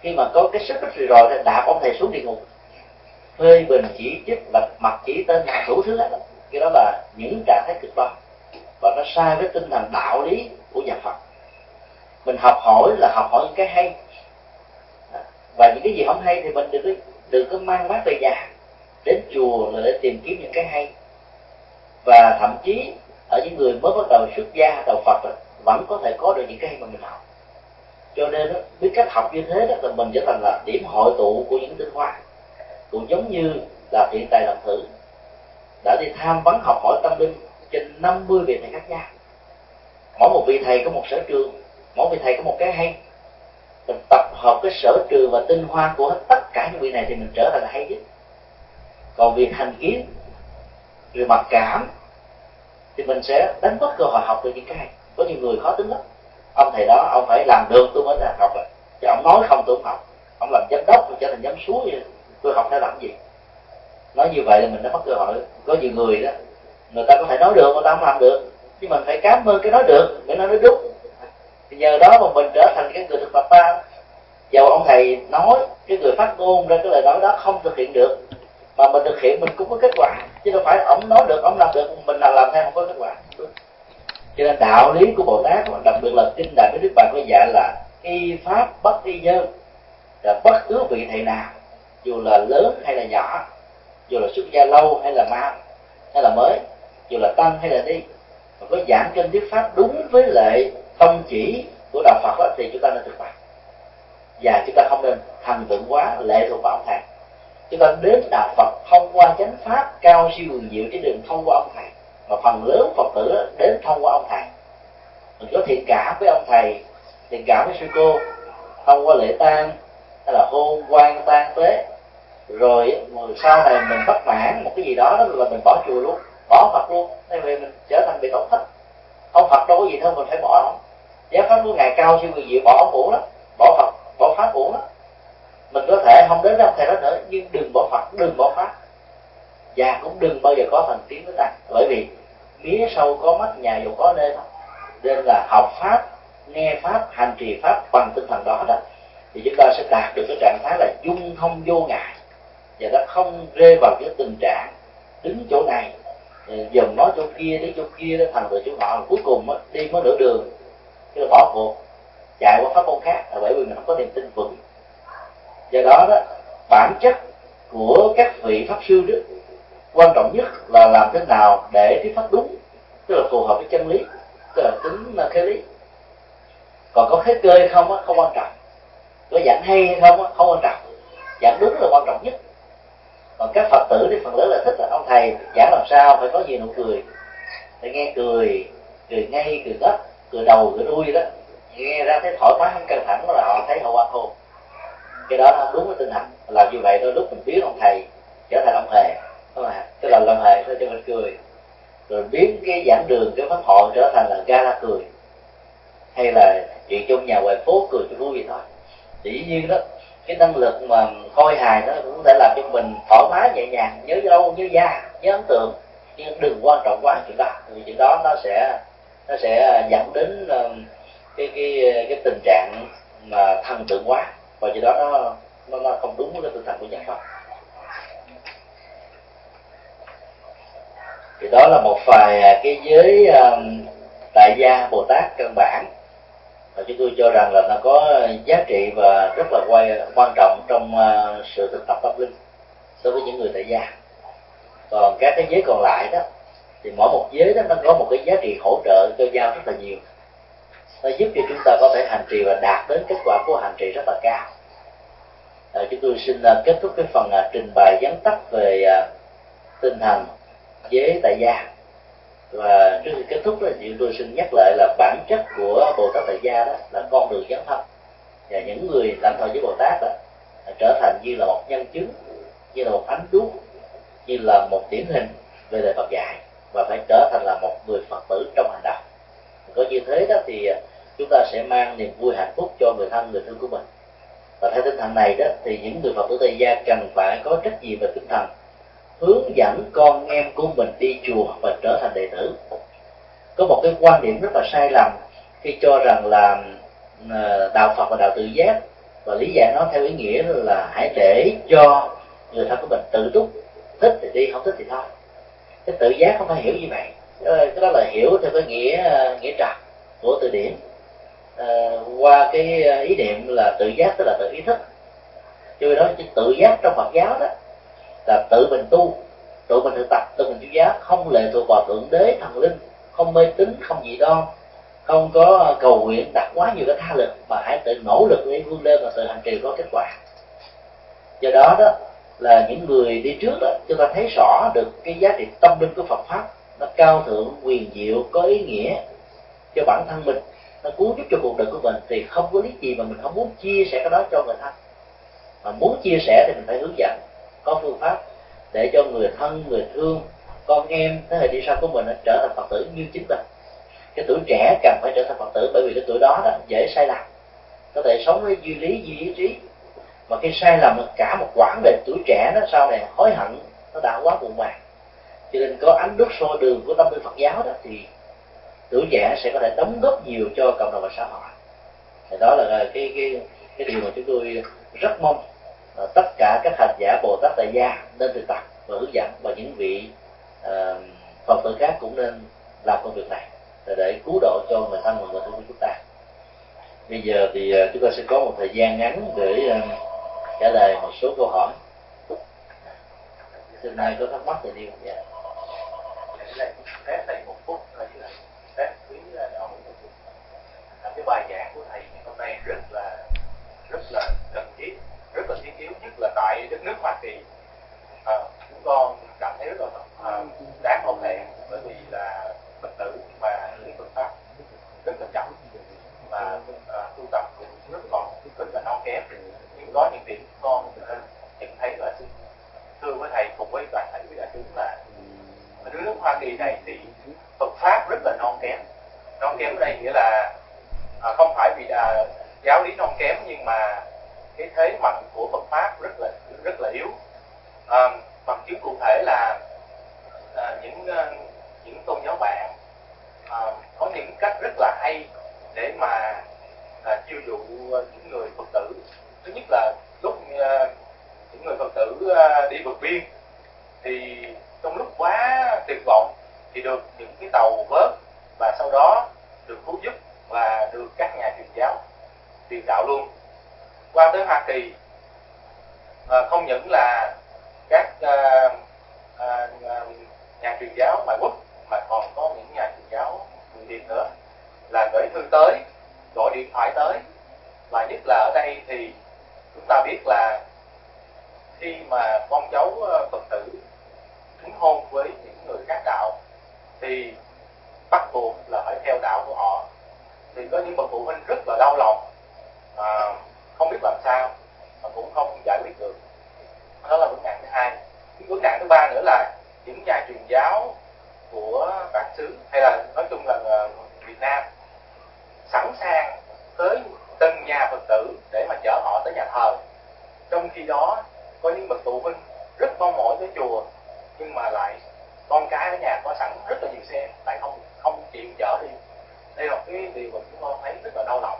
khi mà có cái sức ích rồi thì đạp ông thầy xuống địa ngục, phê bình chỉ trích, lật mặt chỉ tên, đủ thứ hết. Cái đó là những trạng thái cực đoan. và nó sai với tinh thần đạo lý của nhà Phật. Mình học hỏi là học hỏi những cái hay, và những cái gì không hay thì mình đừng có mang vác về nhà, đến chùa là để tìm kiếm những cái hay. Và thậm chí ở những người mới bắt đầu xuất gia đầu Phật vẫn có thể có được những cái hay mà mình học. Cho nên biết cách học như thế đó là mình trở thành là điểm hội tụ của những tinh hoa. Cũng giống như là Thiện Tài Đồng Thử đã đi tham vấn học hỏi tâm linh trên 50 vị thầy khác nhau. Mỗi một vị thầy có một sở trường, mỗi vị thầy có một cái hay. Mình tập hợp cái sở trường và tinh hoa của tất cả những vị này thì mình trở thành là hay nhất. Còn việc hành kiến, rồi mặc cảm thì mình sẽ đánh mất cơ hội học được những cái hay. Có nhiều người khó tính lắm, ông thầy đó ông phải làm được tôi mới là học rồi, chứ ông nói không tôi không học, ông làm giám đốc tôi trở thành giám súa vậy tôi học để làm gì. Nói như vậy là mình đã mất cơ hội. Có nhiều người đó người ta có thể nói được, người ta không làm được, nhưng mình phải cảm ơn cái nói được để nói đúng. Thì nhờ đó mà mình trở thành cái người thực tập ta. Dầu ông thầy nói, cái người phát ngôn ra cái lời nói đó không thực hiện được, mà mình thực hiện mình cũng có kết quả, chứ đâu phải ông nói được, ông làm được, mình làm theo không có kết quả. Cho nên đạo lý của Bồ Tát, đặc biệt là kinh Đại Bế Đức Bà có dạy là y pháp bất y nhân, là bất cứ vị thầy nào, dù là lớn hay là nhỏ, dù là xuất gia lâu hay là mau hay là mới, dù là tăng hay là ni, mà có giảng kinh thuyết pháp đúng với lệ tông chỉ của đạo Phật đó, thì chúng ta nên thực tập. Và chúng ta không nên thành vượng quá, lệ thuộc vào ông thầy. Chúng ta đến đạo Phật thông qua chánh pháp cao siêu huyền diệu, chứ đừng thông qua ông thầy. Và phần lớn Phật tử đến thông qua ông thầy. Mình có thiện cảm với ông thầy, thiện cảm với sư cô, thông qua lễ tang hay là hôn quan tang tế, rồi sau này mình bất mãn một cái gì đó, đó là mình bỏ chùa luôn, bỏ Phật luôn, tại vì mình trở thành bị ổng thích. Ông Phật đâu có gì đâu, mình phải bỏ ổng. Giáo pháp của ngài cao siêu người diệu, bỏ ổng uổng lắm, bỏ Phật, bỏ pháp uổng lắm. Mình có thể không đến với ông thầy đó nữa, nhưng đừng bỏ Phật, đừng bỏ pháp, và cũng đừng bao giờ có thành kiến với ta. Bởi vì mía sâu có mắt, nhà giàu có nên. Nên là học pháp, nghe pháp, hành trì pháp bằng tinh thần đó đó, thì chúng ta sẽ đạt được cái trạng thái là dung thông vô ngại, và nó không rơi vào cái tình trạng đứng chỗ này dòm nó chỗ kia, đến chỗ kia đến thành rồi chỗ họ, cuối cùng đi mới nửa đường cái bỏ cuộc chạy qua pháp môn khác, là bởi vì mình không có niềm tin vững. Do đó đó, bản chất của các vị pháp sư đó quan trọng nhất là làm thế nào để thuyết pháp đúng, tức là phù hợp với chân lý, tức là tính khế lý. Còn có khế cơ hay không không quan trọng, có giảng hay hay không quan trọng, giảng đúng là quan trọng nhất. Còn các Phật tử thì phần lớn là thích là ông thầy giảng làm sao phải có nhiều nụ cười, phải nghe cười, cười ngay, cười gấp, cười đầu, cười đuôi đó, nghe ra thấy thoải mái không căng thẳng, là họ thấy họ qua thôi. Cái đó không đúng với tinh thần. Làm như vậy đôi lúc mình biết ông thầy trở thành ông hề, tức là làm hề cho mình cười, rồi biến cái giảng đường, cái pháp hội trở thành là gala cười, hay là chuyện trong nhà ngoài phố cười cho vui vậy thôi. Dĩ nhiên đó, cái năng lực mà khôi hài nó cũng có thể làm cho mình thoải mái, nhẹ nhàng, nhớ lâu, nhớ da, nhớ ấn tượng, nhưng đừng quan trọng quá chuyện đó, vì chuyện đó nó sẽ dẫn đến cái tình trạng mà thần tượng quá, và chuyện đó nó không đúng với tinh thần của nhà Phật. Thì đó là một vài cái giới đại gia Bồ Tát căn bản, và chúng tôi cho rằng là nó có giá trị và rất là quan trọng trong sự thực tập tâm linh đối với những người tại gia. Còn các cái giới còn lại đó, thì mỗi một giới đó nó có một cái giá trị hỗ trợ cho nhau rất là nhiều, nó giúp cho chúng ta có thể hành trì và đạt đến kết quả của hành trì rất là cao. Chúng tôi xin kết thúc cái phần trình bày vắn tắt về tinh thần giới tại gia. Và trước khi kết thúc thì tôi xin nhắc lại là bản chất của Bồ Tát tại gia đó là con đường dẫn thân, và những người lãnh thọ với Bồ Tát đó trở thành như là một nhân chứng, như là một ánh đuốc, như là một điển hình về lời Phật dạy, và phải trở thành là một người Phật tử trong hành động. Có như thế đó thì chúng ta sẽ mang niềm vui hạnh phúc cho người thân, người thương của mình. Và theo tinh thần này đó thì những người Phật tử tại gia cần phải có trách nhiệm về tinh thần, hướng dẫn con em của mình đi chùa và trở thành đệ tử. Có một cái quan điểm rất là sai lầm khi cho rằng là đạo Phật và đạo tự giác, và lý giải nó theo ý nghĩa là hãy để cho người thân của mình tự túc, thích thì đi, không thích thì thôi. Cái tự giác không phải hiểu như vậy. Cái đó là hiểu theo cái nghĩa trật của từ điển, qua cái ý niệm là tự giác, tức là tự ý thức. Cho nên đó tự giác trong Phật giáo đó là tự mình tu, tự mình thực tập, tự mình chứng giác, không lệ thuộc vào thượng đế, thần linh, không mê tín, không dị đoan, không có cầu nguyện đặt quá nhiều cái tha lực, mà hãy tự nỗ lực để vươn lên và tự hành trì có kết quả. Do đó đó là những người đi trước đó, chúng ta thấy rõ được cái giá trị tâm linh của Phật pháp, nó cao thượng, quyền diệu, có ý nghĩa cho bản thân mình, nó cứu giúp cho cuộc đời của mình, thì không có lý gì mà mình không muốn chia sẻ cái đó cho người thân. Mà muốn chia sẻ thì mình phải hướng dẫn có phương pháp để cho người thân, người thương, con em thế hệ đi sau của mình trở thành Phật tử như chính mình. Cái tuổi trẻ cần phải trở thành Phật tử, bởi vì cái tuổi đó, đó dễ sai lầm, có thể sống với duy lý, duy ý trí, mà cái sai lầm là cả một quãng đời tuổi trẻ đó sau này hối hận, nó đã quá muộn màng. Cho nên có ánh đuốc soi đường của tâm linh Phật giáo đó thì tuổi trẻ sẽ có thể đóng góp nhiều cho cộng đồng và xã hội. Thì đó là cái điều mà chúng tôi rất mong tất cả các hành giả Bồ Tát tại gia nên thực tập và hướng dẫn, và những vị Phật tử khác cũng nên làm công việc này để cứu độ cho người thân và người thân của chúng ta. Bây giờ thì chúng ta sẽ có một thời gian ngắn để trả lời một số câu hỏi. Từ nay có thắc mắc thì đi. Test thầy một phút thôi, chứ test quý là đó. Cái bài giảng của thầy hôm nay rất là cần thiết, rất là thiết yếu, nhất là tại đất nước Hoa Kỳ. Chúng con cảm thấy rất là đáng học thầy, bởi vì là Phật tử và những Phật pháp rất là chậm và tu tập cũng rất còn rất là non kém, nhưng có những điểm con nhận thấy là thưa với thầy cùng với toàn thể quý đại chúng là ở nước Hoa Kỳ này thì Phật pháp rất là non kém. Non kém ở đây nghĩa là không phải vì giáo lý non kém, nhưng mà cái thế mạnh của Phật pháp rất là yếu. Bằng chứng cụ thể là những tôn giáo bạn có những cách rất là hay để mà chiêu dụ những người Phật tử. Thứ nhất là lúc những người Phật tử đi vượt biên thì trong lúc quá tuyệt vọng thì được những cái tàu vớt và sau đó được cứu giúp và được các nhà truyền giáo truyền đạo luôn. Qua tới Hoa Kỳ không những là các nhà truyền giáo ngoại quốc mà còn có những nhà truyền giáo người Việt nữa, là gửi thư tới, gọi điện thoại tới, và nhất là ở đây thì chúng ta biết là khi mà con cháu Phật tử đính hôn với những người khác đạo thì bắt buộc là phải theo đạo của họ, thì có những bậc phụ huynh rất là đau lòng, không biết làm sao mà cũng không giải quyết được. Đó là vấn nạn thứ hai. Vấn nạn thứ ba nữa là những nhà truyền giáo của bản xứ hay là nói chung là Việt Nam sẵn sàng tới từng nhà Phật tử để mà chở họ tới nhà thờ, trong khi đó có những bậc phụ huynh rất mong mỏi tới chùa nhưng mà lại con cái ở nhà có sẵn rất là nhiều xe lại không chịu chở đi. Đây là cái điều mà chúng con thấy rất là đau lòng.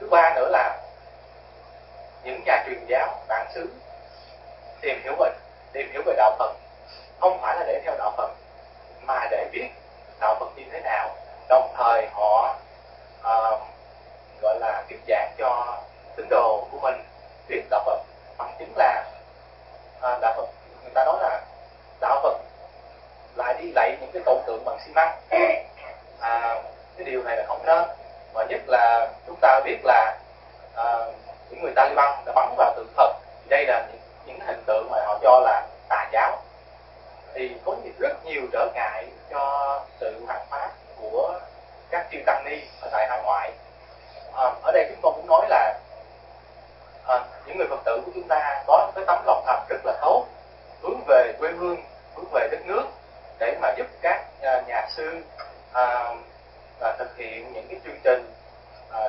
Thứ ba nữa là những nhà truyền giáo bản xứ tìm hiểu về đạo Phật không phải là để theo đạo Phật mà để biết đạo Phật như thế nào, đồng thời họ gọi là thuyết giảng cho tín đồ của mình biết đạo Phật. Bằng chứng là đạo Phật, người ta nói là đạo Phật lại đi lạy những cái cầu tượng bằng xi măng, cái điều này là không nên. Và nhất là chúng ta biết là những người Taliban đã bắn vào tượng Phật, đây là những hình tượng mà họ cho là tà giáo, thì có rất nhiều trở ngại cho sự hoằng pháp của các chư tăng ni ở tại hải ngoại. Ở đây chúng tôi cũng nói là những người Phật tử của chúng ta có cái tấm lòng thành rất là tốt, hướng về quê hương, hướng về đất nước để mà giúp các nhà sư thực hiện những cái chương trình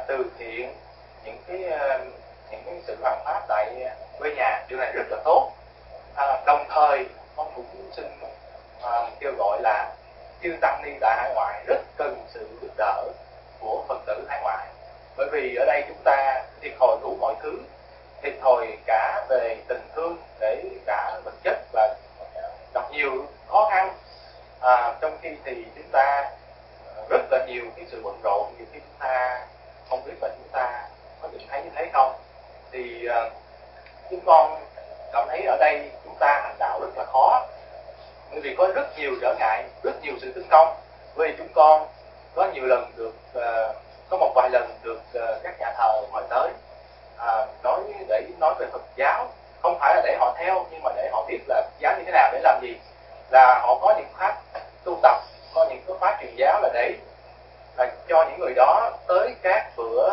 từ thiện, những cái sự hoằng pháp tại quê nhà. Điều này rất là tốt. Đồng thời con cũng xin kêu gọi là chư tăng ni tại hải ngoại rất cần sự giúp đỡ của Phật tử hải ngoại, bởi vì ở đây chúng ta thiệt thòi đủ mọi thứ, thiệt thòi cả về tình thương, để cả vật chất, và gặp nhiều khó khăn. Trong khi thì chúng ta rất là nhiều cái sự bận rộn, nhiều khi chúng ta không biết là chúng ta có được thấy như thế không. Thì chúng con cảm thấy ở đây chúng ta hành đạo rất là khó, bởi vì có rất nhiều trở ngại, rất nhiều sự tấn công. Vì chúng con có nhiều lần được có một vài lần được các nhà thờ mời tới nói để nói về Phật giáo, không phải là để họ theo nhưng mà để họ biết là Phật giáo như thế nào, để làm gì, là họ có những khóa tu tập, có những cái khóa truyền giáo là để là cho những người đó tới các bữa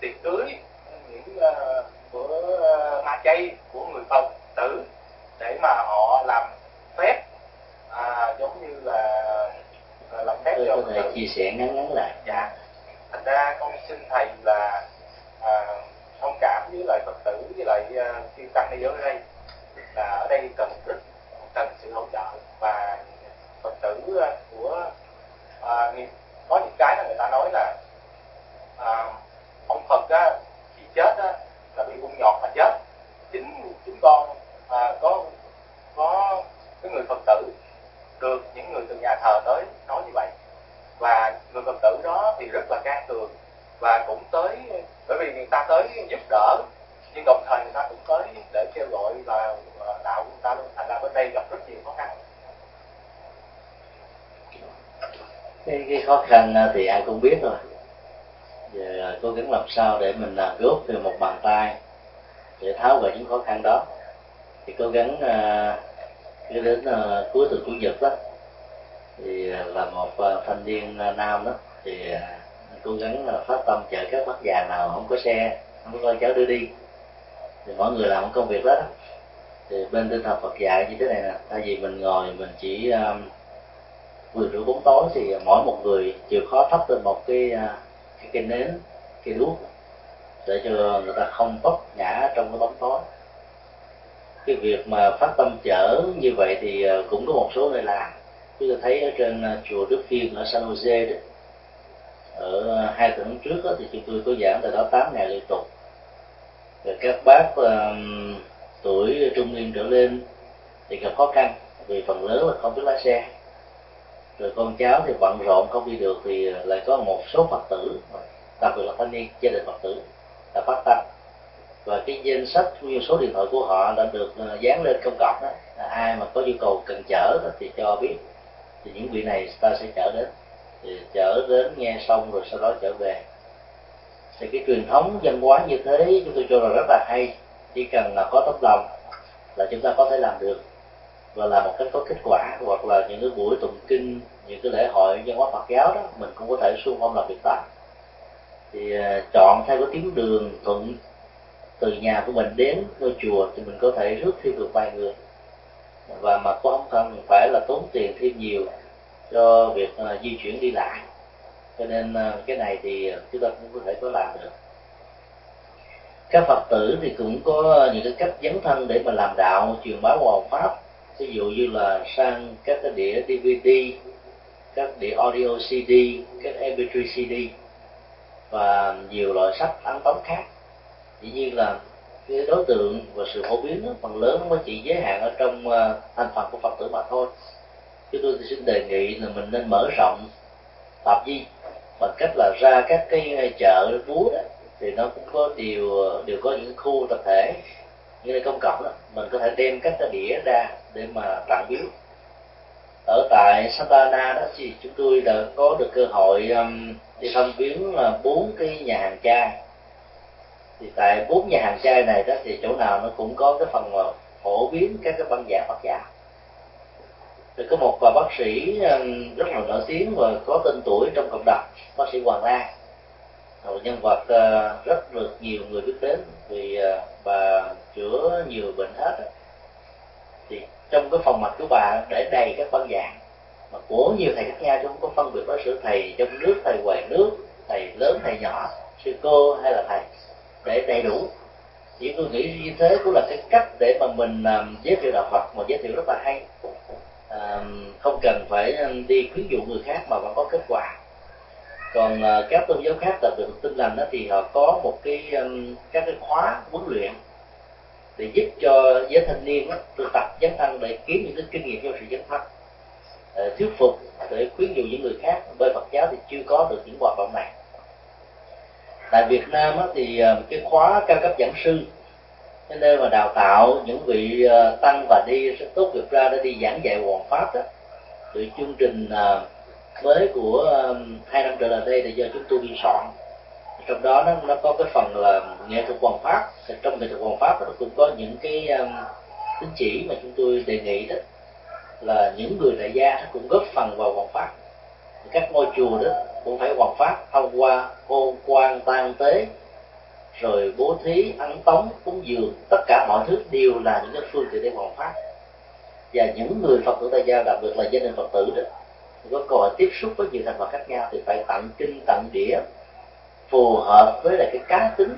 tiệc cưới, những bữa ma chay của người Phật tử để mà họ làm phép, giống như là làm phép. Tôi có thể chia sẻ ngắn lại. Dạ. Thành ra con xin thầy là thông cảm với lại Phật tử với lại chư tăng ni ở đây, là ở đây cần sự hỗ trợ, và Phật tử của có những cái là người ta nói là ông Phật á, khi chết á, là bị ung nhọt mà chết. Chính chúng con có cái người Phật tử được những người từ nhà thờ tới nói như vậy, và người Phật tử đó thì rất là can cường và cũng tới, bởi vì người ta tới giúp đỡ nhưng đồng thời người ta cũng tới để kêu gọi và đạo của người ta luôn. Thành ra bên đây gặp rất nhiều khó khăn. Cái khó khăn thì ai cũng biết rồi. Giờ cố gắng làm sao để mình góp từ một bàn tay để tháo gỡ những khó khăn đó, thì cố gắng cái đến cuối tuần chủ nhật đó thì là một thanh niên nam đó thì cố gắng là phát tâm chở các bác già nào không có xe, không có con cháu đưa đi, thì mọi người làm công việc đó. Thì bên tinh thần Phật dạy như thế này nè, tại vì mình ngồi mình chỉ vừa rửa bóng tối thì mỗi một người chịu khó thắp lên một cái nến, cái đuốc để cho người ta không vấp ngã trong cái bóng tối. Cái việc mà phát tâm chở như vậy thì cũng có một số người làm. Chúng ta thấy ở trên chùa Đức Thiên ở San Jose đó, ở 2 tuần trước đó, thì chúng tôi có giảng tại đó 8 ngày liên tục. Rồi các bác tuổi trung niên trở lên thì gặp khó khăn vì phần lớn là không biết lái xe, rồi con cháu thì bận rộn không đi được, thì lại có một số Phật tử, đặc biệt là thanh niên gia đình Phật tử là phát tâm, và cái danh sách cũng như số điện thoại của họ đã được dán lên công cộng đó. Ai mà có nhu cầu cần chở thì cho biết, thì những vị này ta sẽ chở đến, thì chở đến nghe xong rồi sau đó trở về. Thì cái truyền thống văn hóa như thế chúng tôi cho là rất là hay, chỉ cần là có tấm lòng là chúng ta có thể làm được, và là một cách có kết quả. Hoặc là những cái buổi tụng kinh, những cái lễ hội văn hóa Phật giáo đó, mình cũng có thể xung phong làm việc đó. Thì chọn theo cái tuyến đường thuận từ nhà của mình đến ngôi chùa thì mình có thể rước thêm được vài người, và mà cũng không cần phải là tốn tiền thêm nhiều cho việc di chuyển đi lại. Cho nên cái này thì chúng ta cũng có thể có làm được. Các Phật tử thì cũng có những cái cách dấn thân để mà làm đạo, truyền bá hoằng pháp. Ví dụ như là sang các cái đĩa DVD, các đĩa audio CD, các MP3 CD và nhiều loại sách ấn tống khác. Dĩ nhiên là cái đối tượng và sự phổ biến đó, phần lớn mới chỉ giới hạn ở trong thành phần của Phật tử mà thôi. Chúng tôi xin đề nghị là mình nên mở rộng phạm vi bằng cách là ra các cái chợ búa đó, thì nó cũng có đều có những khu tập thể, những nơi công cộng đó, mình có thể đem các cái đĩa ra để mà tặng biếu. Ở tại Santana đó thì chúng tôi đã có được cơ hội đi thăm viếng 4 cái nhà hàng chai. Thì tại 4 nhà hàng chai này đó thì chỗ nào nó cũng có cái phần phổ biến các cái băng giảng Phật giáo. Thì có một bác sĩ rất là nổi tiếng và có tên tuổi trong cộng đồng, bác sĩ Hoàng Anh, một nhân vật rất được nhiều người biết đến vì bà chữa nhiều bệnh hết. Thì trong cái phòng mạch của bà để đầy các băng giảng mà của nhiều thầy khác nhau, chứ không có phân biệt với sự thầy trong nước, thầy ngoài nước, thầy lớn, thầy nhỏ, sư cô hay là thầy, để đầy đủ. Chỉ tôi nghĩ như thế cũng là cái cách để mà mình giới thiệu đạo Phật, mà giới thiệu rất là hay, không cần phải đi khuyến dụ người khác mà vẫn có kết quả. Còn các tôn giáo khác, đặc biệt là Tin Lành đó, thì họ có một cái các cái khóa huấn luyện để giúp cho giới thanh niên đó, tự tập dấn thân để kiếm những cái kinh nghiệm cho sự dấn thân. thuyết phục, để khuyến dụ những người khác. Bởi Phật giáo thì chưa có được những hoạt động này. Tại Việt Nam thì cái khóa cao cấp giảng sư, cái nơi mà đào tạo những vị tăng và đi sẽ tốt nghiệp ra để đi giảng dạy Hoằng Pháp đó, từ chương trình mới của 2 năm trở lại đây là do chúng tôi biên soạn. Trong đó nó có cái phần là nghệ thuật Hoằng Pháp. Trong nghệ thuật Hoằng Pháp nó cũng có những cái tín chỉ mà chúng tôi đề nghị đó là những người đại gia cũng góp phần vào Hoằng Pháp. Các ngôi chùa đó cũng phải Hoằng Pháp thông qua hôn quan tang tế, rồi bố thí, ăn tống, cúng dường, tất cả mọi thứ đều là những cái phương tiện để Hoằng Pháp. Và những người Phật tử tại gia, đặc biệt là gia đình Phật tử đó, có cơ hội tiếp xúc với nhiều thành phần khác nhau thì phải tặng kinh, tặng đĩa phù hợp với lại cái cá tính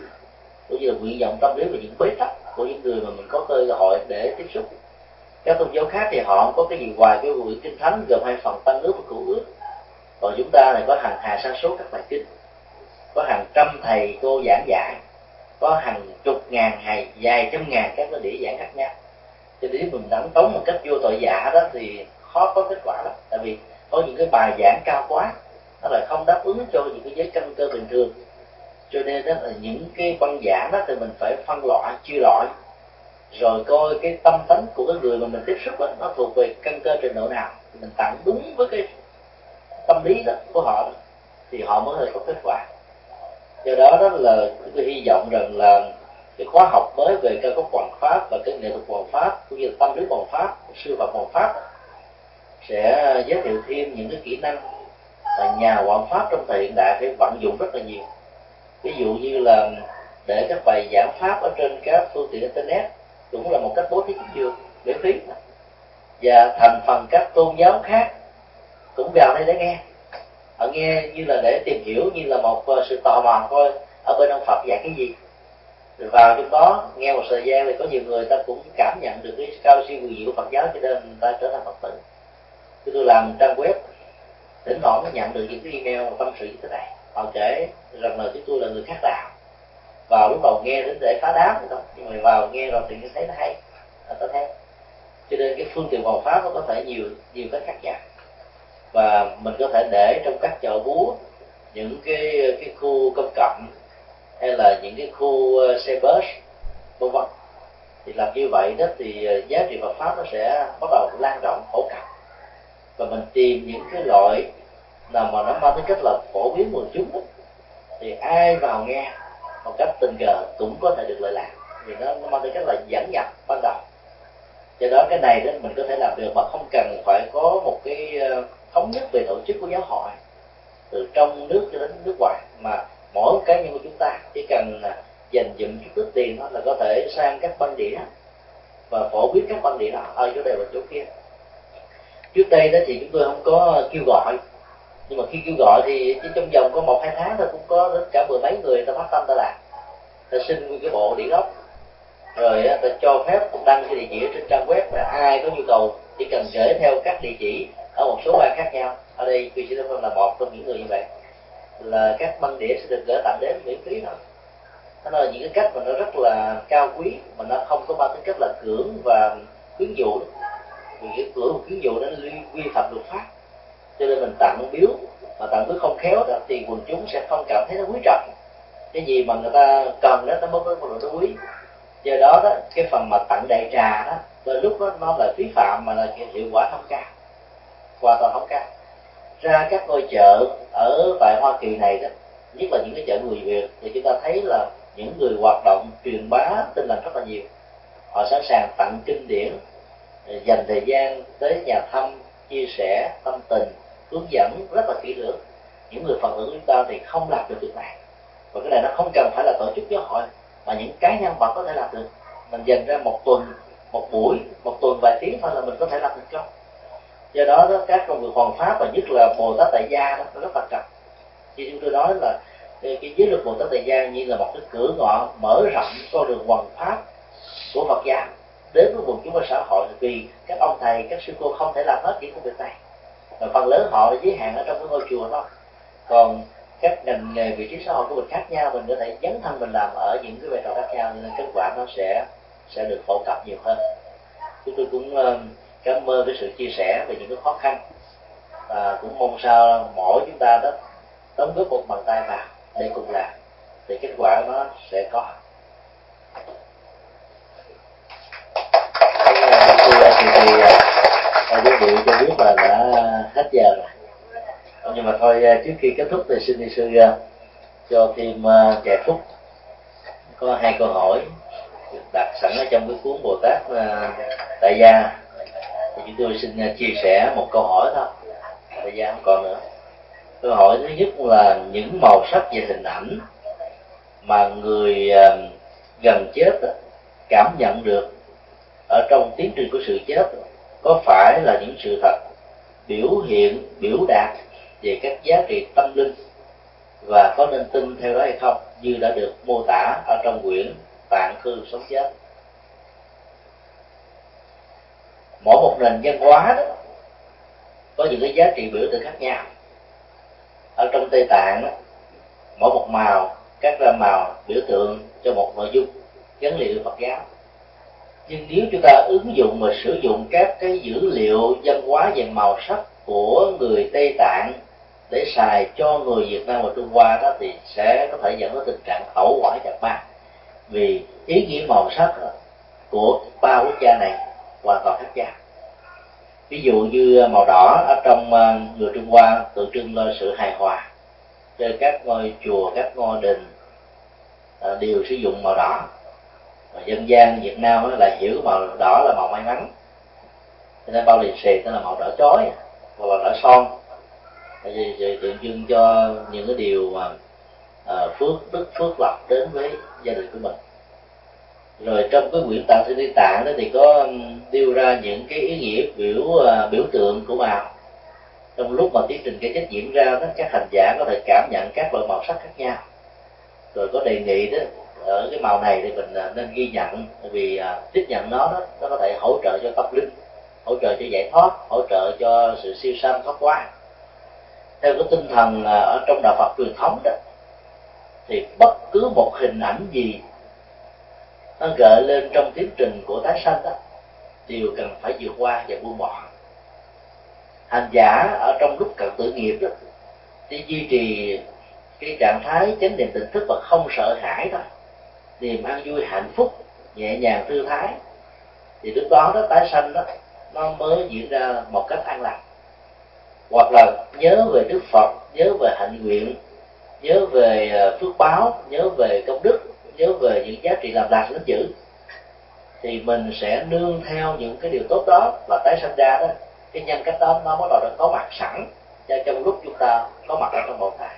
cũng như là nguyện vọng tâm lý và những bế tắc của những người mà mình có cơ hội để tiếp xúc. Các tôn giáo khác thì họ không có cái gì ngoài cái quyển kinh thánh gồm 2 phần Tăng Ước và Cửu Ước, còn chúng ta này có hàng hà sa số các bài kinh, có hàng trăm thầy cô giảng dạy, có hàng chục ngàn hay vài trăm ngàn các cái đĩa giảng khác nhau. Cho đến mình đánh tống một cách vô tội vạ đó thì khó có kết quả lắm, tại vì có những cái bài giảng cao quá nó lại không đáp ứng cho những cái giới căn cơ bình thường. Cho nên đó là những cái văn giảng đó thì mình phải phân loại, chia loại, rồi coi cái tâm tính của cái người mà mình tiếp xúc đó, nó thuộc về căn cơ trình độ nào, mình tặng đúng với cái tâm lý đó của họ đó, thì họ mới có kết quả. Do đó đó là tôi hy vọng rằng là cái khóa học mới về cao cấp Hoằng Pháp và cái nghệ thuật Hoằng Pháp cũng như là tâm lý Hoằng Pháp, sư phạm Hoằng Pháp sẽ giới thiệu thêm những cái kỹ năng mà nhà Hoằng Pháp trong thời hiện đại phải vận dụng rất là nhiều. Ví dụ như là để các bài giảng pháp ở trên các phương tiện internet cũng là một cách bố thí cúng dường miễn phí, và thành phần các tôn giáo khác cũng vào đây để nghe. Họ nghe như là để tìm hiểu, như là một sự tò mò thôi, ở bên ông Phật dạy cái gì. Rồi vào trong đó nghe một thời gian thì có nhiều người ta cũng cảm nhận được cái cao siêu quyền diệu của Phật giáo, cho nên người ta trở thành Phật tử. Tôi làm trang web, thỉnh thoảng mới nhận được những cái email và tâm sự như thế này. Họ kể rằng là chúng tôi là người khác đạo, vào lúc đầu nghe đến để phá đám thôi, nhưng mà vào nghe rồi thì thấy nó hay, là ta theo. Cho nên cái phương tiện Hoằng Pháp nó có thể nhiều cách khác nhau, và mình có thể để trong các chợ búa, những cái khu công cộng hay là những cái khu xe bus v.v. Thì làm như vậy đó thì giá trị Phật pháp nó sẽ bắt đầu lan rộng, phổ cập, và mình tìm những cái loại nào mà nó mang tính cách là phổ biến quần chúng đó, thì ai vào nghe một cách tình cờ cũng có thể được lợi lạc, vì nó mang tính cách là dẫn nhập ban đầu. Do đó cái này đó mình có thể làm được mà không cần phải có một cái thống nhất về tổ chức của giáo hội từ trong nước cho đến nước ngoài, mà mỗi cá nhân của chúng ta chỉ cần dành dụm chút ít tiền đó là có thể sang các băng đĩa và phổ biến các băng đĩa đó ở chỗ này và chỗ kia. Trước đây đó thì chúng tôi không có kêu gọi, nhưng mà khi kêu gọi thì chỉ trong vòng có 1-2 tháng thôi cũng có đến cả 10 mấy người người ta phát tâm, ta làm, ta xin nguyên cái bộ đĩa gốc, rồi ta cho phép đăng cái địa chỉ trên trang web, là ai có nhu cầu chỉ cần gửi theo các địa chỉ ở một số bang khác nhau. Ở đây Quy Sĩ Đức Phong là một trong những người như vậy, là các băng đĩa sẽ được gửi tặng đến miễn phí thôi. Nó là những cái cách mà nó rất là cao quý, mà nó không có mang tính cách là cưỡng và khuyến dụ. Vì cái cưỡng và khuyến dụ nó vi phạm luật pháp, cho nên mình tặng biếu, mà tặng biếu không khéo đó thì quần chúng sẽ không cảm thấy nó quý trọng. Cái gì mà người ta cần đó, nó mất cái phần nó quý. Do đó đó, cái phần mà tặng đại trà đó, đôi lúc đó, nó là phí phạm mà là hiệu quả không cao, hoàn toàn không cao. Ra các ngôi chợ ở tại Hoa Kỳ này đó, nhất là những cái chợ người Việt, thì chúng ta thấy là những người hoạt động truyền bá tinh lành rất là nhiều. Họ sẵn sàng tặng kinh điển, dành thời gian tới nhà thăm, chia sẻ tâm tình, hướng dẫn rất là kỹ lưỡng. Những người Phật tử chúng ta thì không làm được việc này, và cái này nó không cần phải là tổ chức giáo hội, mà những cá nhân Phật có thể làm được. Mình dành ra một tuần, một buổi, một tuần vài tiếng thôi là mình có thể làm được không? Do đó, đó các công việc Hoằng Pháp và nhất là Bồ-tát tại gia đó, nó rất quan trọng. Như chúng tôi nói là cái giới luật Bồ-tát tại gia như là một cái cửa ngõ mở rộng con đường Hoằng Pháp của Phật giáo đến với quần chúng và xã hội, vì các ông thầy, các sư cô không thể làm hết những công việc này, và phần lớn họ giới hạn ở trong cái ngôi chùa thôi. Còn các ngành nghề, vị trí xã hội của mình khác nhau, mình có thể dấn thân mình làm ở những cái vai trò khác nhau, nên kết quả nó sẽ được phổ cập nhiều hơn. Chúng tôi cũng cảm ơn cái sự chia sẻ về những cái khó khăn và cũng mong sao mỗi chúng ta đó đóng góp một bàn tay vào để cùng làm thì kết quả nó sẽ có. Thì quý vị cho biết là đã hết giờ rồi, nhưng mà thôi trước khi kết thúc thì xin thầy sư cho thêm vài phút có hai câu hỏi đặt sẵn ở trong cái cuốn Bồ-Tát Tại Gia, thì chúng tôi xin chia sẻ một câu hỏi thôi, Tại Gia không còn nữa. Câu hỏi thứ nhất là những màu sắc về hình ảnh mà người gần chết cảm nhận được ở trong tiến trình của sự chết có phải là những sự thật biểu hiện, biểu đạt về các giá trị tâm linh và có nên tin theo đó hay không, như đã được mô tả ở trong quyển Tạng Thư Sống Chết. Mỗi một nền văn hóa đó có những cái giá trị biểu tượng khác nhau. Ở trong Tây Tạng đó, mỗi một màu, các là màu biểu tượng cho một nội dung gắn liền với Phật giáo. Nhưng nếu chúng ta ứng dụng và sử dụng các cái dữ liệu văn hóa về màu sắc của người Tây Tạng để xài cho người Việt Nam và Trung Hoa đó, thì sẽ có thể dẫn đến tình trạng hậu quả chặt ba, vì ý nghĩa màu sắc của ba quốc gia này hoàn toàn khác nhau. Ví dụ như màu đỏ ở trong người Trung Hoa tượng trưng cho sự hài hòa, trên các ngôi chùa, các ngôi đình đều sử dụng màu đỏ. Mà dân gian Việt Nam là hiểu màu đỏ là màu may mắn, cho nên bao lì xì nó là màu đỏ chói và màu đỏ son, tượng trưng cho những cái điều mà phước đức phước lộc đến với gia đình của mình. Rồi trong cái quyển Tạng Thư Địa Tạng đó thì có đưa ra những cái ý nghĩa biểu tượng của màu. Trong lúc mà tiến trình cái chết diễn ra đó, các hành giả có thể cảm nhận các loại màu sắc khác nhau. Rồi có đề nghị đó, ở cái màu này thì mình nên ghi nhận, vì tiếp nhận nó đó, nó có thể hỗ trợ cho tâm linh, hỗ trợ cho giải thoát, hỗ trợ cho sự siêu sanh thoát quá. Theo cái tinh thần ở trong đạo Phật truyền thống đó, thì bất cứ một hình ảnh gì nó gợi lên trong tiến trình của tái sanh đó đều cần phải vượt qua và buông bỏ. Hành giả ở trong lúc cận tử nghiệp đó thì duy trì cái trạng thái chánh niệm tỉnh thức và không sợ hãi thôi, niềm an vui hạnh phúc nhẹ nhàng thư thái, thì lúc đó đó tái sanh đó nó mới diễn ra một cách an lành. Hoặc là nhớ về Đức Phật, nhớ về hạnh nguyện, nhớ về phước báo, nhớ về công đức, nhớ về những giá trị làm lạc lĩnh dữ, thì mình sẽ nương theo những cái điều tốt đó và tái sanh ra đó, cái nhân cách đó nó bắt đầu đã có mặt sẵn trong lúc chúng ta có mặt ở trong bầu tài.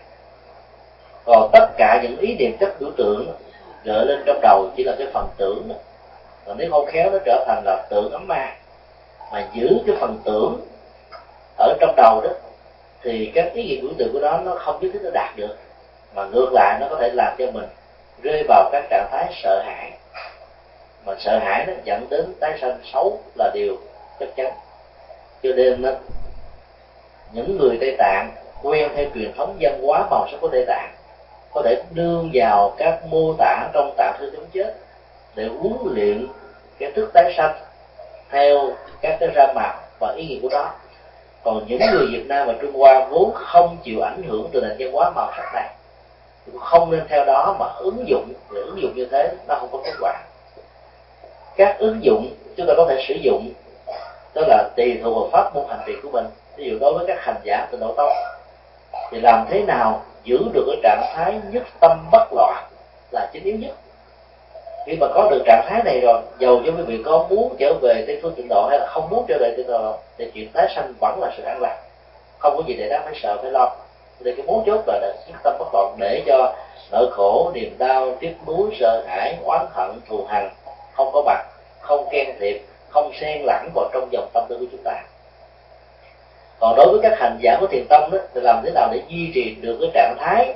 Còn tất cả những ý niệm các biểu tượng gợi lên trong đầu chỉ là cái phần tưởng, còn nếu không khéo nó trở thành là tưởng ấm ma. Mà giữ cái phần tưởng ở trong đầu đó thì các ý nghĩa biểu tượng của nó không nhất thiết nó đạt được, mà ngược lại nó có thể làm cho mình rơi vào các trạng thái sợ hãi. Mà sợ hãi nó dẫn đến tái sanh xấu là điều chắc chắn. Cho nên đó, những người Tây Tạng quen theo truyền thống văn hóa màu sắc của Tây Tạng có thể nương vào các mô tả trong Tạng Thư Sống Chết để huấn luyện cái thức tái sanh theo các cái ra màu và ý nghĩa của nó. Còn những người Việt Nam và Trung Hoa vốn không chịu ảnh hưởng từ nền văn hóa màu sắc này, cũng không nên theo đó mà ứng dụng. Để ứng dụng như thế nó không có kết quả. Các ứng dụng chúng ta có thể sử dụng đó là tùy thuộc vào pháp môn hành trì của mình. Ví dụ đối với các hành giả từ Đạo Tông thì làm thế nào giữ được cái trạng thái nhất tâm bất loạn là chính yếu nhất. Khi mà có được trạng thái này rồi, dầu cho quý vị có muốn trở về Tây Phương Tịnh Độ hay là không muốn trở về Tịnh Độ, thì chuyện tái sanh vẫn là sự an lạc, không có gì để đáng phải sợ phải lo. Thì cái mấu chốt là nhất tâm bất loạn, để cho nỗi khổ, niềm đau, tiếc nuối, sợ hãi, oán hận, thù hằn không có mặt, không can thiệp, không xen lẫn vào trong dòng tâm tư của chúng ta. Còn đối với các hành giả của thiền tông đó, thì làm thế nào để duy trì được cái trạng thái